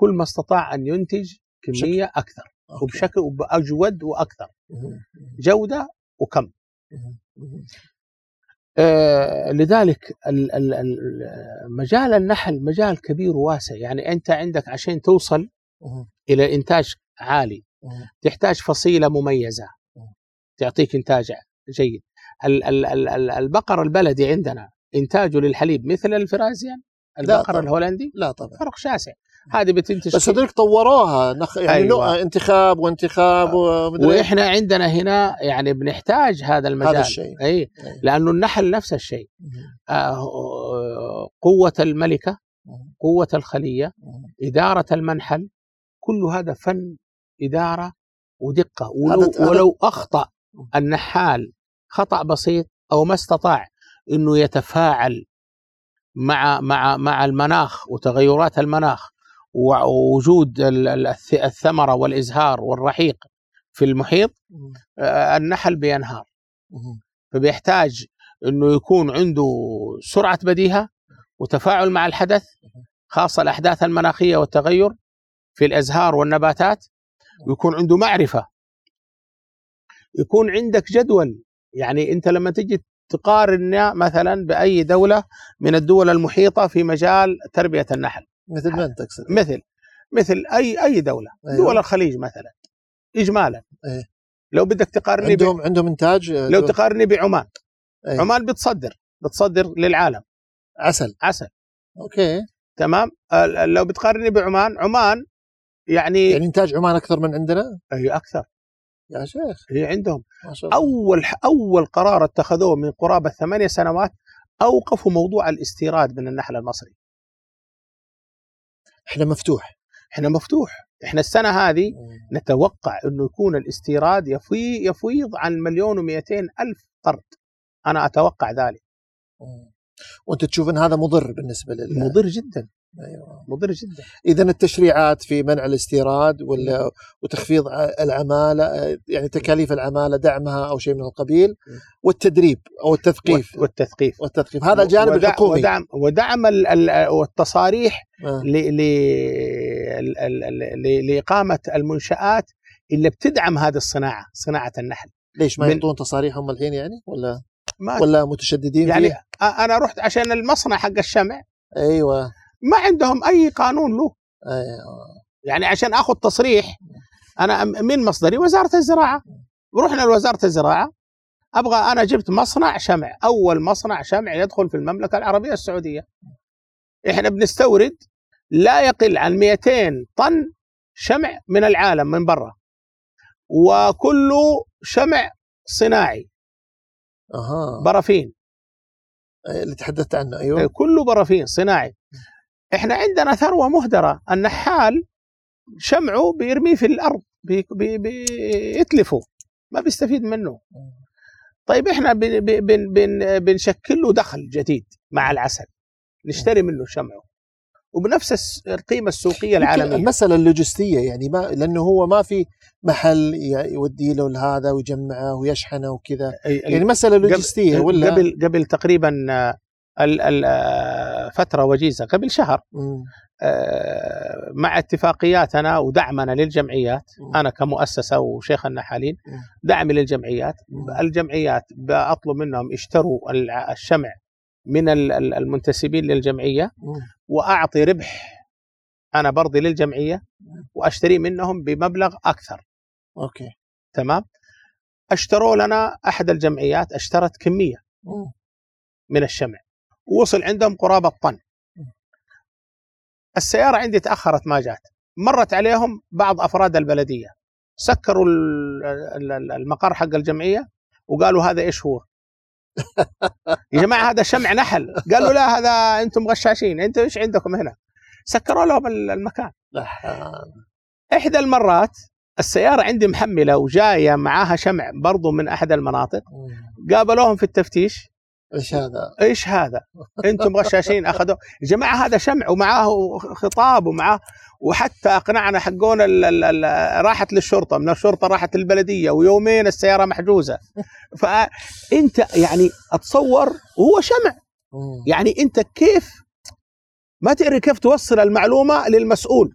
كل ما استطاع أن ينتج كمية شكل. أكثر أوكي. وبشكل وبأجود وأكثر جودة وكم. آه لذلك ال ال ال مجال النحل مجال كبير وواسع، يعني أنت عندك عشان توصل إلى إنتاج عالي تحتاج فصيلة مميزة تعطيك إنتاج جيد. ال ال ال البقر البلدي عندنا إنتاجه للحليب مثل الفرازيان البقر طبعًا. الهولندي لا طبعا فرق شاسع، هذه بتنتج بس هذول طوروها نخ... يعني أيوة. انتخاب وانتخاب آه. و... واحنا عندنا هنا يعني بنحتاج هذا المجال، هذا الشيء. أي. أي. لانه النحل نفس الشيء آه. قوة الملكة، قوة الخلية، إدارة المنحل، كل هذا فن إدارة ودقة، ولو, هذا ولو هذا. أخطأ النحال خطأ بسيط أو ما استطاع إنه يتفاعل مع مع مع المناخ وتغيرات المناخ ووجود الثمرة والإزهار والرحيق في المحيط، النحل بينهار. فبيحتاج أنه يكون عنده سرعة بديهة وتفاعل مع الحدث، خاصة الأحداث المناخية والتغير في الأزهار والنباتات، ويكون عنده معرفة، يكون عندك جدول. يعني أنت لما تجي تقارن مثلا بأي دولة من الدول المحيطة في مجال تربية النحل، مثل من تقصد؟ مثل مثل أي أي دولة أيوة. دول الخليج مثلا إجمالا أيه. لو بدك تقارني عندهم ب... عندهم إنتاج لو دول. تقارني بعمان أيه. عمان بتصدر بتصدر للعالم عسل عسل أوكي تمام. لو بتقارني بعمان، عمان يعني يعني إنتاج عمان أكثر من عندنا أي أكثر يا شيخ. هي عندهم أول أول قرار اتخذوه من قرابة ثمانية سنوات أوقفوا موضوع الاستيراد من النحل المصري. إحنا مفتوح إحنا مفتوح إحنا السنة هذه نتوقع أنه يكون الاستيراد يفي يفيض عن مليون ومئتين ألف طرد، أنا أتوقع ذلك. وأنت تشوف أن هذا مضر بالنسبة لل مضر جدا أيوة. مضر جدا. إذا التشريعات في منع الاستيراد ولا وتخفيض العمالة، يعني تكاليف العمالة دعمها أو شيء من القبيل، والتدريب أو التثقيف والتثقيف والتثقيف هذا الجانب الحكومي، ودعم ودعم التصاريح آه. لإقامة المنشآت اللي بتدعم هذه الصناعة، صناعة النحل. ليش ما يعطون تصاريحهم الحين يعني ولا ولا متشددين يعني فيها؟ أنا رحت عشان المصنع حق الشمع أيوة ما عندهم أي قانون له أيوة. يعني عشان أخذ تصريح أنا من مصدري وزارة الزراعة، رحنا لوزارة الزراعة أبغى، أنا جبت مصنع شمع، أول مصنع شمع يدخل في المملكة العربية السعودية. إحنا بنستورد لا يقل عن مئتين طن شمع من العالم من برا، وكله شمع صناعي أها. برافين اللي تحدثت عنه أيوه، كله برافين صناعي. إحنا عندنا ثروة مهدرة، النحال شمعه بيرميه في الأرض بي بي بيتلفه ما بيستفيد منه. طيب إحنا بن بن بن بنشكل له دخل جديد مع العسل، نشتري منه شمعه وبنفس القيمة السوقية العالمية. المسألة اللوجستية يعني ما، لأنه هو ما في محل يودي له لهذا ويجمعه ويشحنه وكذا، يعني مسألة لوجستية. ولا قبل قبل تقريبا الفترة وجيزة قبل شهر آه مع اتفاقياتنا ودعمنا للجمعيات، م. أنا كمؤسسة وشيخ النحالين دعمي للجمعيات م. الجمعيات بأطلب منهم اشتروا الشمع من المنتسبين للجمعية وأعطي ربح أنا برضي للجمعية وأشتري منهم بمبلغ أكثر. أوكي. تمام. اشتروا لنا أحد الجمعيات اشترت كمية أوه. من الشمع ووصل عندهم قرابة طن. السيارة عندي تأخرت ما جات، مرت عليهم بعض أفراد البلدية، سكروا المقر حق الجمعية وقالوا هذا إيش هو يا جماعة هذا شمع نحل. قالوا لا هذا أنتم غشاشين، أنتم إيش عندكم هنا؟ سكروا لهم المكان. إحدى المرات السيارة عندي محملة وجاية معاها شمع برضو من أحد المناطق، قابلوهم في التفتيش، إيش هذا إيش هذا أنتم غشاشين أخذوا جماعة هذا شمع ومعاه خطاب ومعاه، وحتى أقنعنا حقون ال ال ال راحت للشرطة، من الشرطة راحت للبلدية، ويومين السيارة محجوزة. فأنت يعني أتصور وهو شمع، يعني أنت كيف ما تقري كيف توصل المعلومة للمسؤول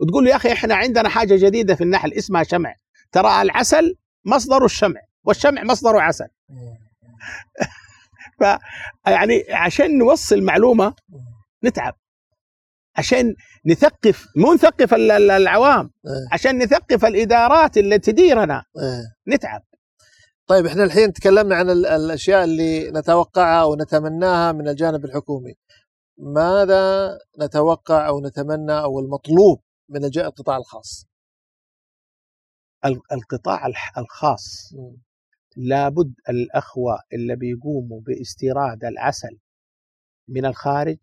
وتقول له يا أخي إحنا عندنا حاجة جديدة في النحل اسمها شمع، ترى العسل مصدره الشمع والشمع مصدره عسل. فيعني عشان نوصل معلومة نتعب، عشان نثقف مو نثقف العوام، عشان نثقف الإدارات اللي تديرنا نتعب. طيب احنا الحين تكلمنا عن الأشياء اللي نتوقعها ونتمناها من الجانب الحكومي، ماذا نتوقع أو نتمنى أو المطلوب من القطاع الخاص؟ القطاع الخاص لابد الأخوة اللي بيقوموا باستيراد العسل من الخارج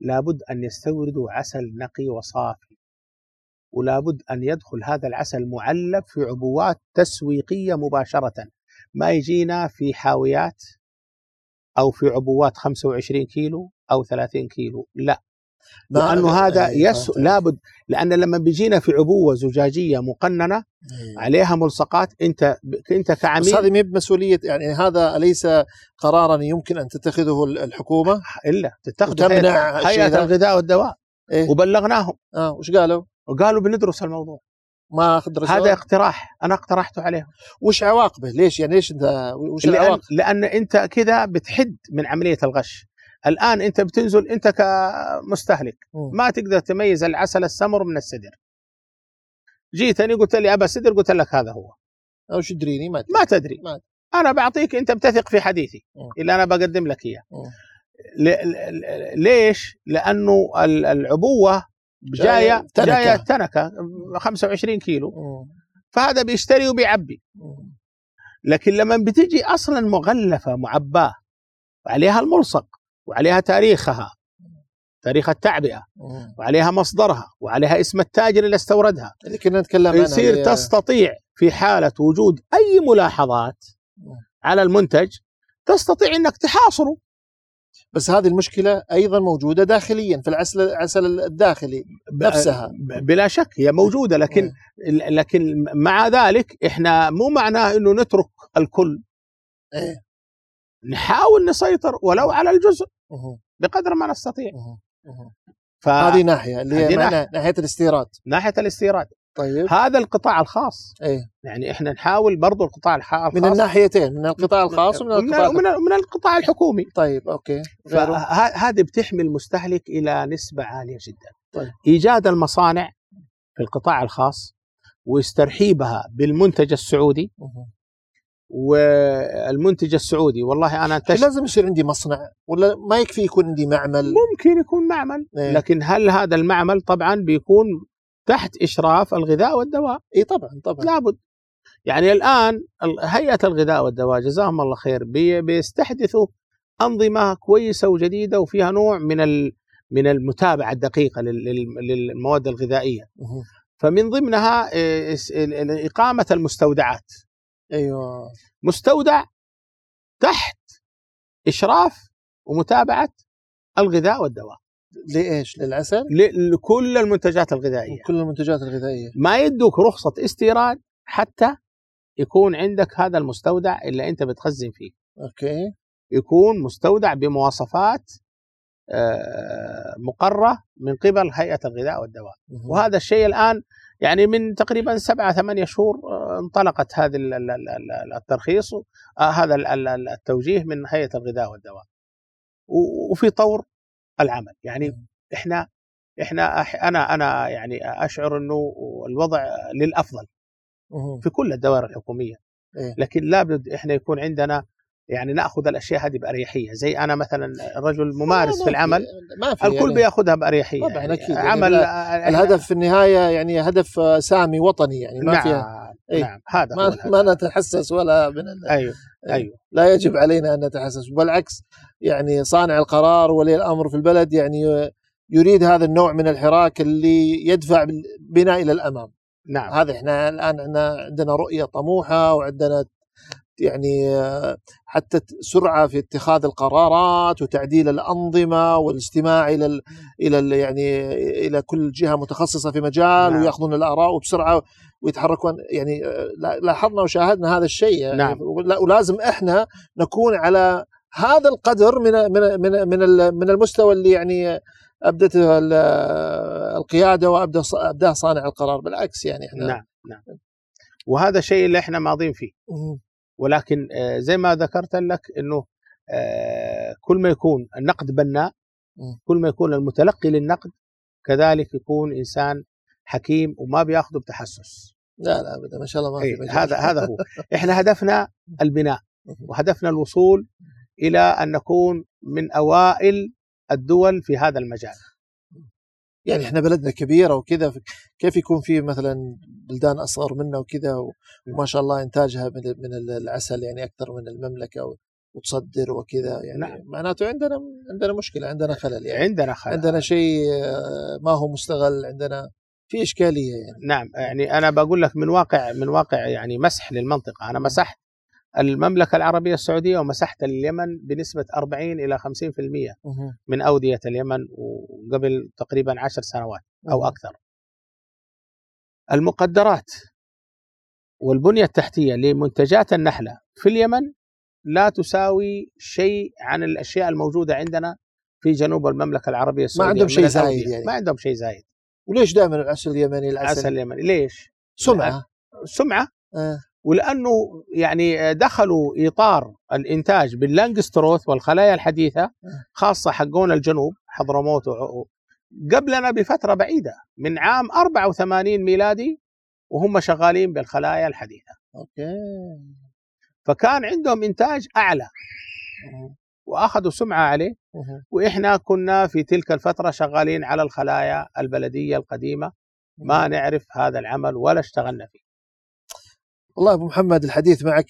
لابد أن يستوردوا عسل نقي وصافي، ولابد أن يدخل هذا العسل معلب في عبوات تسويقية مباشرة، ما يجينا في حاويات أو في عبوات خمسة وعشرين كيلو أو ثلاثين كيلو، لا، لأنه هذا يس... لابد، لأن لما بيجينا في عبوة زجاجية مقننة عليها ملصقات أنت أنت كعميل، بس هذه ما بمسؤولية، يعني هذا ليس قرارا يمكن أن تتخذه الحكومة إلا تتخذه هيئة, هيئة الغذاء والدواء. إيه؟ وبلغناهم. آه وش قالوا؟ قالوا بندرس الموضوع. ما هذا اقتراح أنا اقترحته عليهم. وش عواقبه؟ ليش يعني ليش أنت وش لأن... العواقب؟ لأن أنت كذا بتحد من عملية الغش. الآن أنت بتنزل أنت كمستهلك ما تقدر تميز العسل السمر من السدر. جيتني قلت لي أبا السدر، قلت لك هذا هو، أو شو تدريني؟ ما تدري, ما تدري. ما. أنا بعطيك، أنت بتثق في حديثي اللي أنا بقدم لك إياه. ليش؟ لأنه العبوة جاية جاية تنكة خمسة وعشرين كيلو. أوه. فهذا بيشتري وبيعبي. أوه. لكن لما بتجي أصلا مغلفة معباه عليها الملصق وعليها تاريخها، تاريخ التعبئة، وعليها مصدرها، وعليها اسم التاجر اللي استوردها، اللي كنا نتكلم عنها، يصير تستطيع في حالة وجود أي ملاحظات على المنتج تستطيع أنك تحاصره. بس هذه المشكلة أيضا موجودة داخليا في العسل العسل الداخلي نفسها. بلا شك هي موجودة، لكن لكن مع ذلك إحنا مو معناه إنه نترك الكل. إيه؟ نحاول نسيطر ولو على الجزء بقدر ما نستطيع. ف... هذه ناحية اللي هي ناحية, ناحية الاستيراد ناحية الاستيراد. طيب هذا القطاع الخاص. إيه؟ يعني احنا نحاول برضو القطاع الخاص من الناحيتين، من القطاع الخاص ومن القطاع ومن ومن القطاع الحكومي. طيب اوكي. هذه بتحمي المستهلك الى نسبة عالية جدا. طيب. ايجاد المصانع في القطاع الخاص واسترحيبها بالمنتج السعودي. مه. والمنتج السعودي والله أنا انتشت... لازم يصير عندي مصنع ولا ما يكفي يكون عندي معمل؟ ممكن يكون معمل. إيه؟ لكن هل هذا المعمل طبعا بيكون تحت إشراف الغذاء والدواء؟ إيه طبعا طبعا لابد. يعني الآن هيئة الغذاء والدواء جزاهم الله خير بي... بيستحدثوا أنظمة كويسة وجديدة وفيها نوع من ال... من المتابعة الدقيقة لل... للمواد الغذائية. مه. فمن ضمنها إقامة المستودعات. أيوة. مستودع تحت إشراف ومتابعة الغذاء والدواء. لإيش؟ للعسل؟ لكل المنتجات الغذائية. كل المنتجات الغذائية ما يدوك رخصة استيراد حتى يكون عندك هذا المستودع اللي أنت بتخزن فيه. أوكي. يكون مستودع بمواصفات مقررة من قبل هيئة الغذاء والدواء. مه. وهذا الشيء الآن يعني من تقريبا سبعة ثمانية شهور انطلقت هذا الترخيص، هذا التوجيه من هيئة الغذاء والدواء. وفي طور العمل. يعني احنا احنا انا انا يعني اشعر انه الوضع للافضل في كل الدوائر الحكوميه، لكن لابد احنا يكون عندنا يعني ناخذ الاشياء هذه باريحيه. زي انا مثلا رجل ممارس في العمل، ما في الكل يعني بياخذها باريحيه طبعا يعني اكيد عمل يعني الهدف في النهايه يعني هدف سامي وطني يعني ما نعم فيها ايه نعم هذا ما, ما نتحسس ولا من ايوه ايوه لا يجب علينا ان نتحسس، بالعكس يعني صانع القرار ولي الامر في البلد يعني يريد هذا النوع من الحراك اللي يدفع بنا الى الامام. نعم هذا احنا الان احنا عندنا رؤيه طموحه وعندنا يعني حتى سرعة في اتخاذ القرارات وتعديل الأنظمة والاستماع إلى إلى يعني إلى كل جهة متخصصة في مجال. نعم. ويأخذون الآراء وبسرعة ويتحركون، يعني لاحظنا وشاهدنا هذا الشيء. نعم. ولازم إحنا نكون على هذا القدر من من من من من المستوى اللي يعني أبدته القيادة وأبداه صانع القرار، بالعكس يعني إحنا. نعم نعم وهذا الشيء اللي إحنا ماضين فيه. ولكن زي ما ذكرت لك أنه كل ما يكون النقد بناء، كل ما يكون المتلقي للنقد كذلك يكون إنسان حكيم وما بياخده بتحسس. لا لا أبدا ما شاء الله ما في هذا هذا هو إحنا هدفنا البناء، وهدفنا الوصول إلى أن نكون من أوائل الدول في هذا المجال. يعني احنا بلدنا كبيرة وكذا، كيف يكون في مثلا بلدان أصغر منا وكذا وما شاء الله إنتاجها من العسل يعني أكثر من المملكة وتصدر وكذا يعني. نعم. معناته عندنا عندنا مشكلة، عندنا خلل يعني عندنا خلل عندنا شيء ما هو مستغل، عندنا في إشكالية يعني. نعم يعني أنا بقول لك من واقع من واقع يعني مسح للمنطقة، أنا مسحت المملكة العربية السعودية ومسحت اليمن بنسبة أربعين إلى خمسين بالمئة من أودية اليمن، وقبل تقريبا عشر سنوات أو أكثر. المقدرات والبنية التحتية لمنتجات النحلة في اليمن لا تساوي شيء عن الأشياء الموجودة عندنا في جنوب المملكة العربية السعودية. ما عندهم شيء زايد يعني. ما عندهم شيء زايد. وليش دائما العسل اليمني العسل, العسل اليمني ليش؟ سمعة سمعة آه. ولأنه يعني دخلوا إطار الإنتاج باللانجستروث والخلايا الحديثة، خاصة حقون الجنوب حضرموت قبلنا بفترة بعيدة من عام أربعة وثمانين ميلادي وهم شغالين بالخلايا الحديثة. أوكي. فكان عندهم إنتاج أعلى وأخذوا سمعة عليه، وإحنا كنا في تلك الفترة شغالين على الخلايا البلدية القديمة، ما نعرف هذا العمل ولا اشتغلنا فيه. والله أبو محمد الحديث معك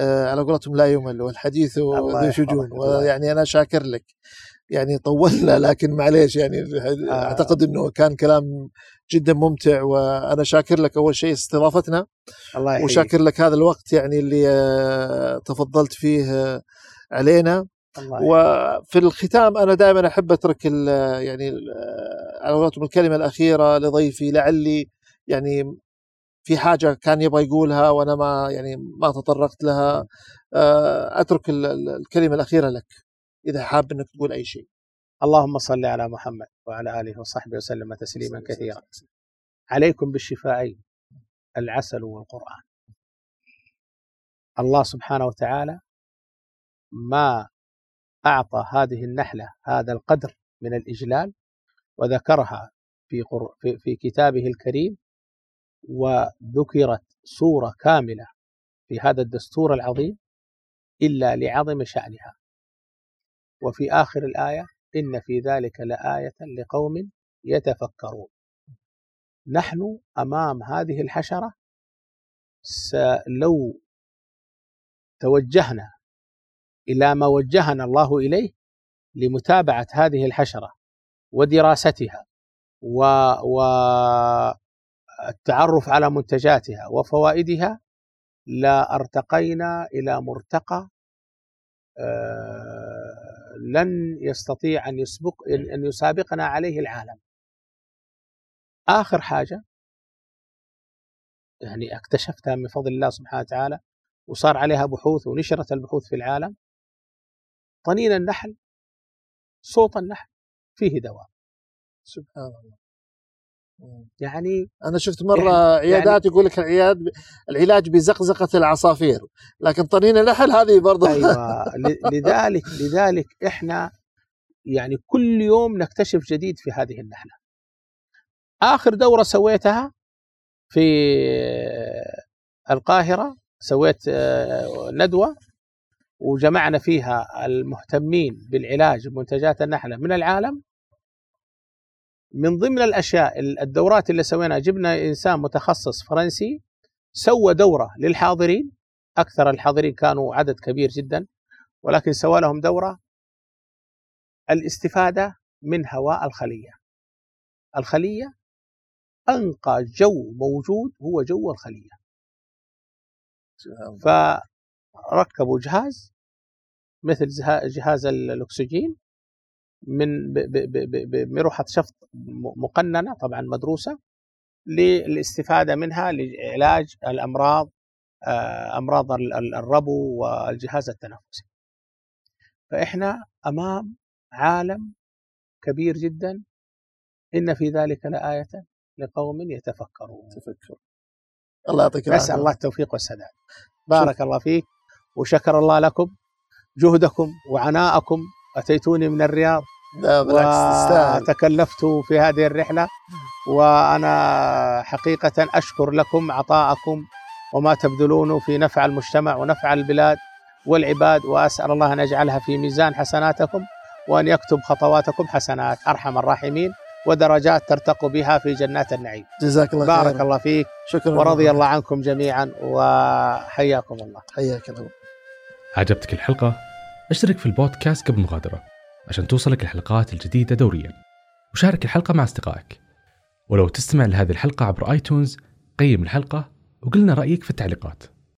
على قولتهم لا يمل، والحديث ذو شجون، ويعني أنا شاكر لك يعني طولنا لكن معليش يعني آه. أعتقد أنه كان كلام جدا ممتع، وأنا شاكر لك أول شيء استضافتنا. الله يحييك. وشاكر لك هذا الوقت يعني اللي تفضلت فيه علينا. الله يحييك. وفي الختام أنا دائما أحب أترك يعني على قولتهم الكلمة الأخيرة لضيفي، لعلي يعني في حاجة كان يبغى يقولها وأنا ما يعني ما تطرقت لها، أترك الكلمة الأخيرة لك إذا حاب أنك تقول أي شيء. اللهم صل على محمد وعلى آله وصحبه وسلم تسليما كثيرا. عليكم بالشفاءين العسل والقرآن. الله سبحانه وتعالى ما أعطى هذه النحلة هذا القدر من الإجلال وذكرها في قر... في... في كتابه الكريم، وذكرت صورة كاملة في هذا الدستور العظيم إلا لعظم شأنها. وفي آخر الآية إن في ذلك لآية لقوم يتفكرون. نحن أمام هذه الحشرة لو توجهنا إلى ما وجهنا الله إليه لمتابعة هذه الحشرة ودراستها و, و... التعرف على منتجاتها وفوائدها لا ارتقينا إلى مرتقى لن يستطيع أن, يسبق أن يسابقنا عليه العالم. آخر حاجة يعني اكتشفتها من فضل الله سبحانه وتعالى وصار عليها بحوث ونشرت البحوث في العالم، طنين النحل صوت النحل فيه دواء. سبحان الله. يعني أنا شفت مرة يعني عيادات يعني يقول لك العياد العلاج بزقزقة العصافير، لكن طنين النحل هذه برضه. أيوة. لذلك لذلك إحنا يعني كل يوم نكتشف جديد في هذه النحلة. آخر دورة سويتها في القاهرة، سويت ندوة وجمعنا فيها المهتمين بالعلاج بمنتجات النحلة من العالم. من ضمن الأشياء الدورات اللي سوينا، جبنا إنسان متخصص فرنسي سوى دورة للحاضرين، أكثر الحاضرين كانوا عدد كبير جدا، ولكن سوى لهم دورة الاستفادة من هواء الخلية. الخلية أنقى جو موجود هو جو الخلية. فركبوا جهاز مثل جهاز الأكسجين من بمروحة شفط مقننة طبعا مدروسة، للاستفادة منها لعلاج الأمراض، أمراض الربو والجهاز التنفسي. فإحنا أمام عالم كبير جدا، إن في ذلك لآية لقوم يتفكرون. تفكر. الله يعطيك العافية. نسأل الله التوفيق والسداد. بارك شكرا. الله فيك، وشكر الله لكم جهدكم وعناءكم. أتيتوني من الرياض وتكلفت في هذه الرحلة، وأنا حقيقة أشكر لكم عطاءكم وما تبذلونه في نفع المجتمع ونفع البلاد والعباد، وأسأل الله أن يجعلها في ميزان حسناتكم، وأن يكتب خطواتكم حسنات، أرحم الراحمين، ودرجات ترتقوا بها في جنات النعيم. جزاك الله خير. بارك الله فيك. شكرا. ورضي الله عنكم جميعا، وحياكم الله. حياك الله. عجبتك الحلقة؟ اشترك في البودكاست قبل مغادرة عشان توصلك الحلقات الجديدة دوريا، وشارك الحلقة مع أصدقائك. ولو تستمع لهذه الحلقة عبر آيتونز، قيم الحلقة وقلنا رأيك في التعليقات.